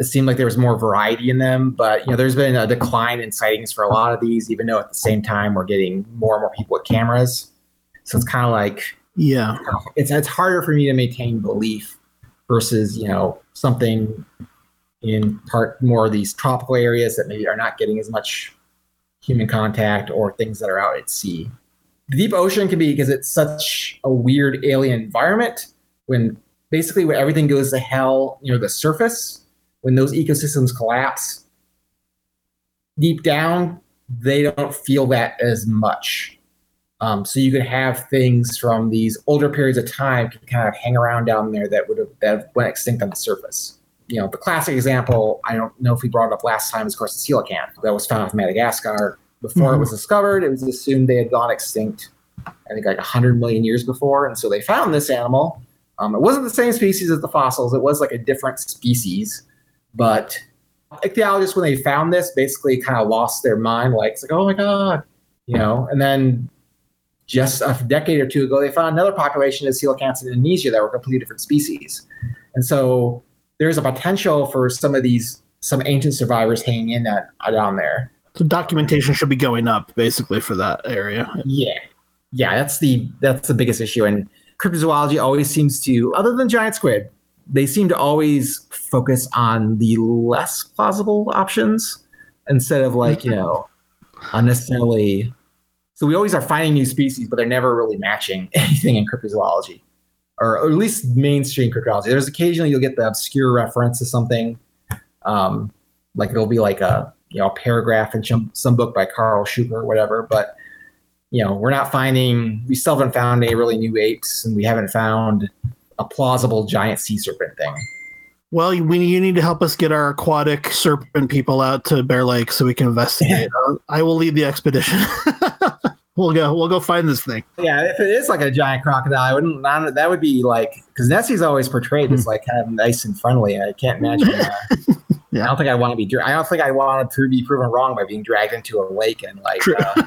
it seemed like there was more variety in them, but you know, there's been a decline in sightings for a lot of these, even though at the same time we're getting more and more people with cameras. So it's kind of like, yeah, it's it's harder for me to maintain belief versus, you know, something in part more of these tropical areas that maybe are not getting as much human contact or things that are out at sea. The deep ocean can be, because it's such a weird alien environment, when basically when everything goes to hell, you know, the surface, when those ecosystems collapse, deep down, they don't feel that as much. Um, so you could have things from these older periods of time can kind of hang around down there that would have that went extinct on the surface. You know, the classic example, I don't know if we brought it up last time, is of course the coelacanth that was found off Madagascar. Before mm-hmm. it was discovered, it was assumed they had gone extinct, I think like one hundred million years before. And so they found this animal. Um, it wasn't the same species as the fossils. It was like a different species. But ichthyologists, when they found this, basically kind of lost their mind. Like, it's like, oh my God, you know, and then just a decade or two ago, they found another population of seal cats in Indonesia that were completely different species. And so there's a potential for some of these, some ancient survivors hanging in that down there. So documentation should be going up basically for that area. Yeah. Yeah. That's the, that's the biggest issue. And cryptozoology always seems to, other than giant squid, they seem to always focus on the less plausible options instead of like, you know, unnecessarily. So we always are finding new species, but they're never really matching anything in cryptozoology, or, or at least mainstream cryptozoology. There's occasionally you'll get the obscure reference to something. Um, like it'll be like a, you know, a paragraph in some, some book by Carl Schuper or whatever, but you know, we're not finding, we still haven't found any really new apes, and we haven't found a plausible giant sea serpent thing. Well, we, you need to help us get our aquatic serpent people out to Bear Lake so we can investigate. uh, I will lead the expedition. We'll go, we'll go find this thing. Yeah. If it is like a giant crocodile, I wouldn't, I that would be like, cause Nessie's always portrayed as like kind of nice and friendly. I can't imagine. Uh, Yeah. I don't think I want to be. I don't think I wanted to be proven wrong by being dragged into a lake and like, uh,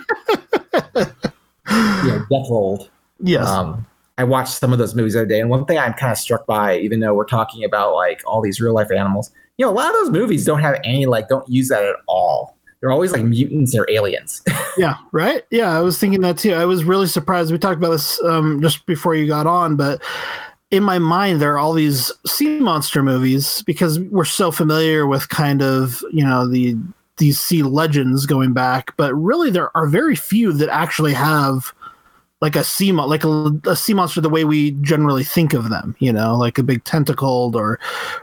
you know, death rolled. Yes. Um, I watched some of those movies the other day, and one thing I'm kind of struck by, even though we're talking about like all these real life animals, you know, a lot of those movies don't have any like, don't use that at all. They're always like mutants or aliens. Yeah. Right. Yeah. I was thinking that too. I was really surprised. We talked about this um, just before you got on, but. In my mind, there are all these sea monster movies because we're so familiar with kind of, you know, the these sea legends going back. But really, there are very few that actually have like a sea mo- like a, a sea monster the way we generally think of them. You know, like a big tentacled or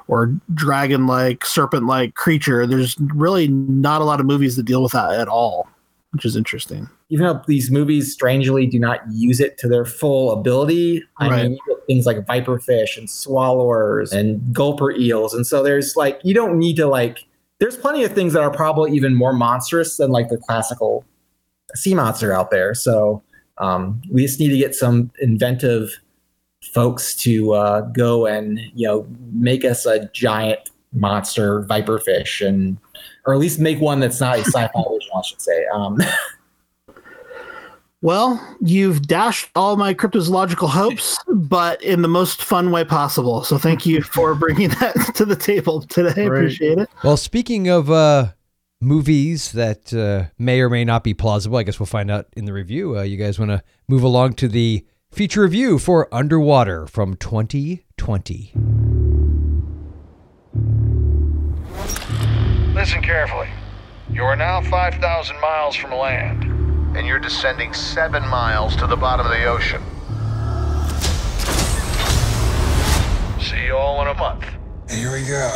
or dragon like serpent like creature. There's really not a lot of movies that deal with that at all, which is interesting. Even though these movies strangely do not use it to their full ability. I right. mean, things like viperfish and swallowers and gulper eels. And so there's like, you don't need to like, there's plenty of things that are probably even more monstrous than like the classical sea monster out there. So um, we just need to get some inventive folks to uh, go and, you know, make us a giant monster viperfish, and, or at least make one that's not a sci-fi original, I should say. Um, Well, you've dashed all my cryptozoological hopes, but in the most fun way possible. So thank you for bringing that to the table today. Right. Appreciate it. Well, speaking of uh, movies that uh, may or may not be plausible, I guess we'll find out in the review. Uh, you guys want to move along to the feature review for Underwater from twenty twenty. Listen carefully. You are now five thousand miles from land, and you're descending seven miles to the bottom of the ocean. See you all in a month. Here we go.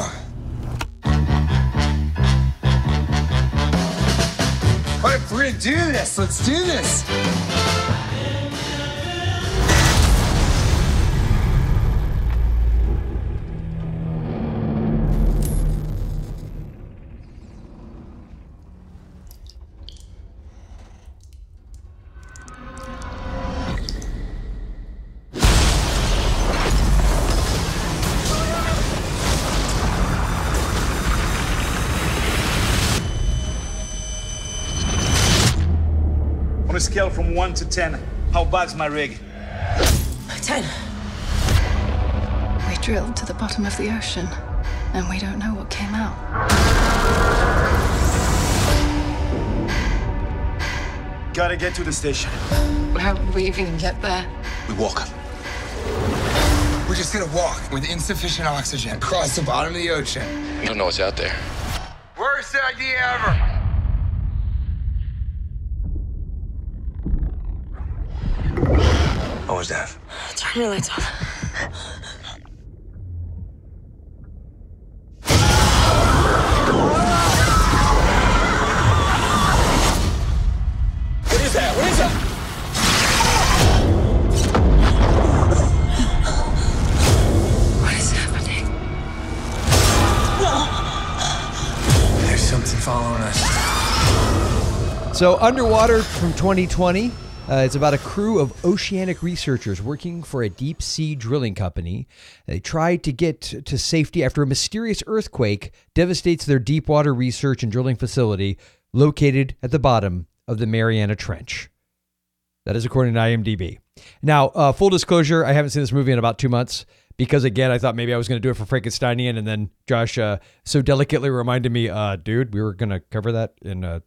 All right, we're gonna do this. Let's do this. Scale from one to ten. How bad's my rig? Ten. We drilled to the bottom of the ocean, and we don't know what came out. Gotta get to the station. How will we even get there? We walk. We're just gonna walk with insufficient oxygen across the bottom of the ocean. You don't know what's out there. Worst idea ever. What was that? Turn your lights off. What is that? What is that? What is happening? No. There's something following us. So, Underwater from twenty twenty. Uh, it's about a crew of oceanic researchers working for a deep sea drilling company. They tried to get to safety after a mysterious earthquake devastates their deep water research and drilling facility located at the bottom of the Mariana Trench. That is according to I M D B. Now, uh, full disclosure, I haven't seen this movie in about two months because, again, I thought maybe I was going to do it for Frankensteinian, and then Josh uh, so delicately reminded me, uh, dude, we were going to cover that in uh,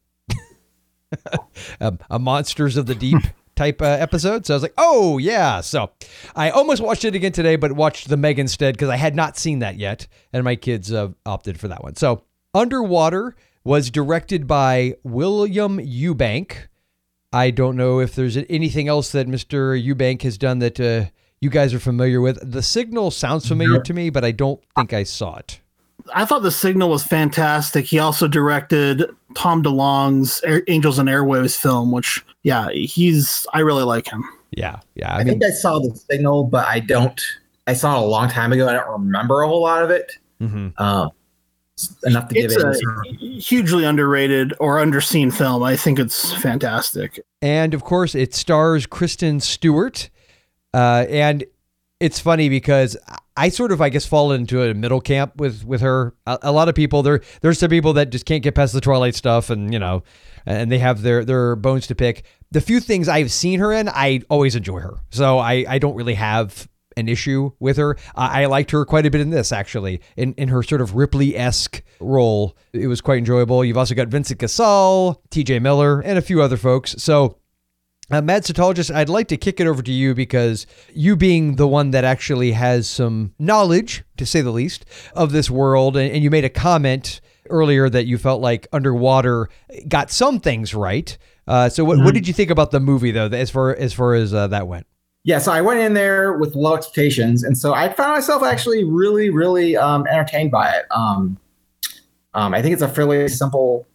a, a Monsters of the Deep type uh, episode. So I was like, oh, yeah. So I almost watched it again today, but watched The Meg instead because I had not seen that yet, and my kids uh, opted for that one. So Underwater was directed by William Eubank. I don't know if there's anything else that Mister Eubank has done that uh, you guys are familiar with. The Signal sounds familiar to me, but I don't think I saw it. I thought The Signal was fantastic. He also directed Tom DeLonge's Air- Angels and Airwaves film, which, yeah, he's, I really like him. Yeah. Yeah. I, I mean, think I saw The Signal, but I don't, I saw it a long time ago. I don't remember a whole lot of it. Mm-hmm. Um, enough to give it a hugely underrated or underseen film. I think it's fantastic. And of course it stars Kristen Stewart. Uh, and it's funny because I sort of, I guess, fall into a middle camp with, with her. A, a lot of people there, there's some people that just can't get past the Twilight stuff and, you know, and they have their, their bones to pick. The few things I've seen her in, I always enjoy her. So I, I don't really have an issue with her. Uh, I liked her quite a bit in this, actually, in, in her sort of Ripley-esque role. It was quite enjoyable. You've also got Vincent Cassell, T J Miller, and a few other folks. So, uh, Mad Cetologist, I'd like to kick it over to you because you being the one that actually has some knowledge, to say the least, of this world, and, and you made a comment earlier that you felt like Underwater got some things right. Uh, so what, mm-hmm. what did you think about the movie, though, as far as, far as uh, that went? Yeah, so I went in there with low expectations, and so I found myself actually really, really um, entertained by it. Um, um, I think it's a fairly simple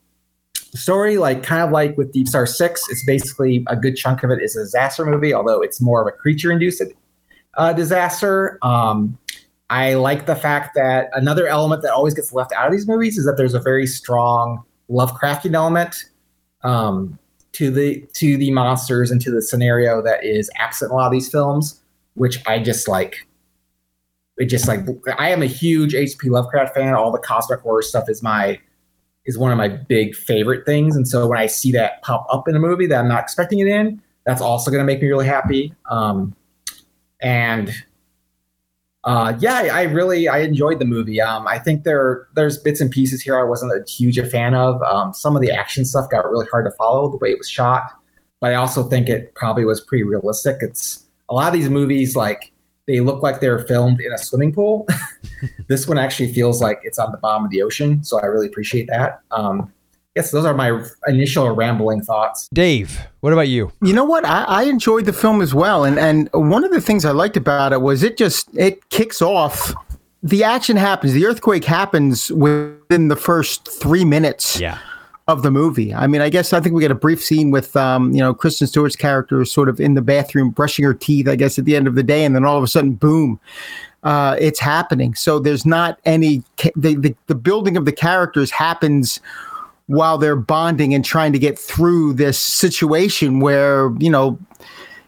story, like kind of like with Deep Star Six. It's basically a good chunk of it is a disaster movie, although it's more of a creature-induced uh, disaster. Um, I like the fact that another element that always gets left out of these movies is that there's a very strong Lovecraftian element. Um, to the to the monsters and to the scenario that is absent in a lot of these films, which I just like. It just like I am a huge H P Lovecraft fan. All the cosmic horror stuff is my is one of my big favorite things. And so when I see that pop up in a movie that I'm not expecting it in, that's also going to make me really happy. Um, and uh, yeah, I really I enjoyed the movie. Um, I think there there's bits and pieces here I wasn't a huge a fan of. Um, some of the action stuff got really hard to follow the way it was shot, but I also think it probably was pretty realistic. It's a lot of these movies, like they look like they're filmed in a swimming pool. This one actually feels like it's on the bottom of the ocean, so I really appreciate that. Um, yes, those are my initial rambling thoughts. Dave, what about you? You know what? I, I enjoyed the film as well. And and one of the things I liked about it was it just, it kicks off. The action happens. The earthquake happens within the first three minutes yeah. of the movie. I mean, I guess I think we got a brief scene with, um, you know, Kristen Stewart's character sort of in the bathroom brushing her teeth, I guess, at the end of the day. And then all of a sudden, boom. Uh, it's happening. So there's not any, the, the, the building of the characters happens while they're bonding and trying to get through this situation where, you know,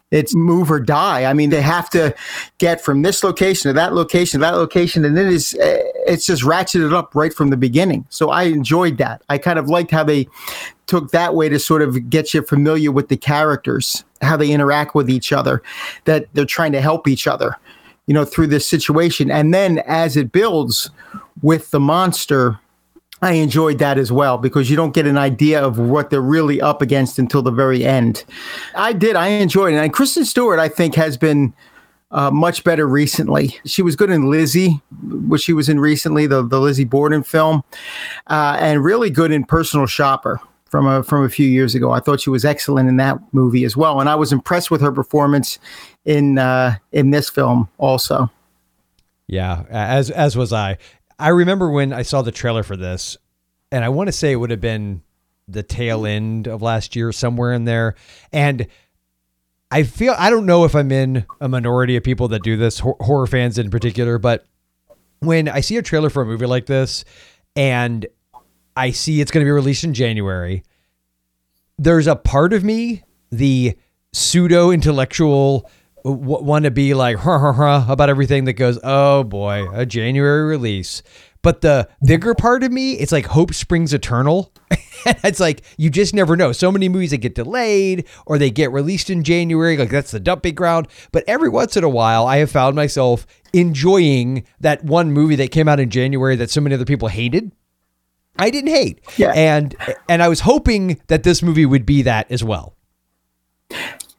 it's move or die. I mean, they have to get from this location to that location, to that location. And it is, it's just ratcheted up right from the beginning. So I enjoyed that. I kind of liked how they took that way to sort of get you familiar with the characters, how they interact with each other, that they're trying to help each other, you know, through this situation. And then as it builds with the monster, I enjoyed that as well because you don't get an idea of what they're really up against until the very end. I did. I enjoyed it. And Kristen Stewart, I think, has been uh, much better recently. She was good in Lizzie, which she was in recently, the, the Lizzie Borden film, uh, and really good in Personal Shopper from a, from a few years ago. I thought she was excellent in that movie as well. And I was impressed with her performance in uh, in this film also. Yeah, as as was I. I remember when I saw the trailer for this, and I want to say it would have been the tail end of last year, somewhere in there. And I feel, I don't know if I'm in a minority of people that do this, hor- horror fans in particular, but when I see a trailer for a movie like this and I see it's going to be released in January, there's a part of me, the pseudo intellectual want to be like, ha, ha, ha, about everything that goes, oh boy, a January release. But the bigger part of me, it's like hope springs eternal. It's like, you just never know. So many movies that get delayed or they get released in January. Like, that's the dumping ground. But every once in a while, I have found myself enjoying that one movie that came out in January that so many other people hated. I didn't hate. Yeah. And, and I was hoping that this movie would be that as well.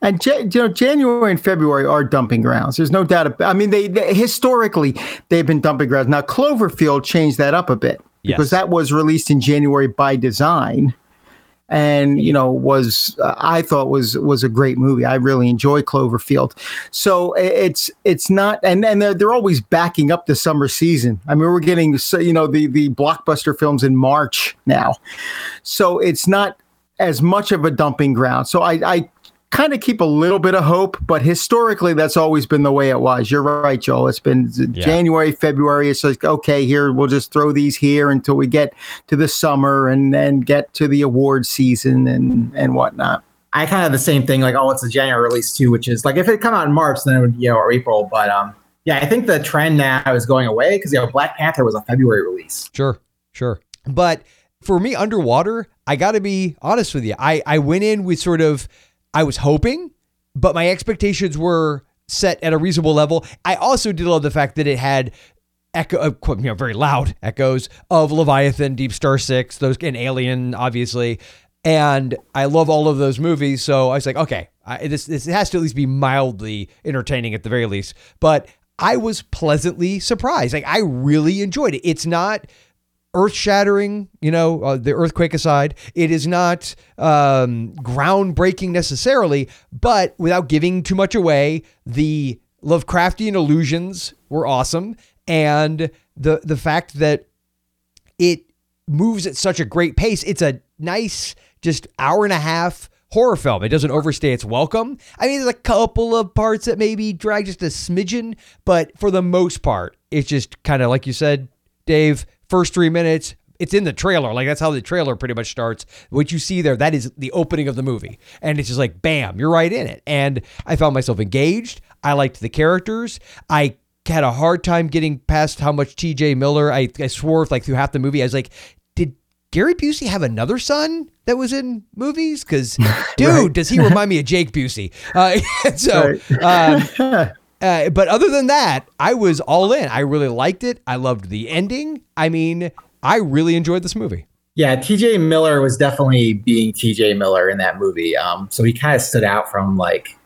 And you know, January and February are dumping grounds. There's no doubt about it. I mean, they, they historically, they've been dumping grounds. Now, Cloverfield changed that up a bit because yes. that was released in January by design, and you know was uh, I thought was was a great movie. I really enjoy Cloverfield. So it's it's not, and and they're, they're always backing up the summer season. I mean, we're getting you know the the blockbuster films in March now, so it's not as much of a dumping ground. So I. I kind of keep a little bit of hope, but historically that's always been the way it was. You're right, Joel. It's been yeah. January, February. It's like, okay, here, we'll just throw these here until we get to the summer and then get to the award season and, and whatnot. I kind of have the same thing. Like, oh, it's a January release too, which is like, if it come out in March, then it would, you know, or April. But um, yeah, I think the trend now is going away because, you know, Black Panther was a February release. Sure. Sure. But for me, Underwater, I got to be honest with you. I, I went in with sort of, I was hoping, but my expectations were set at a reasonable level. I also did love the fact that it had echo, you know, very loud echoes of Leviathan, Deep Star Six, those, and Alien, obviously. And I love all of those movies, so I was like, okay, I, this this has to at least be mildly entertaining at the very least. But I was pleasantly surprised. Like, I really enjoyed it. It's not earth-shattering, you know, uh, the earthquake aside. It is not um, groundbreaking necessarily, but without giving too much away, the Lovecraftian illusions were awesome, and the the fact that it moves at such a great pace. It's a nice, just hour and a half horror film. It doesn't overstay its welcome. I mean, there's a couple of parts that maybe drag just a smidgen, but for the most part, it's just kind of like you said, Dave. First three minutes, it's in the trailer. Like, that's how the trailer pretty much starts. What you see there, that is the opening of the movie. And it's just like, bam, you're right in it. And I found myself engaged. I liked the characters. I had a hard time getting past how much T J Miller, I, I swerved like through half the movie. I was like, did Gary Busey have another son that was in movies? Because, dude, right. Does he remind me of Jake Busey? Uh, so, right. um, Uh, but other than that, I was all in. I really liked it. I loved the ending. I mean, I really enjoyed this movie. Yeah, T J Miller was definitely being T J Miller in that movie. Um, so he kind of stood out from, like,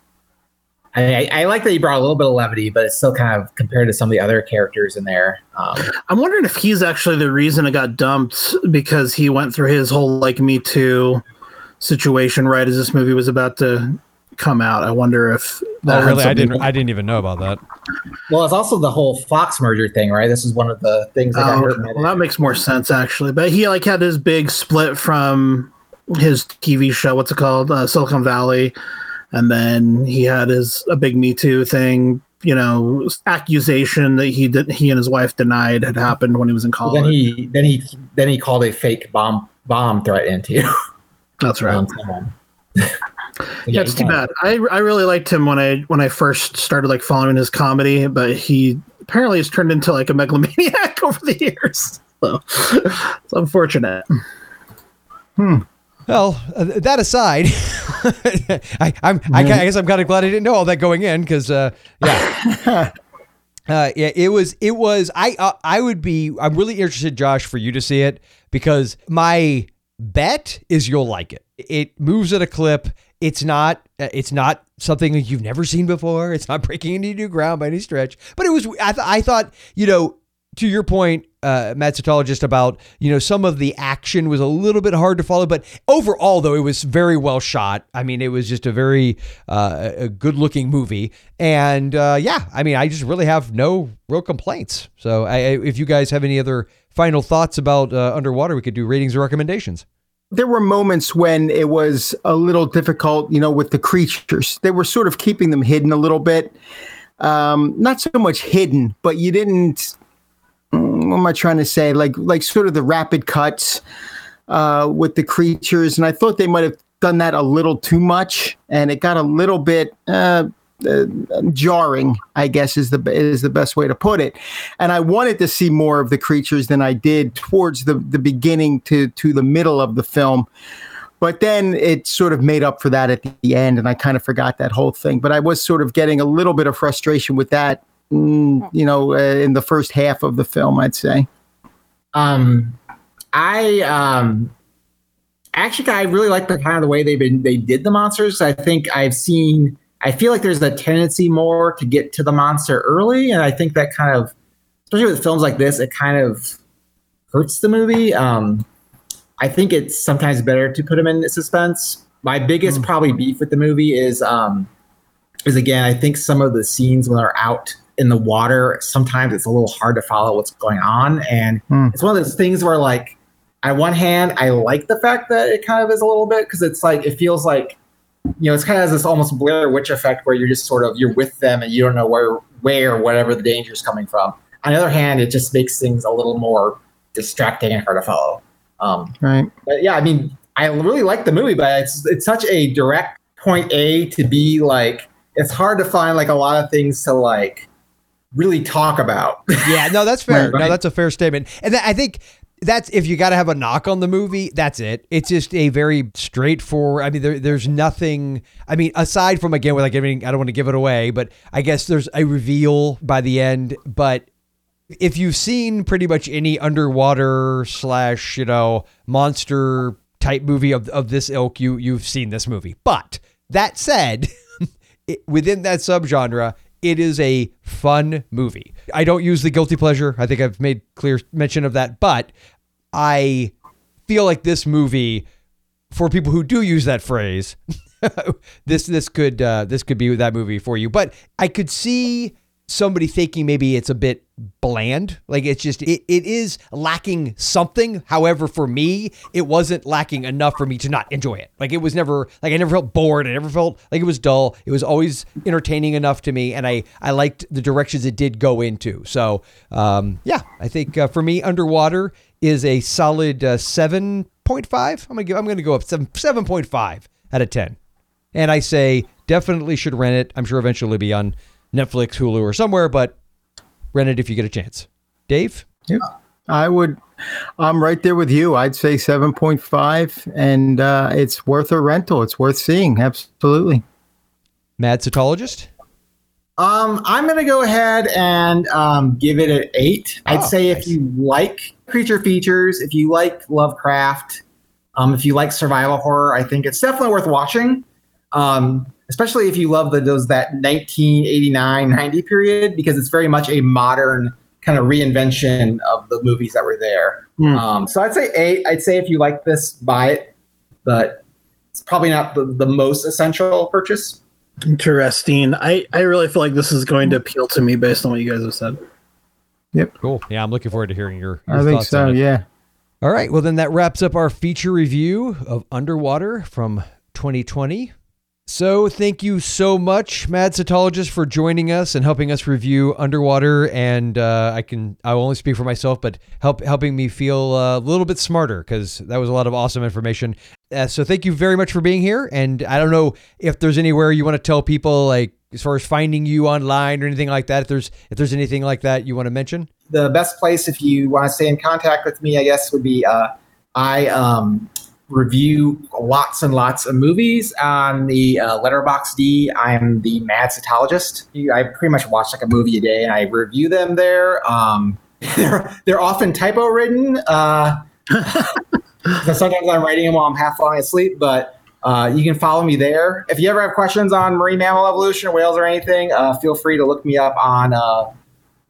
I, I like that he brought a little bit of levity, but it's still kind of compared to some of the other characters in there. Um, I'm wondering if he's actually the reason it got dumped, because he went through his whole, like, Me Too situation right as this movie was about to come out. I wonder if that oh, really I didn't I didn't even know about that. Well, it's also the whole Fox merger thing, right? This is one of the things that oh, got hurt. Well, that makes more sense actually. But he like had his big split from his T V show, what's it called? Uh, Silicon Valley. And then he had his a big Me Too thing, you know, accusation that he did he and his wife denied had happened when he was in college. Well, then he then he then he called a fake bomb bomb threat into you. That's right. Yeah, it's too bad. I I really liked him when I when I first started like following his comedy, but he apparently has turned into like a megalomaniac over the years. So it's unfortunate. Hmm. Well, uh, that aside, I, I'm I, I guess I'm kind of glad I didn't know all that going in because uh, yeah. Uh, yeah, it was, it was, I, uh, I would be, I'm really interested, Josh, for you to see it because my bet is you'll like it. It moves at a clip. It's not it's not something you've never seen before. It's not breaking any new ground by any stretch. But it was I, th- I thought, you know, to your point, uh, Matt Satologist, about, you know, some of the action was a little bit hard to follow. But overall, though, it was very well shot. I mean, it was just a very uh, a good looking movie. And uh, yeah, I mean, I just really have no real complaints. So I, if you guys have any other final thoughts about uh, Underwater, we could do ratings or recommendations. There were moments when it was a little difficult, you know, with the creatures. They were sort of keeping them hidden a little bit. Um, not so much hidden, but you didn't, what am I trying to say? Like, like sort of the rapid cuts uh, with the creatures. And I thought they might have done that a little too much. And it got a little bit, uh, uh, jarring, I guess is the is the best way to put it. And I wanted to see more of the creatures than I did towards the the beginning to to the middle of the film. But then it sort of made up for that at the end, and I kind of forgot that whole thing. But I was sort of getting a little bit of frustration with that, you know, uh, in the first half of the film, I'd say. Um, I um, actually, I really like the kind of the way they been they did the monsters. I think I've seen. I feel like there's a tendency more to get to the monster early, and I think that kind of, especially with films like this, it kind of hurts the movie. Um, I think it's sometimes better to put them in suspense. My biggest mm. probably beef with the movie is, um, is again, I think some of the scenes when they're out in the water, sometimes it's a little hard to follow what's going on. And mm. it's one of those things where, like, on one hand, I like the fact that it kind of is a little bit, because it's like, it feels like, you know, it's kind of has this almost Blair Witch effect where you're just sort of, you're with them and you don't know where, where, whatever the danger is coming from. On the other hand, it just makes things a little more distracting and hard to follow. Um, right. But yeah, I mean, I really like the movie, but it's it's such a direct point A to B. Like, it's hard to find like a lot of things to like really talk about. Yeah, no, that's fair. Right? No, that's a fair statement. And th- I think that's, if you got to have a knock on the movie, that's it. It's just a very straightforward. I mean, there, there's nothing. I mean, aside from, again, without giving, I don't want to give it away, but I guess there's a reveal by the end, but. If you've seen pretty much any underwater slash, you know, monster type movie of, of this ilk, you, you've seen this movie. But that said, it, within that subgenre, it is a fun movie. I don't use the guilty pleasure. I think I've made clear mention of that. But I feel like this movie, for people who do use that phrase, this this could uh, this could be that movie for you. But I could see somebody thinking maybe it's a bit bland. Like, it's just, it, it is lacking something. However, for me, it wasn't lacking enough for me to not enjoy it. Like, it was never, like, I never felt bored. I never felt like it was dull. It was always entertaining enough to me. And I, I liked the directions it did go into. So, um, yeah, I think uh, for me, Underwater is a solid uh, seven point five. I'm going to go, I'm going to go up seven, seven point five out of ten. And I say, definitely should rent it. I'm sure eventually it'll be on Netflix, Hulu, or somewhere, but rent it if you get a chance. Dave? Yeah, I would. I'm right there with you. I'd say seven point five, and uh, it's worth a rental. It's worth seeing. Absolutely. Mad Cytologist? Um, I'm going to go ahead and um, give it an eight. I'd oh, say nice. If you like creature features, if you like Lovecraft, um, if you like survival horror, I think it's definitely worth watching. Um, especially if you love the, those, that nineteen eighty-nine ninety period, because it's very much a modern kind of reinvention of the movies that were there. Mm. Um, so I'd say eight. I'd say if you like this, buy it, but it's probably not the, the most essential purchase. Interesting. I, I really feel like this is going to appeal to me based on what you guys have said. Yep. Cool. Yeah. I'm looking forward to hearing your, your I thoughts think so. On it. Yeah. All right. Well, then that wraps up our feature review of Underwater from twenty twenty. So thank you so much, Mad Cytologist, for joining us and helping us review Underwater. And uh, I can I will only speak for myself, but help helping me feel a little bit smarter, because that was a lot of awesome information. Uh, so thank you very much for being here. And I don't know if there's anywhere you want to tell people, like as far as finding you online or anything like that. If there's if there's anything like that you want to mention, the best place if you want to stay in contact with me, I guess, would be uh, I. Um, review lots and lots of movies on the uh, Letterboxd. I'm the Mad Cytologist. I pretty much watch like a movie a day, and I review them there. Um, they're, they're often typo-ridden. Uh, sometimes I'm writing them while I'm half falling asleep, but uh, you can follow me there. If you ever have questions on marine mammal evolution, whales, or anything, uh, feel free to look me up on uh,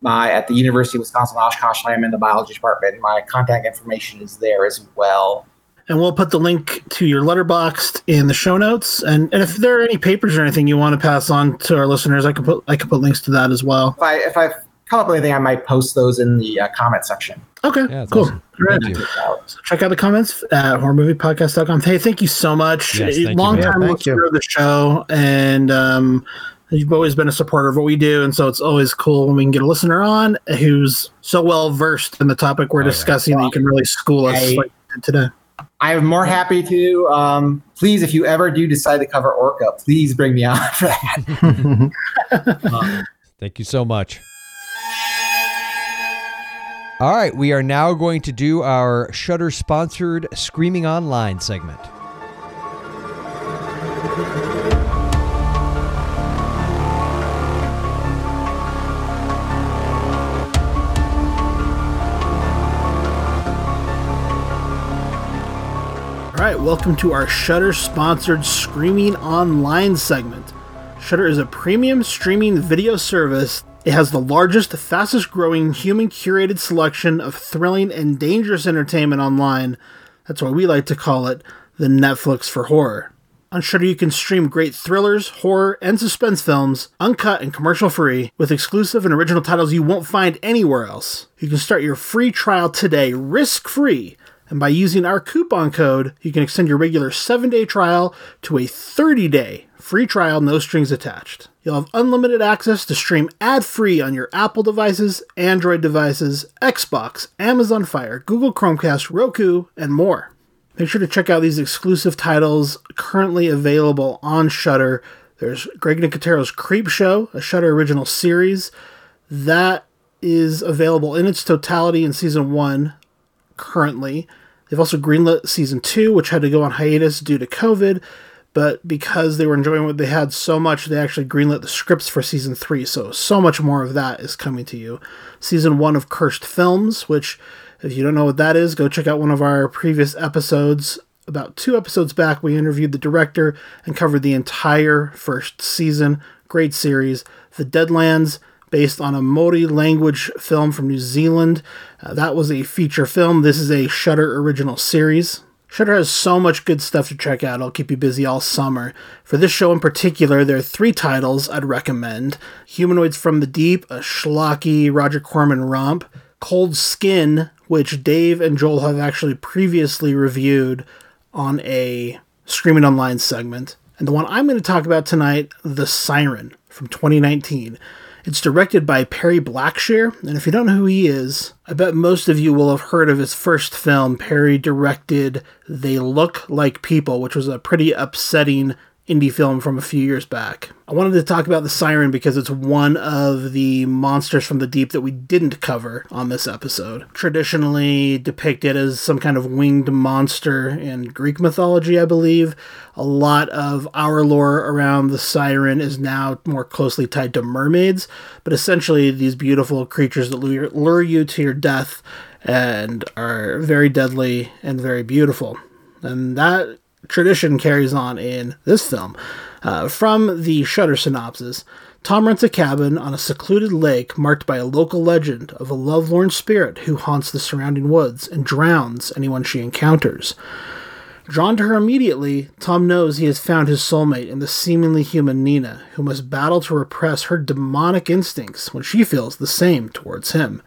my at the University of Wisconsin Oshkosh. I'm in the biology department. My contact information is there as well. And we'll put the link to your Letterboxd in the show notes. And, and if there are any papers or anything you want to pass on to our listeners, I could put I could put links to that as well. If I if I come up with anything, I might post those in the uh, comment section. Okay, yeah, cool. Awesome. Right. Thank you. So check out the comments at horror movie podcast dot com. Hey, thank you so much. Yes, thank Long you, time listener of the show, and um, you've always been a supporter of what we do, and so it's always cool when we can get a listener on who's so well versed in the topic we're All discussing right. that you can really school us hey. like today. I'm more happy to. Um, please, if you ever do decide to cover Orca, please bring me on for that. um, Thank you so much. All right, we are now going to do our Shudder-sponsored Screaming Online segment. All right, welcome to our Shudder-sponsored Screaming Online segment. Shudder is a premium streaming video service. It has the largest, fastest-growing, human-curated selection of thrilling and dangerous entertainment online. That's what we like to call it, the Netflix for horror. On Shudder, you can stream great thrillers, horror, and suspense films, uncut and commercial-free, with exclusive and original titles you won't find anywhere else. You can start your free trial today, risk-free. And by using our coupon code, you can extend your regular seven-day trial to a thirty-day free trial, no strings attached. You'll have unlimited access to stream ad-free on your Apple devices, Android devices, Xbox, Amazon Fire, Google Chromecast, Roku, and more. Make sure to check out these exclusive titles currently available on Shudder. There's Greg Nicotero's Creep Show, a Shudder original series. That is available in its totality in Season one. Currently, they've also greenlit season two, which had to go on hiatus due to COVID, but because they were enjoying what they had so much, they actually greenlit the scripts for season three, so so much more of that is coming to you. Season one of Cursed Films, which, if you don't know what that is, go check out one of our previous episodes. About two episodes back, we interviewed the director and covered the entire first season. Great series. The Deadlands, based on a Maori language film from New Zealand. Uh, that was a feature film. This is a Shudder original series. Shudder has so much good stuff to check out. It'll keep you busy all summer. For this show in particular, there are three titles I'd recommend. Humanoids from the Deep, a schlocky Roger Corman romp. Cold Skin, which Dave and Joel have actually previously reviewed on a Screaming Online segment. And the one I'm going to talk about tonight, The Siren, from twenty nineteen. It's directed by Perry Blackshear, and if you don't know who he is, I bet most of you will have heard of his first film. Perry directed They Look Like People, which was a pretty upsetting indie film from a few years back. I wanted to talk about The Siren because it's one of the monsters from the deep that we didn't cover on this episode. Traditionally depicted as some kind of winged monster in Greek mythology, I believe. A lot of our lore around the siren is now more closely tied to mermaids, but essentially these beautiful creatures that lure you to your death and are very deadly and very beautiful. And that tradition carries on in this film. Uh, from the Shudder synopsis, Tom rents a cabin on a secluded lake marked by a local legend of a lovelorn spirit who haunts the surrounding woods and drowns anyone she encounters. Drawn to her immediately, Tom knows he has found his soulmate in the seemingly human Nina, who must battle to repress her demonic instincts when she feels the same towards him.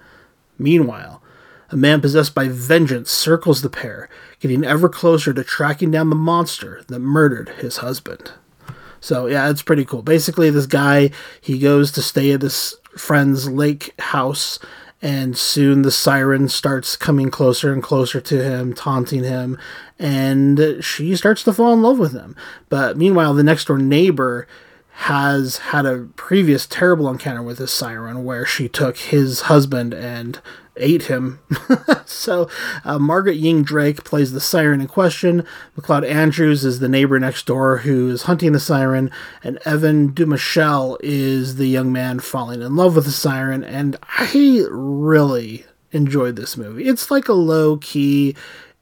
Meanwhile, a man possessed by vengeance circles the pair, getting ever closer to tracking down the monster that murdered his husband. So, yeah, it's pretty cool. Basically, this guy, he goes to stay at this friend's lake house, and soon the siren starts coming closer and closer to him, taunting him, and she starts to fall in love with him. But meanwhile, the next-door neighbor has had a previous terrible encounter with this siren where she took his husband and ate him. so uh, Margaret Ying Drake plays the siren in question. McLeod Andrews is the neighbor next door who is hunting the siren, and Evan Dumichel is the young man falling in love with the siren. And I really enjoyed this movie. It's like a low-key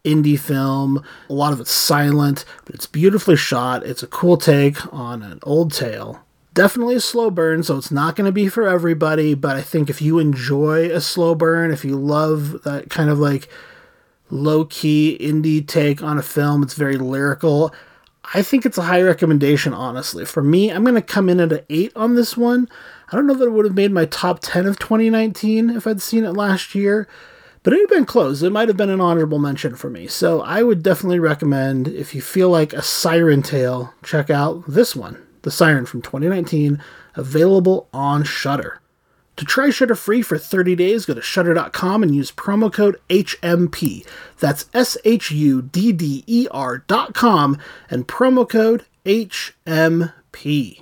indie film. A lot of it's silent, but it's beautifully shot. It's a cool take on an old tale. Definitely a slow burn, so it's not going to be for everybody, but I think if you enjoy a slow burn, if you love that kind of like low-key indie take on a film, it's very lyrical, I think it's a high recommendation, honestly. For me, I'm going to come in at an eight on this one. I don't know that it would have made my top ten of twenty nineteen if I'd seen it last year, but it would have been close. It might have been an honorable mention for me, so I would definitely recommend, if you feel like a siren tale, check out this one. The Siren from twenty nineteen, available on Shudder. To try Shudder free for thirty days, go to shudder dot com and use promo code H M P. That's S H U D D E R dot com and promo code H M P.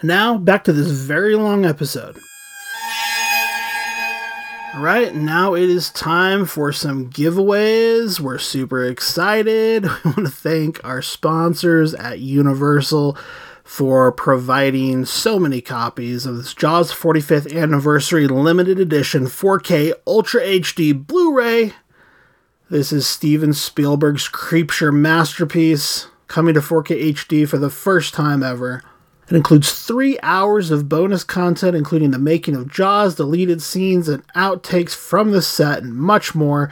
And now, back to this very long episode. Alright, now it is time for some giveaways. We're super excited. We want to thank our sponsors at Universal for providing so many copies of this Jaws forty-fifth Anniversary Limited Edition four K Ultra H D Blu-ray. This is Steven Spielberg's Creature masterpiece, coming to four K H D for the first time ever. It includes three hours of bonus content, including the making of Jaws, deleted scenes, and outtakes from the set, and much more.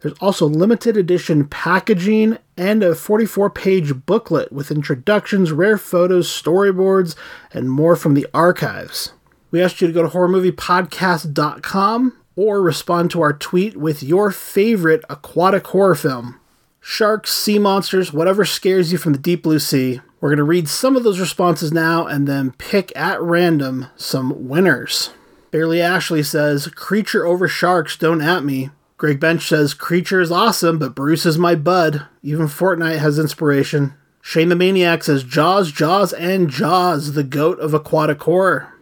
There's also limited edition packaging and a forty-four page booklet with introductions, rare photos, storyboards, and more from the archives. We asked you to go to horror movie podcast dot com or respond to our tweet with your favorite aquatic horror film. Sharks, sea monsters, whatever scares you from the deep blue sea. We're going to read some of those responses now and then pick at random some winners. Barely Ashley says, "Creature over sharks, don't at me." Greg Bench says, "Creature is awesome, but Bruce is my bud. Even Fortnite has inspiration." Shane the Maniac says, "Jaws, Jaws, and Jaws, the goat of aquatic horror."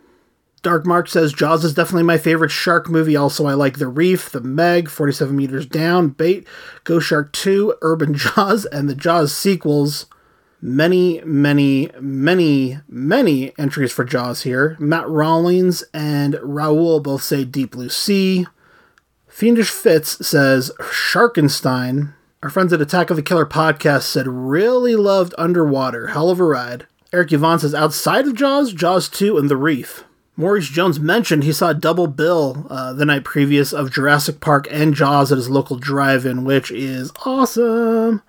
Dark Mark says, "Jaws is definitely my favorite shark movie. Also, I like The Reef, The Meg, forty-seven meters Down, Bait, Ghost Shark two, Urban Jaws, and the Jaws sequels." Many, many, many, many entries for Jaws here. Matt Rawlings and Raoul both say Deep Blue Sea. Fiendish Fitz says Sharkenstein. Our friends at Attack of the Killer podcast said really loved Underwater. Hell of a ride. Eric Yvonne says outside of Jaws, Jaws two and The Reef. Maurice Jones mentioned he saw a double bill uh, the night previous of Jurassic Park and Jaws at his local drive-in, which is awesome.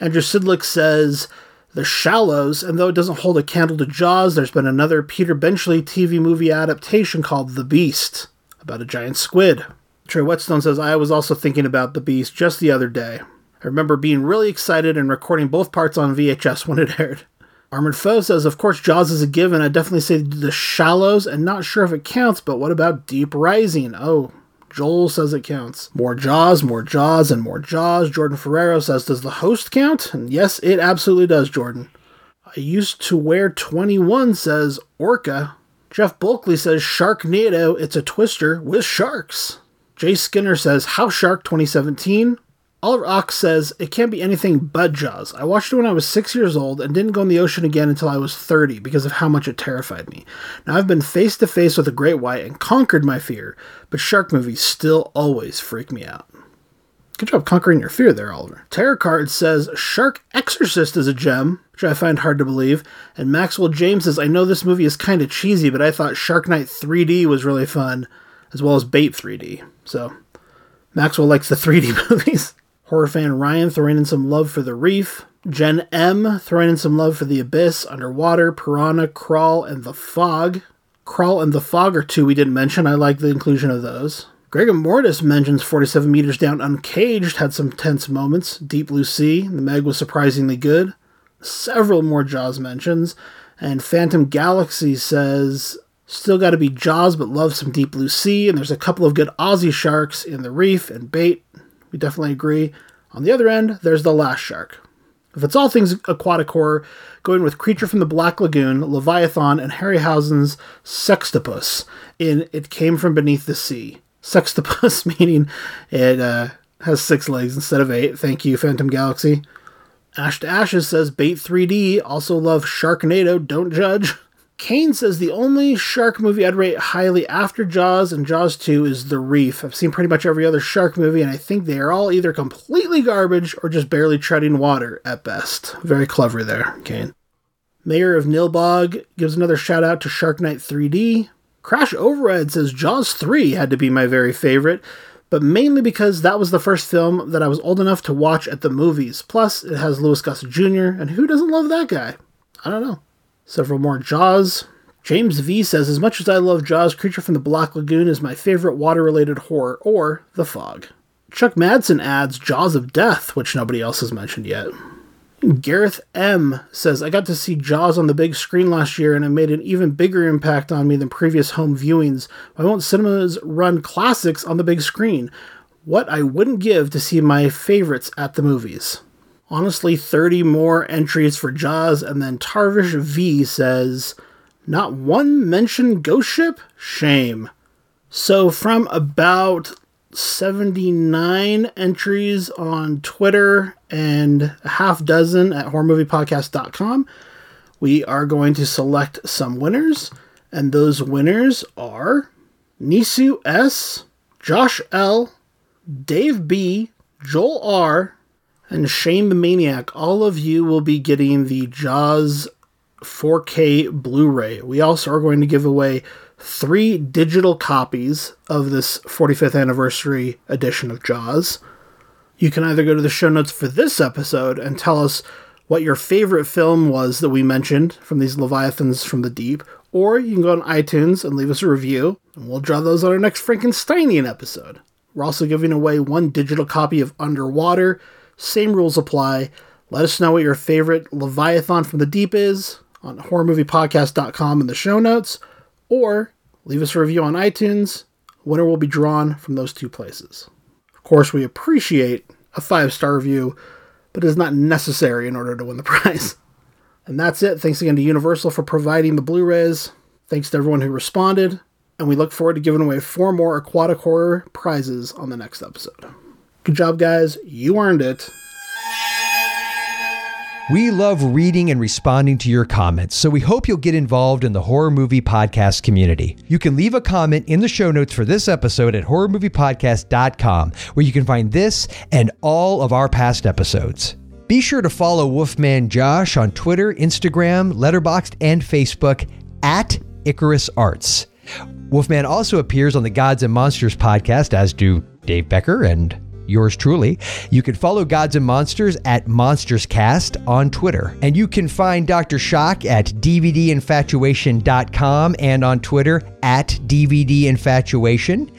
Andrew Sidlick says The Shallows, and though it doesn't hold a candle to Jaws, there's been another Peter Benchley T V movie adaptation called The Beast, about a giant squid. Trey Whetstone says, "I was also thinking about The Beast just the other day. I remember being really excited and recording both parts on V H S when it aired." Armored Foe says, "Of course, Jaws is a given. I definitely say The Shallows, and not sure if it counts, but what about Deep Rising?" Oh, Joel says it counts. More Jaws, more Jaws, and more Jaws. Jordan Ferrero says, "Does The Host count?" And yes, it absolutely does, Jordan. I Used to Wear twenty-one says Orca. Jeff Bulkley says Sharknado, it's a twister with sharks. Jay Skinner says House Shark twenty seventeen. Oliver Ox says it can't be anything but Jaws. I watched it when I was six years old and didn't go in the ocean again until I was thirty because of how much it terrified me. Now I've been face to face with a great white and conquered my fear, but shark movies still always freak me out. Good job conquering your fear there, Oliver. Terror Card says Shark Exorcist is a gem, which I find hard to believe. And Maxwell James says I know this movie is kind of cheesy, but I thought Shark Night three D was really fun, as well as Bait three D. So Maxwell likes the three D movies. Horror fan Ryan throwing in some love for The Reef. Jen M throwing in some love for The Abyss, Underwater, Piranha, Crawl, and The Fog. Crawl and The Fog are two we didn't mention. I like the inclusion of those. Gregor Mortis mentions forty-seven meters Down Uncaged had some tense moments. Deep Blue Sea, The Meg was surprisingly good. Several more Jaws mentions. And Phantom Galaxy says, "Still gotta be Jaws, but love some Deep Blue Sea. And there's a couple of good Aussie sharks in The Reef and Bait." We definitely agree. On the other end, there's The Last Shark. If it's all things aquatic horror, going with Creature from the Black Lagoon, Leviathan, and Harryhausen's Sextopus in It Came From Beneath the Sea. Sextopus meaning it uh, has six legs instead of eight. Thank you, Phantom Galaxy. Ash to Ashes says Bait three D. Also love Sharknado. Don't judge. Kane says the only shark movie I'd rate highly after Jaws and Jaws two is The Reef. I've seen pretty much every other shark movie, and I think they are all either completely garbage or just barely treading water at best. Very clever there, Kane. Mayor of Nilbog gives another shout out to Shark Night three D. Crash Overhead says Jaws three had to be my very favorite, but mainly because that was the first film that I was old enough to watch at the movies. Plus, it has Louis Gossett Junior, and who doesn't love that guy? I don't know. Several more Jaws. James V says, as much as I love Jaws, Creature from the Black Lagoon is my favorite water-related horror, or The Fog. Chuck Madsen adds Jaws of Death, which nobody else has mentioned yet. Gareth M. says, I got to see Jaws on the big screen last year, and it made an even bigger impact on me than previous home viewings. Why won't cinemas run classics on the big screen? What I wouldn't give to see my favorites at the movies. Honestly, thirty more entries for Jaws, and then Tarvish V says, not one mention Ghost Ship? Shame. So from about seventy-nine entries on Twitter and a half dozen at horror movie podcast dot com, we are going to select some winners, and those winners are Nisu S, Josh L, Dave B, Joel R, and Shane the Maniac. All of you will be getting the Jaws four K Blu-ray. We also are going to give away three digital copies of this forty-fifth anniversary edition of Jaws. You can either go to the show notes for this episode and tell us what your favorite film was that we mentioned from these Leviathans from the Deep, or you can go on iTunes and leave us a review, and we'll draw those on our next Frankensteinian episode. We're also giving away one digital copy of Underwater. Same rules apply. Let us know what your favorite Leviathan from the Deep is on horror movie podcast dot com in the show notes, or leave us a review on iTunes. Winner will be drawn from those two places. Of course, we appreciate a five-star review, but it is not necessary in order to win the prize. And that's it. Thanks again to Universal for providing the Blu-rays. Thanks to everyone who responded. And we look forward to giving away four more aquatic horror prizes on the next episode. Good job, guys. You earned it. We love reading and responding to your comments, so we hope you'll get involved in the Horror Movie Podcast community. You can leave a comment in the show notes for this episode at horror movie podcast dot com, where you can find this and all of our past episodes. Be sure to follow Wolfman Josh on Twitter, Instagram, Letterboxd, and Facebook at Icarus Arts. Wolfman also appears on the Gods and Monsters podcast, as do Dave Becker and yours truly. You can follow Gods and Monsters at MonstersCast on Twitter. And you can find Doctor Shock at D V D infatuation dot com and on Twitter at D V D infatuation.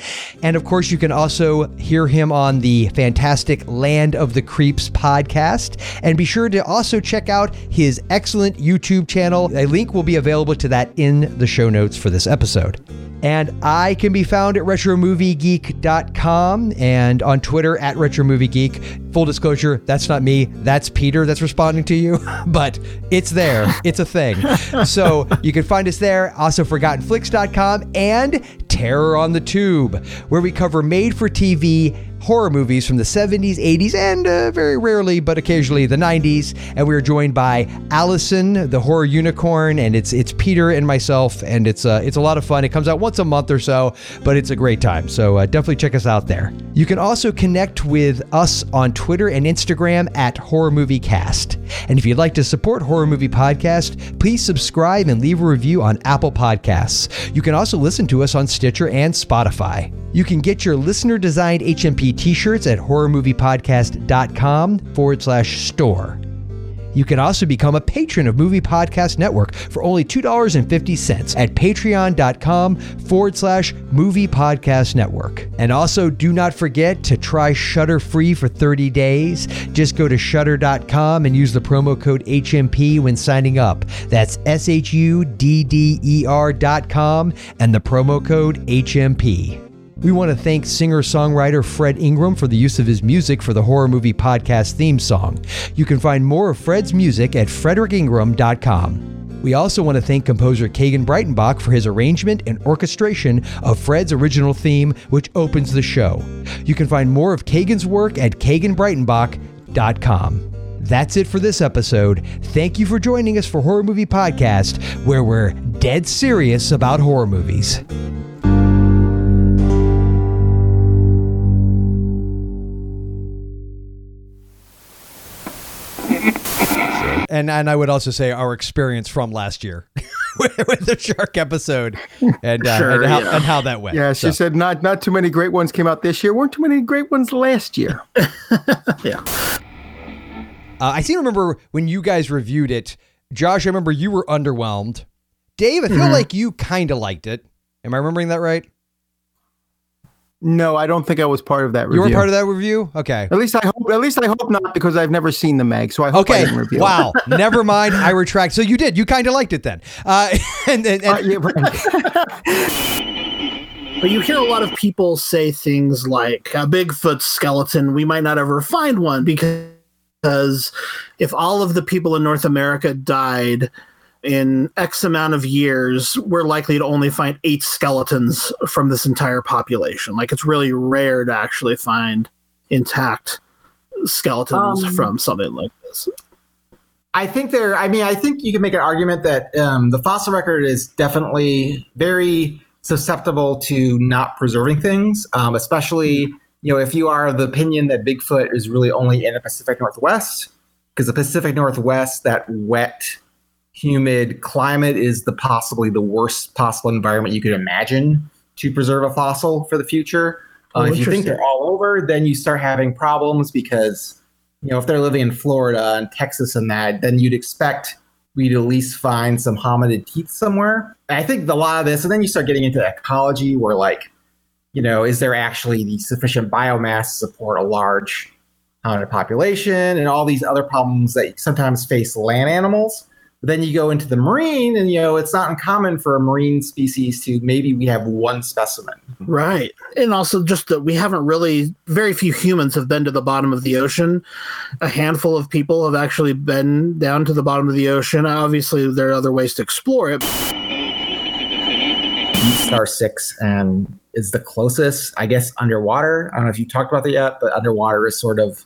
And of course, you can also hear him on the fantastic Land of the Creeps podcast. And be sure to also check out his excellent YouTube channel. A link will be available to that in the show notes for this episode. And I can be found at retro movie geek dot com and on Twitter at retro movie geek. Full disclosure, that's not me. That's Peter that's responding to you, but it's there. It's a thing. So you can find us there. Also forgotten flicks dot com and Terror on the Tube, where we cover made-for-T V horror movies from the seventies, eighties, and uh, very rarely, but occasionally the nineties. And we are joined by Allison, the horror unicorn, and it's it's Peter and myself, and it's uh, it's a lot of fun. It comes out once a month or so, but it's a great time. So uh, definitely check us out there. You can also connect with us on Twitter and Instagram at Horror Movie Cast. And if you'd like to support Horror Movie Podcast, please subscribe and leave a review on Apple Podcasts. You can also listen to us on Stitcher and Spotify. You can get your listener-designed H M P t-shirts at horror movie podcast dot com forward slash store. You can also become a patron of Movie Podcast Network for only two dollars and fifty cents at patreon dot com forward slash Movie Podcast Network. And also, do not forget to try Shudder free for thirty days. Just go to shudder dot com and use the promo code H M P when signing up. That's S H U D D E R dot com and the promo code H M P. We want to thank singer-songwriter Fred Ingram for the use of his music for the Horror Movie Podcast theme song. You can find more of Fred's music at frederick ingram dot com. We also want to thank composer Kagan Breitenbach for his arrangement and orchestration of Fred's original theme, which opens the show. You can find more of Kagan's work at kagan breitenbach dot com. That's it for this episode. Thank you for joining us for Horror Movie Podcast, where we're dead serious about horror movies. And and I would also say our experience from last year with the shark episode and, uh, sure, and, how, yeah. and how that went. Yeah, she so. said not not too many great ones came out this year. Weren't too many great ones last year. yeah. Uh, I seem to remember when you guys reviewed it, Josh, I remember you were underwhelmed. Dave, I feel mm-hmm. like you kind of liked it. Am I remembering that right? No, I don't think I was part of that review. You were part of that review? Okay. At least I hope. At least I hope not, because I've never seen The Meg, so I hope okay. I didn't review. Wow. Never mind. I retract. So you did. You kind of liked it then. Uh, and, and, and... Uh, yeah, but... but you hear a lot of people say things like a Bigfoot skeleton. We might not ever find one because if all of the people in North America died in X amount of years, we're likely to only find eight skeletons from this entire population. Like, it's really rare to actually find intact skeletons um, from something like this. I think there, I mean, I think you can make an argument that um, the fossil record is definitely very susceptible to not preserving things, um, especially, you know, if you are of the opinion that Bigfoot is really only in the Pacific Northwest, because the Pacific Northwest, that wet, humid climate is the possibly the worst possible environment you could imagine to preserve a fossil for the future. Oh, uh, if you think they're all over, then you start having problems because, you know, if they're living in Florida and Texas and that, then you'd expect we'd at least find some hominid teeth somewhere. And I think a lot of this, and then you start getting into ecology where, like, you know, is there actually the sufficient biomass to support a large hominid population and all these other problems that sometimes face land animals. But then you go into the marine and, you know, it's not uncommon for a marine species to maybe we have one specimen. Right. And also just that we haven't really, very few humans have been to the bottom of the ocean. A handful of people have actually been down to the bottom of the ocean. Obviously, there are other ways to explore it. Deep Star Six and is the closest, I guess, Underwater. I don't know if you talked about that yet, but Underwater is sort of,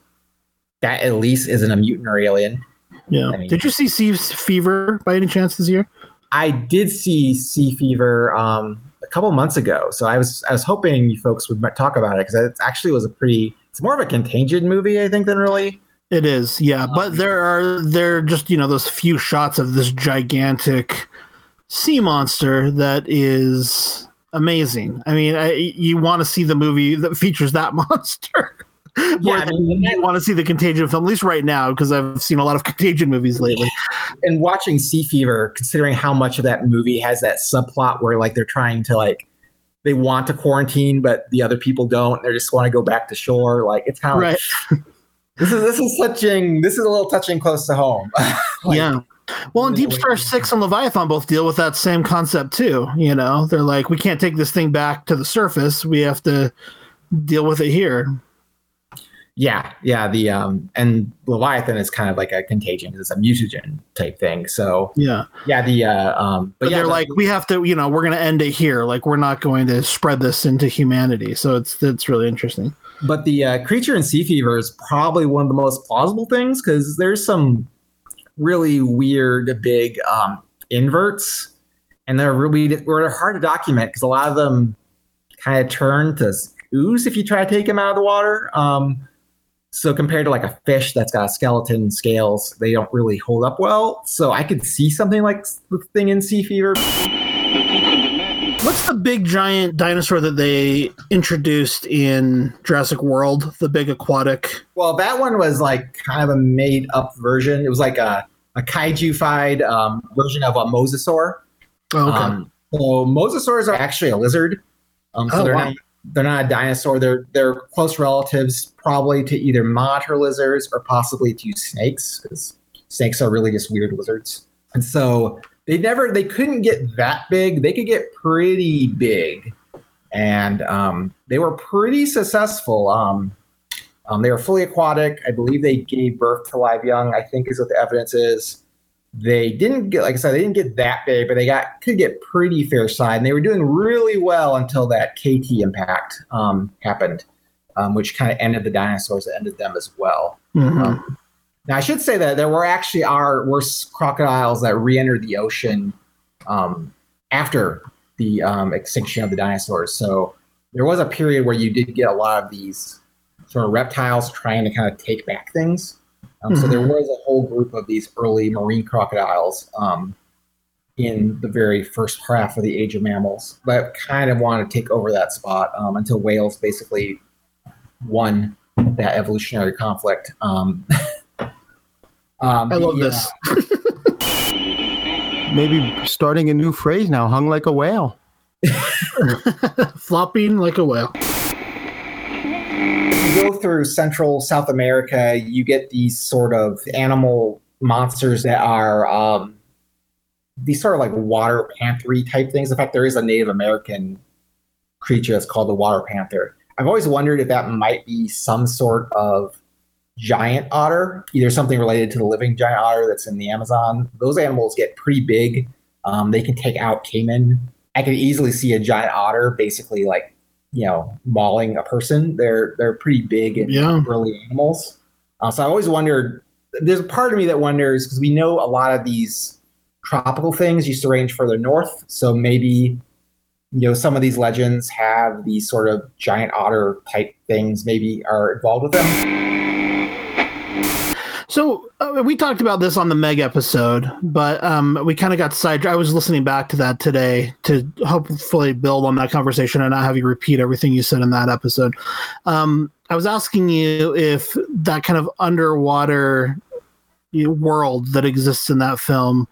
that at least isn't a mutant or alien. Yeah. I mean, did you see Sea Fever by any chance this year? I did see Sea Fever um, a couple months ago, so I was I was hoping you folks would talk about it because it actually was a pretty. It's more of a contagion movie, I think, than really. It is, yeah. Um, but there are there are just, you know, those few shots of this gigantic sea monster that is amazing. I mean, I, you want to see the movie that features that monster. Yeah, I mean, you want to see the Contagion film, at least right now, because I've seen a lot of Contagion movies lately. And watching Sea Fever, considering how much of that movie has that subplot where, like, they're trying to, like, they want to quarantine, but the other people don't. They just want to go back to shore. Like, it's kind of right. Like, this is this is touching. This is a little touching close to home. Like, yeah. Well, and Deep Star Six and Leviathan both deal with that same concept too. You know, they're like, we can't take this thing back to the surface. We have to deal with it here. Yeah, yeah. The um, and Leviathan is kind of like a contagion. It's a mutagen type thing. So yeah, yeah. The uh, um, but, but yeah, they're the, like we have to, you know, we're going to end it here. Like, we're not going to spread this into humanity. So it's it's really interesting. But the uh, creature in Sea Fever is probably one of the most plausible things because there's some really weird big um, inverts, and they're really they're hard to document because a lot of them kind of turn to ooze if you try to take them out of the water. Um, So compared to like a fish that's got a skeleton and scales, they don't really hold up well. So I could see something like the thing in Sea Fever. What's the big giant dinosaur that they introduced in Jurassic World? The big aquatic? Well, that one was like kind of a made up version. It was like a, a kaiju-fied um, version of a mosasaur. Oh, okay. Um, so mosasaurs are actually a lizard. Um, so oh, they're wow. not... They're not a dinosaur. They're they're close relatives, probably to either monitor lizards or possibly to snakes, because snakes are really just weird lizards. And so they never they couldn't get that big. They could get pretty big, and um, they were pretty successful. Um, um, they were fully aquatic. I believe they gave birth to live young, I think, is what the evidence is. They didn't get, like I said, they didn't get that big, but they got could get pretty fair size. And they were doing really well until that K T impact um, happened, um, which kind of ended the dinosaurs, ended them as well. Mm-hmm. Um, now, I should say that there were actually are worse crocodiles that re-entered the ocean um, after the um, extinction of the dinosaurs. So there was a period where you did get a lot of these sort of reptiles trying to kind of take back things. Um, mm-hmm. So there was a whole group of these early marine crocodiles um, in the very first half of the Age of Mammals that kind of wanted to take over that spot um, until whales basically won that evolutionary conflict. Um, um, I love yeah. this. Maybe starting a new phrase now, hung like a whale. Flopping like a whale. You go through Central South America, you get these sort of animal monsters that are um, these sort of like water panthery type things. In fact, there is a Native American creature that's called the water panther. I've always wondered if that might be some sort of giant otter, either something related to the living giant otter that's in the Amazon. Those animals get pretty big. Um, they can take out caiman. I could easily see a giant otter basically like, you know, mauling a person. They're they're pretty big and yeah. burly animals. Uh, so I always wondered, there's a part of me that wonders, because we know a lot of these tropical things used to range further north. So maybe, you know, some of these legends have these sort of giant otter type things maybe are involved with them. So uh, we talked about this on the Meg episode, but um, we kind of got sidetracked. I was listening back to that today to hopefully build on that conversation and not have you repeat everything you said in that episode. Um, I was asking you if that kind of underwater world that exists in that film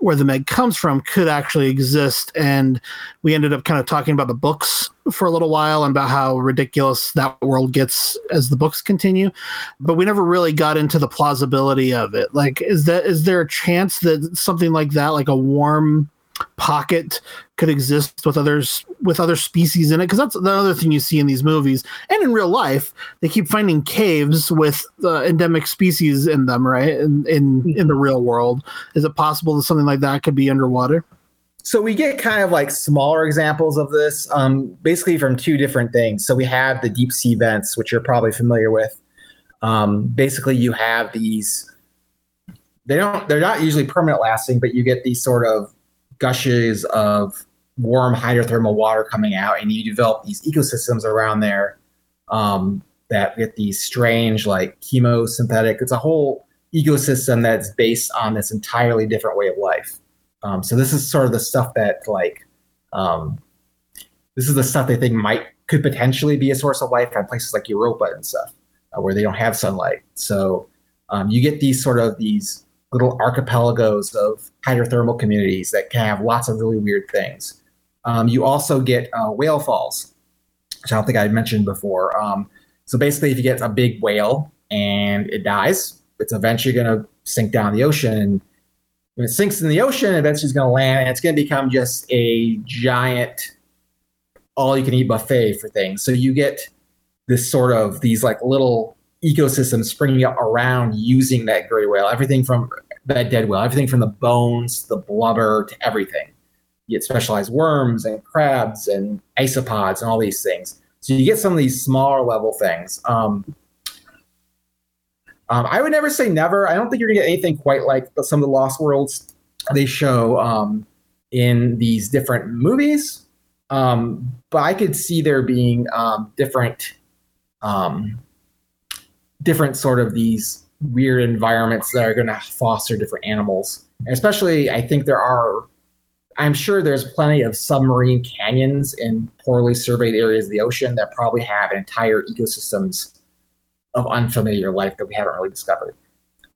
where the Meg comes from could actually exist. And we ended up kind of talking about the books for a little while and about how ridiculous that world gets as the books continue, but we never really got into the plausibility of it. Like, is that, is there a chance that something like that, like a warm pocket, could exist with others, with other species in it? Because that's the other thing you see in these movies and in real life. They keep finding caves with uh, endemic species in them, right? In, in in the real world, is it possible that something like that could be underwater? So we get kind of like smaller examples of this, um, basically from two different things. So we have the deep sea vents, which you're probably familiar with. Um, basically, you have these. They don't. They're not usually permanent lasting, but you get these sort of gushes of warm hydrothermal water coming out, and you develop these ecosystems around there um, that get these strange, like chemosynthetic. It's a whole ecosystem that's based on this entirely different way of life. Um, so this is sort of the stuff that, like, um, this is the stuff they think might could potentially be a source of life on places like Europa and stuff, uh, where they don't have sunlight. So um, you get these sort of these little archipelagos of hydrothermal communities that can have lots of really weird things. Um, you also get uh, whale falls, which I don't think I mentioned before. Um, so basically, if you get a big whale and it dies, it's eventually going to sink down the ocean. And when it sinks in the ocean, eventually it's going to land, and it's going to become just a giant all-you-can-eat buffet for things. So you get this sort of these like little ecosystems springing up around using that gray whale, everything from that dead whale, everything from the bones, the blubber, to everything. You get specialized worms and crabs and isopods and all these things. So you get some of these smaller level things. Um, um, I would never say never. I don't think you're gonna get anything quite like some of the Lost Worlds they show um, in these different movies. Um, but I could see there being um, different, um, different sort of these weird environments that are going to foster different animals. And especially, I think there are, I'm sure there's plenty of submarine canyons in poorly surveyed areas of the ocean that probably have entire ecosystems of unfamiliar life that we haven't really discovered.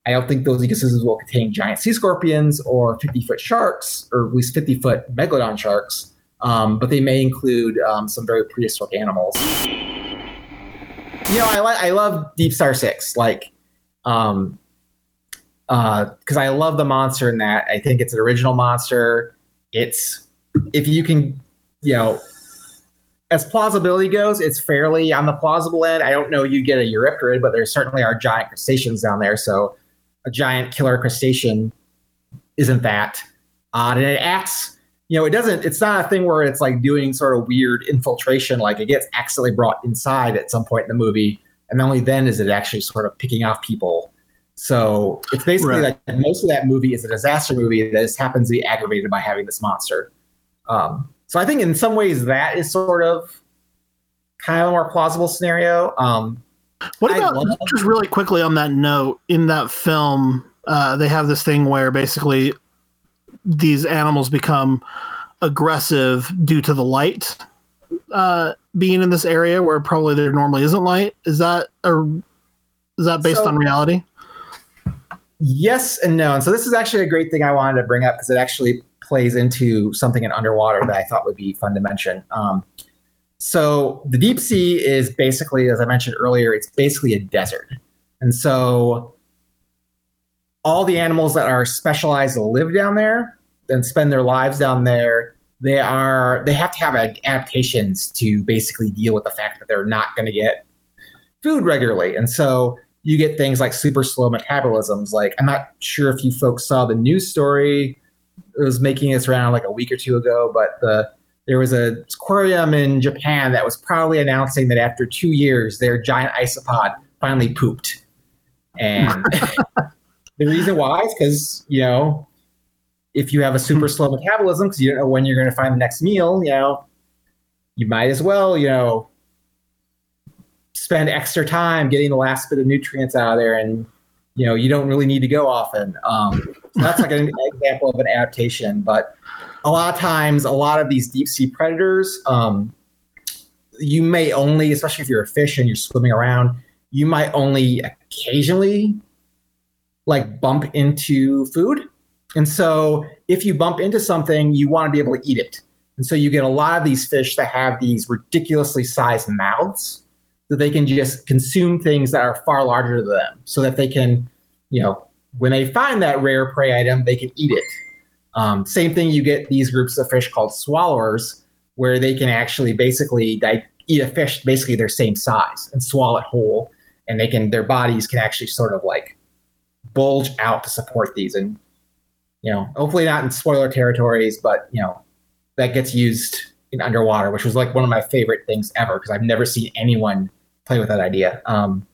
I don't think those ecosystems will contain giant sea scorpions or fifty-foot sharks, or at least fifty-foot megalodon sharks, um, but they may include um, some very prehistoric animals. You know, I like I love Deep Star Six, like, um, uh, because I love the monster in that. I think it's an original monster. It's, if you can, you know, as plausibility goes, it's fairly on the plausible end. I don't know you get a Eurypterid, but there certainly are giant crustaceans down there. So a giant killer crustacean isn't that odd, and it acts. You know, it doesn't, it's not a thing where it's like doing sort of weird infiltration. Like, it gets accidentally brought inside at some point in the movie, and only then is it actually sort of picking off people. So it's basically right. Like most of that movie is a disaster movie that just happens to be aggravated by having this monster. Um, so I think in some ways that is sort of kind of a more plausible scenario. Um, what about, love- just really quickly on that note, in that film, uh, they have this thing where basically these animals become aggressive due to the light uh, being in this area where probably there normally isn't light. Is that a, is that based so, on reality? Yes and no. And so this is actually a great thing I wanted to bring up, because it actually plays into something in Underwater that I thought would be fun to mention. Um, So the deep sea is basically, as I mentioned earlier, it's basically a desert. And so all the animals that are specialized to live down there and spend their lives down there, they are they have to have adaptations to basically deal with the fact that they're not going to get food regularly. And so you get things like super slow metabolisms. Like, I'm not sure if you folks saw the news story. It was making its round like a week or two ago, but the there was an aquarium in Japan that was proudly announcing that after two years, their giant isopod finally pooped. And the reason why is because, you know, if you have a super slow metabolism, because you don't know when you're going to find the next meal, you know, you might as well, you know, spend extra time getting the last bit of nutrients out of there. And, you know, you don't really need to go often. Um, so that's like an example of an adaptation, but a lot of times, a lot of these deep sea predators, um, you may only, especially if you're a fish and you're swimming around, you might only occasionally like bump into food. And so if you bump into something, you want to be able to eat it. And so you get a lot of these fish that have these ridiculously sized mouths that they can just consume things that are far larger than them so that they can, you know, when they find that rare prey item, they can eat it. Um, same thing, you get these groups of fish called swallowers, where they can actually basically di- eat a fish basically their same size and swallow it whole, and they can their bodies can actually sort of like bulge out to support these. And, you know, hopefully not in spoiler territories, but, you know, that gets used in Underwater, which was like one of my favorite things ever because I've never seen anyone play with that idea. Um,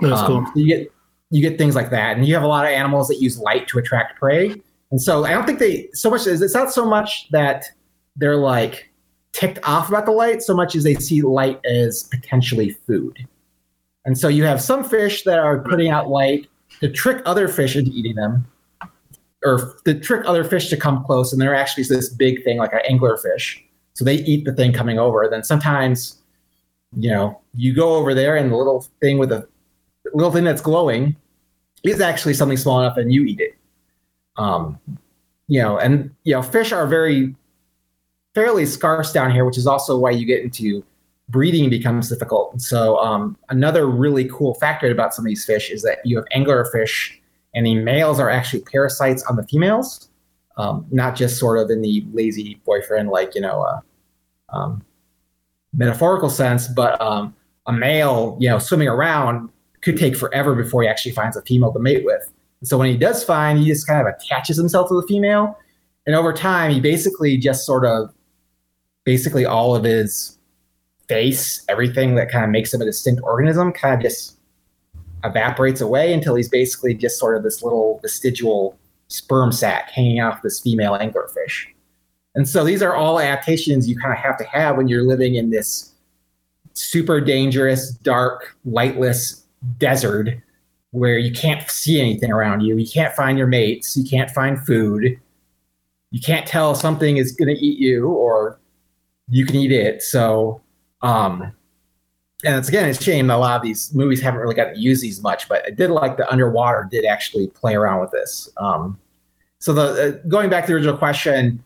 That's um, cool. So you get you get things like that, and you have a lot of animals that use light to attract prey. And so I don't think they so much it's not so much that they're like ticked off about the light so much as they see light as potentially food. And so you have some fish that are putting out light to trick other fish into eating them, or to trick other fish to come close. And they're actually this big thing like an anglerfish. So they eat the thing coming over. Then sometimes, you know, you go over there and the little thing with a little thing that's glowing is actually something small enough and you eat it. Um, you know, and, you know, fish are very fairly scarce down here, which is also why you get into breeding becomes difficult. So, um, another really cool factor about some of these fish is that you have anglerfish and the males are actually parasites on the females. Um, not just sort of in the lazy boyfriend, like, you know, uh, um, metaphorical sense, but, um, a male, you know, swimming around could take forever before he actually finds a female to mate with. So when he does find, he just kind of attaches himself to the female. And over time, he basically just sort of, basically all of his face, everything that kind of makes him a distinct organism kind of just evaporates away until he's basically just sort of this little vestigial sperm sac hanging off this female anglerfish. And so these are all adaptations you kind of have to have when you're living in this super dangerous, dark, lightless desert where you can't see anything around you. You can't find your mates. You can't find food. You can't tell something is going to eat you or you can eat it. So, um, and it's, again, it's a shame that a lot of these movies haven't really got to use these much, but I did like the Underwater did actually play around with this. Um, so the, uh, going back to the original question,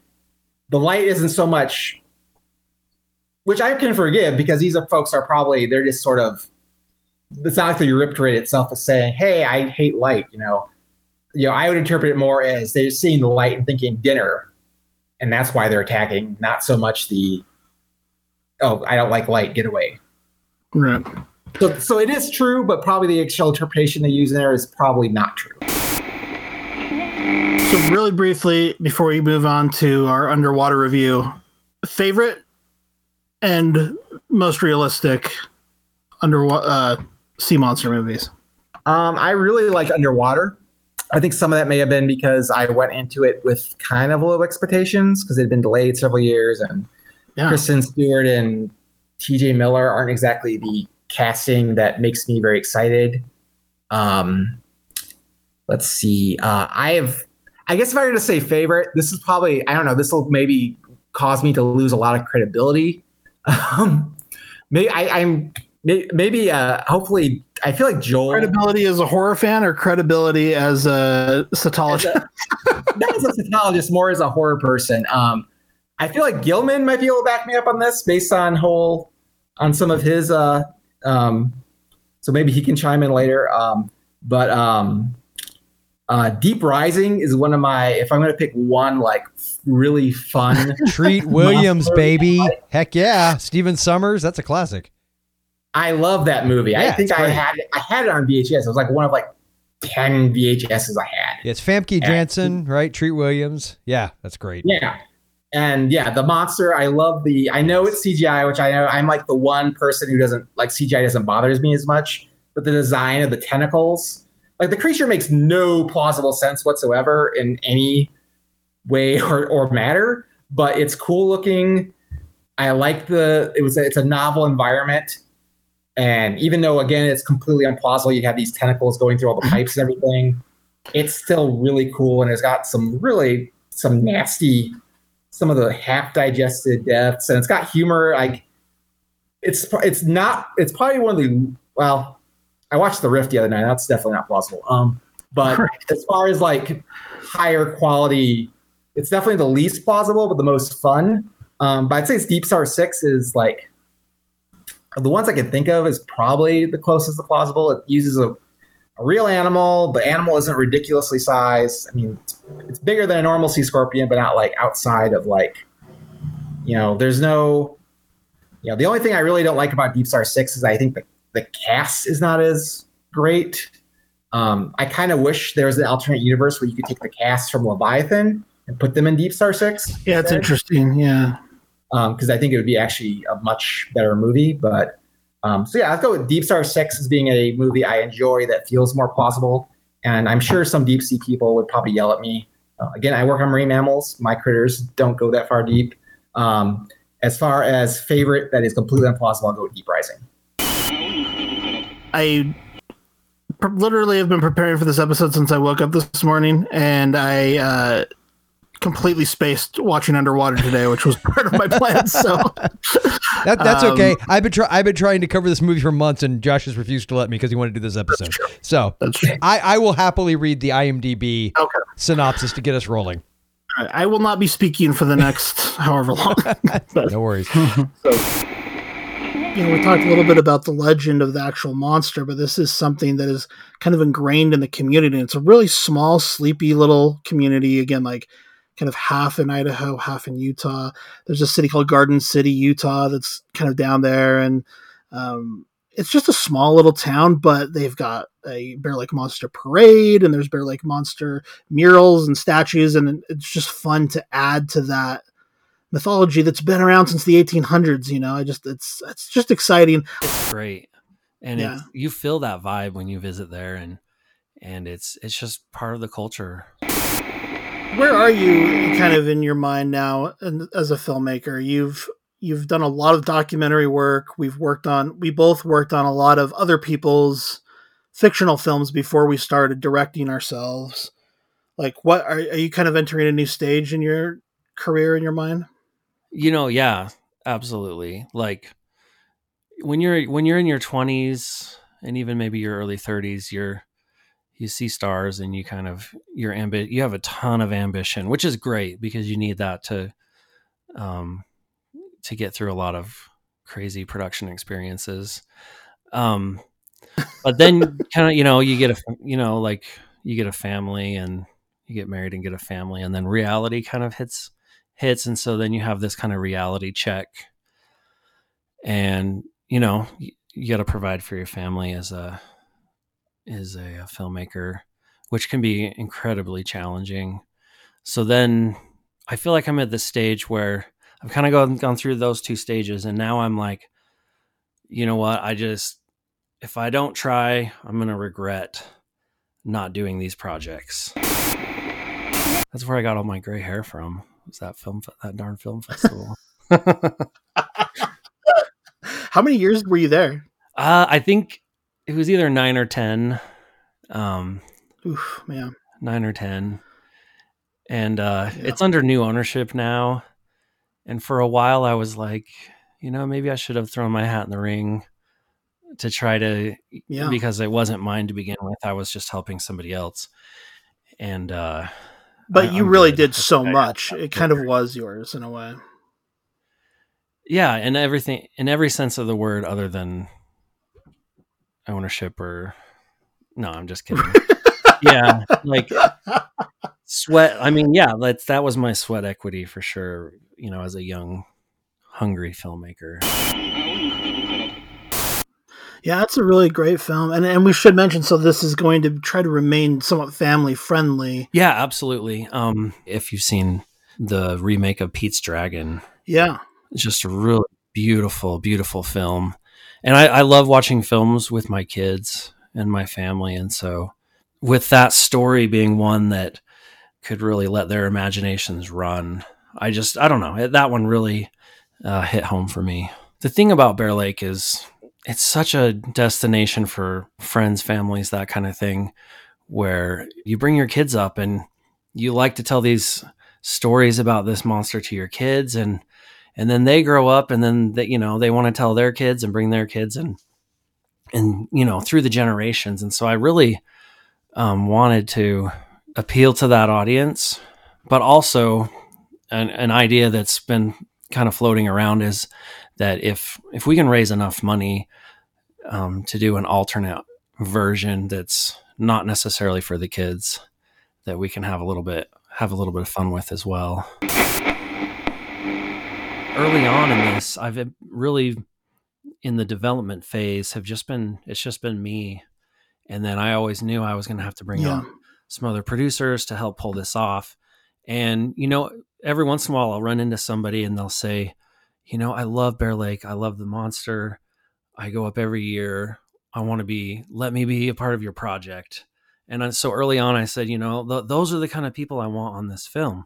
the light isn't so much, which I can forgive because these are folks are probably, they're just sort of, it's not like the Eurypterate itself is saying, hey, I hate light, you know. You know, I would interpret it more as they're seeing the light and thinking dinner, and that's why they're attacking, not so much the, oh, I don't like light, get away. Right. So, so it is true, but probably the actual interpretation they use in there is probably not true. So really briefly, before we move on to our Underwater review, favorite and most realistic underwater uh, sea monster movies? Um, I really liked Underwater. I think some of that may have been because I went into it with kind of low expectations because it had been delayed several years, and yeah. Kristen Stewart and T J Miller aren't exactly the casting that makes me very excited. Um, let's see. Uh, I have, I guess if I were to say favorite, this is probably, I don't know, this will maybe cause me to lose a lot of credibility. Um, maybe I, I'm, Maybe, uh, hopefully, I feel like Joel... Credibility as a horror fan or credibility as a cetologist? Not as a cetologist, more as a horror person. Um, I feel like Gilman might be able to back me up on this based on whole on some of his uh um so maybe he can chime in later. Um but um uh Deep Rising is one of my, if I'm gonna pick one like really fun Treat Williams baby. Like, heck yeah. Stephen Summers, that's a classic. I love that movie. Yeah, I think I had I had it on V H S. It was like one of like ten V H S's I had. Yeah, it's Famke and, Janssen, right? Treat Williams. Yeah, that's great. Yeah. And yeah, the monster, I love the, I know it's C G I, which I know I'm like the one person who doesn't, like C G I doesn't bother me as much, but the design of the tentacles, like the creature makes no plausible sense whatsoever in any way or, or matter, but it's cool looking. I like the, it was, a, it's a novel environment. And even though, again, it's completely unplausible, you have these tentacles going through all the pipes and everything, it's still really cool. And it's got some really, some nasty, some of the half-digested deaths. And it's got humor. Like, it's it's not, it's probably one of the, well, I watched The Rift the other night. That's definitely not plausible. Um, but as far as, like, higher quality, it's definitely the least plausible, but the most fun. Um, but I'd say Deep Star Six is, like, the ones I can think of is probably the closest to plausible. It uses a, a real animal. The animal isn't ridiculously sized. I mean, it's, it's bigger than a normal sea scorpion, but not like outside of like, you know, there's no, you know, the only thing I really don't like about Deep Star Six is I think the, the cast is not as great. Um, I kind of wish there was an alternate universe where you could take the cast from Leviathan and put them in Deep Star Six. Yeah, it's interesting. Yeah. Because um, I think it would be actually a much better movie. But um, so, yeah, I'll go with Deep Star Six as being a movie I enjoy that feels more plausible. And I'm sure some deep sea people would probably yell at me. Uh, again, I work on marine mammals. My critters don't go that far deep. Um, as far as favorite that is completely implausible, I'll go with Deep Rising. I pr- literally have been preparing for this episode since I woke up this morning. And I... Uh, completely spaced watching Underwater today, which was part of my plan. So that, that's um, okay. I've been try- I've been trying to cover this movie for months, and Josh has refused to let me because he wanted to do this episode. That's true. So that's true. I, I will happily read the I M D B okay. synopsis to get us rolling. All right. I will not be speaking for the next however long. No worries. So, you know, we talked a little bit about the legend of the actual monster, but this is something that is kind of ingrained in the community. And it's a really small, sleepy little community. Again, like. Kind of half in Idaho, half in Utah. There's a city called Garden City, Utah, that's kind of down there. And um, it's just a small little town, but they've got a Bear Lake Monster parade, and there's Bear Lake Monster murals and statues. And it's just fun to add to that mythology that's been around since the eighteen hundreds. You know, I just, it's, it's just exciting. It's great. And yeah. it's, you feel that vibe when you visit there, and, and it's, it's just part of the culture. Where are you kind of in your mind now as a filmmaker? You've you've done a lot of documentary work. We've worked on, we both worked on a lot of other people's fictional films before we started directing ourselves. Like, what are, are you kind of entering a new stage in your career in your mind? You know, yeah, absolutely. Like when you're when you're in your twenties and even maybe your early thirties, you're you see stars and you kind of, your ambi- you have a ton of ambition, which is great because you need that to, um, to get through a lot of crazy production experiences. Um, but then kind of, you know, you get a, you know, like you get a family and you get married and get a family, and then reality kind of hits, hits. And so then you have this kind of reality check, and, you know, you, you got to provide for your family as a, is a, a filmmaker, which can be incredibly challenging. So then I feel like I'm at this stage where I've kind of gone, gone through those two stages. And now I'm like, you know what? I just, if I don't try, I'm going to regret not doing these projects. That's where I got all my gray hair from. Was that film, that darn film festival. How many years were you there? Uh, I think, it was either nine or ten. Um, Oof, man. Nine or ten. And uh, yeah. It's under new ownership now. And for a while I was like, you know, maybe I should have thrown my hat in the ring to try to, yeah. because it wasn't mine to begin with. I was just helping somebody else. And uh, But I, you I'm really good. did so I, much. I, it kind of was yours in a way. Yeah, and everything, in every sense of the word, other than ownership or... No, I'm just kidding. Yeah, like sweat. I mean, yeah, that's, that was my sweat equity for sure. You know, as a young, hungry filmmaker. Yeah, it's a really great film. And and we should mention, so this is going to try to remain somewhat family friendly. Yeah, absolutely. Um, if you've seen the remake of Pete's Dragon. Yeah. It's just a really beautiful, beautiful film. And I, I love watching films with my kids and my family. And so with that story being one that could really let their imaginations run, I just, I don't know. That one really uh, hit home for me. The thing about Bear Lake is... it's such a destination for friends, families, that kind of thing, where you bring your kids up and you like to tell these stories about this monster to your kids. And, and then they grow up and then they, you know, they want to tell their kids and bring their kids and, and, you know, through the generations. And so I really um, wanted to appeal to that audience, but also an, an idea that's been kind of floating around is that if if we can raise enough money um, to do an alternate version that's not necessarily for the kids, that we can have a little bit have a little bit of fun with as well. Early on in this, I've really in the development phase have just been it's just been me, and then I always knew I was going to have to bring yeah. up some other producers to help pull this off. And you know, every once in a while, I'll run into somebody and they'll say, you know, I love Bear Lake. I love the monster. I go up every year. I want to be, let me be a part of your project. And I, so early on, I said, you know, th- those are the kind of people I want on this film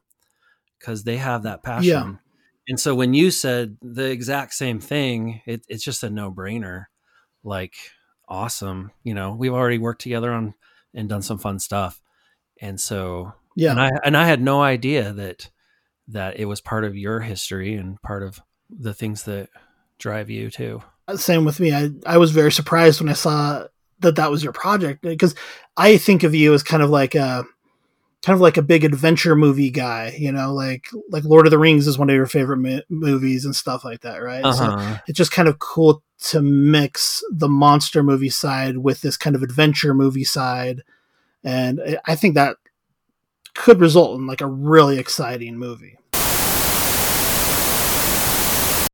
because they have that passion. Yeah. And so when you said the exact same thing, it, it's just a no brainer, like awesome. You know, we've already worked together on and done some fun stuff. And so, yeah. And I, and I had no idea that, that it was part of your history and part of the things that drive you too. Same with me. I, I was very surprised when I saw that that was your project, because I think of you as kind of like a, kind of like a big adventure movie guy, you know, like, like Lord of the Rings is one of your favorite mo- movies and stuff like that. Right. Uh-huh. So it's just kind of cool to mix the monster movie side with this kind of adventure movie side. And I think that could result in like a really exciting movie.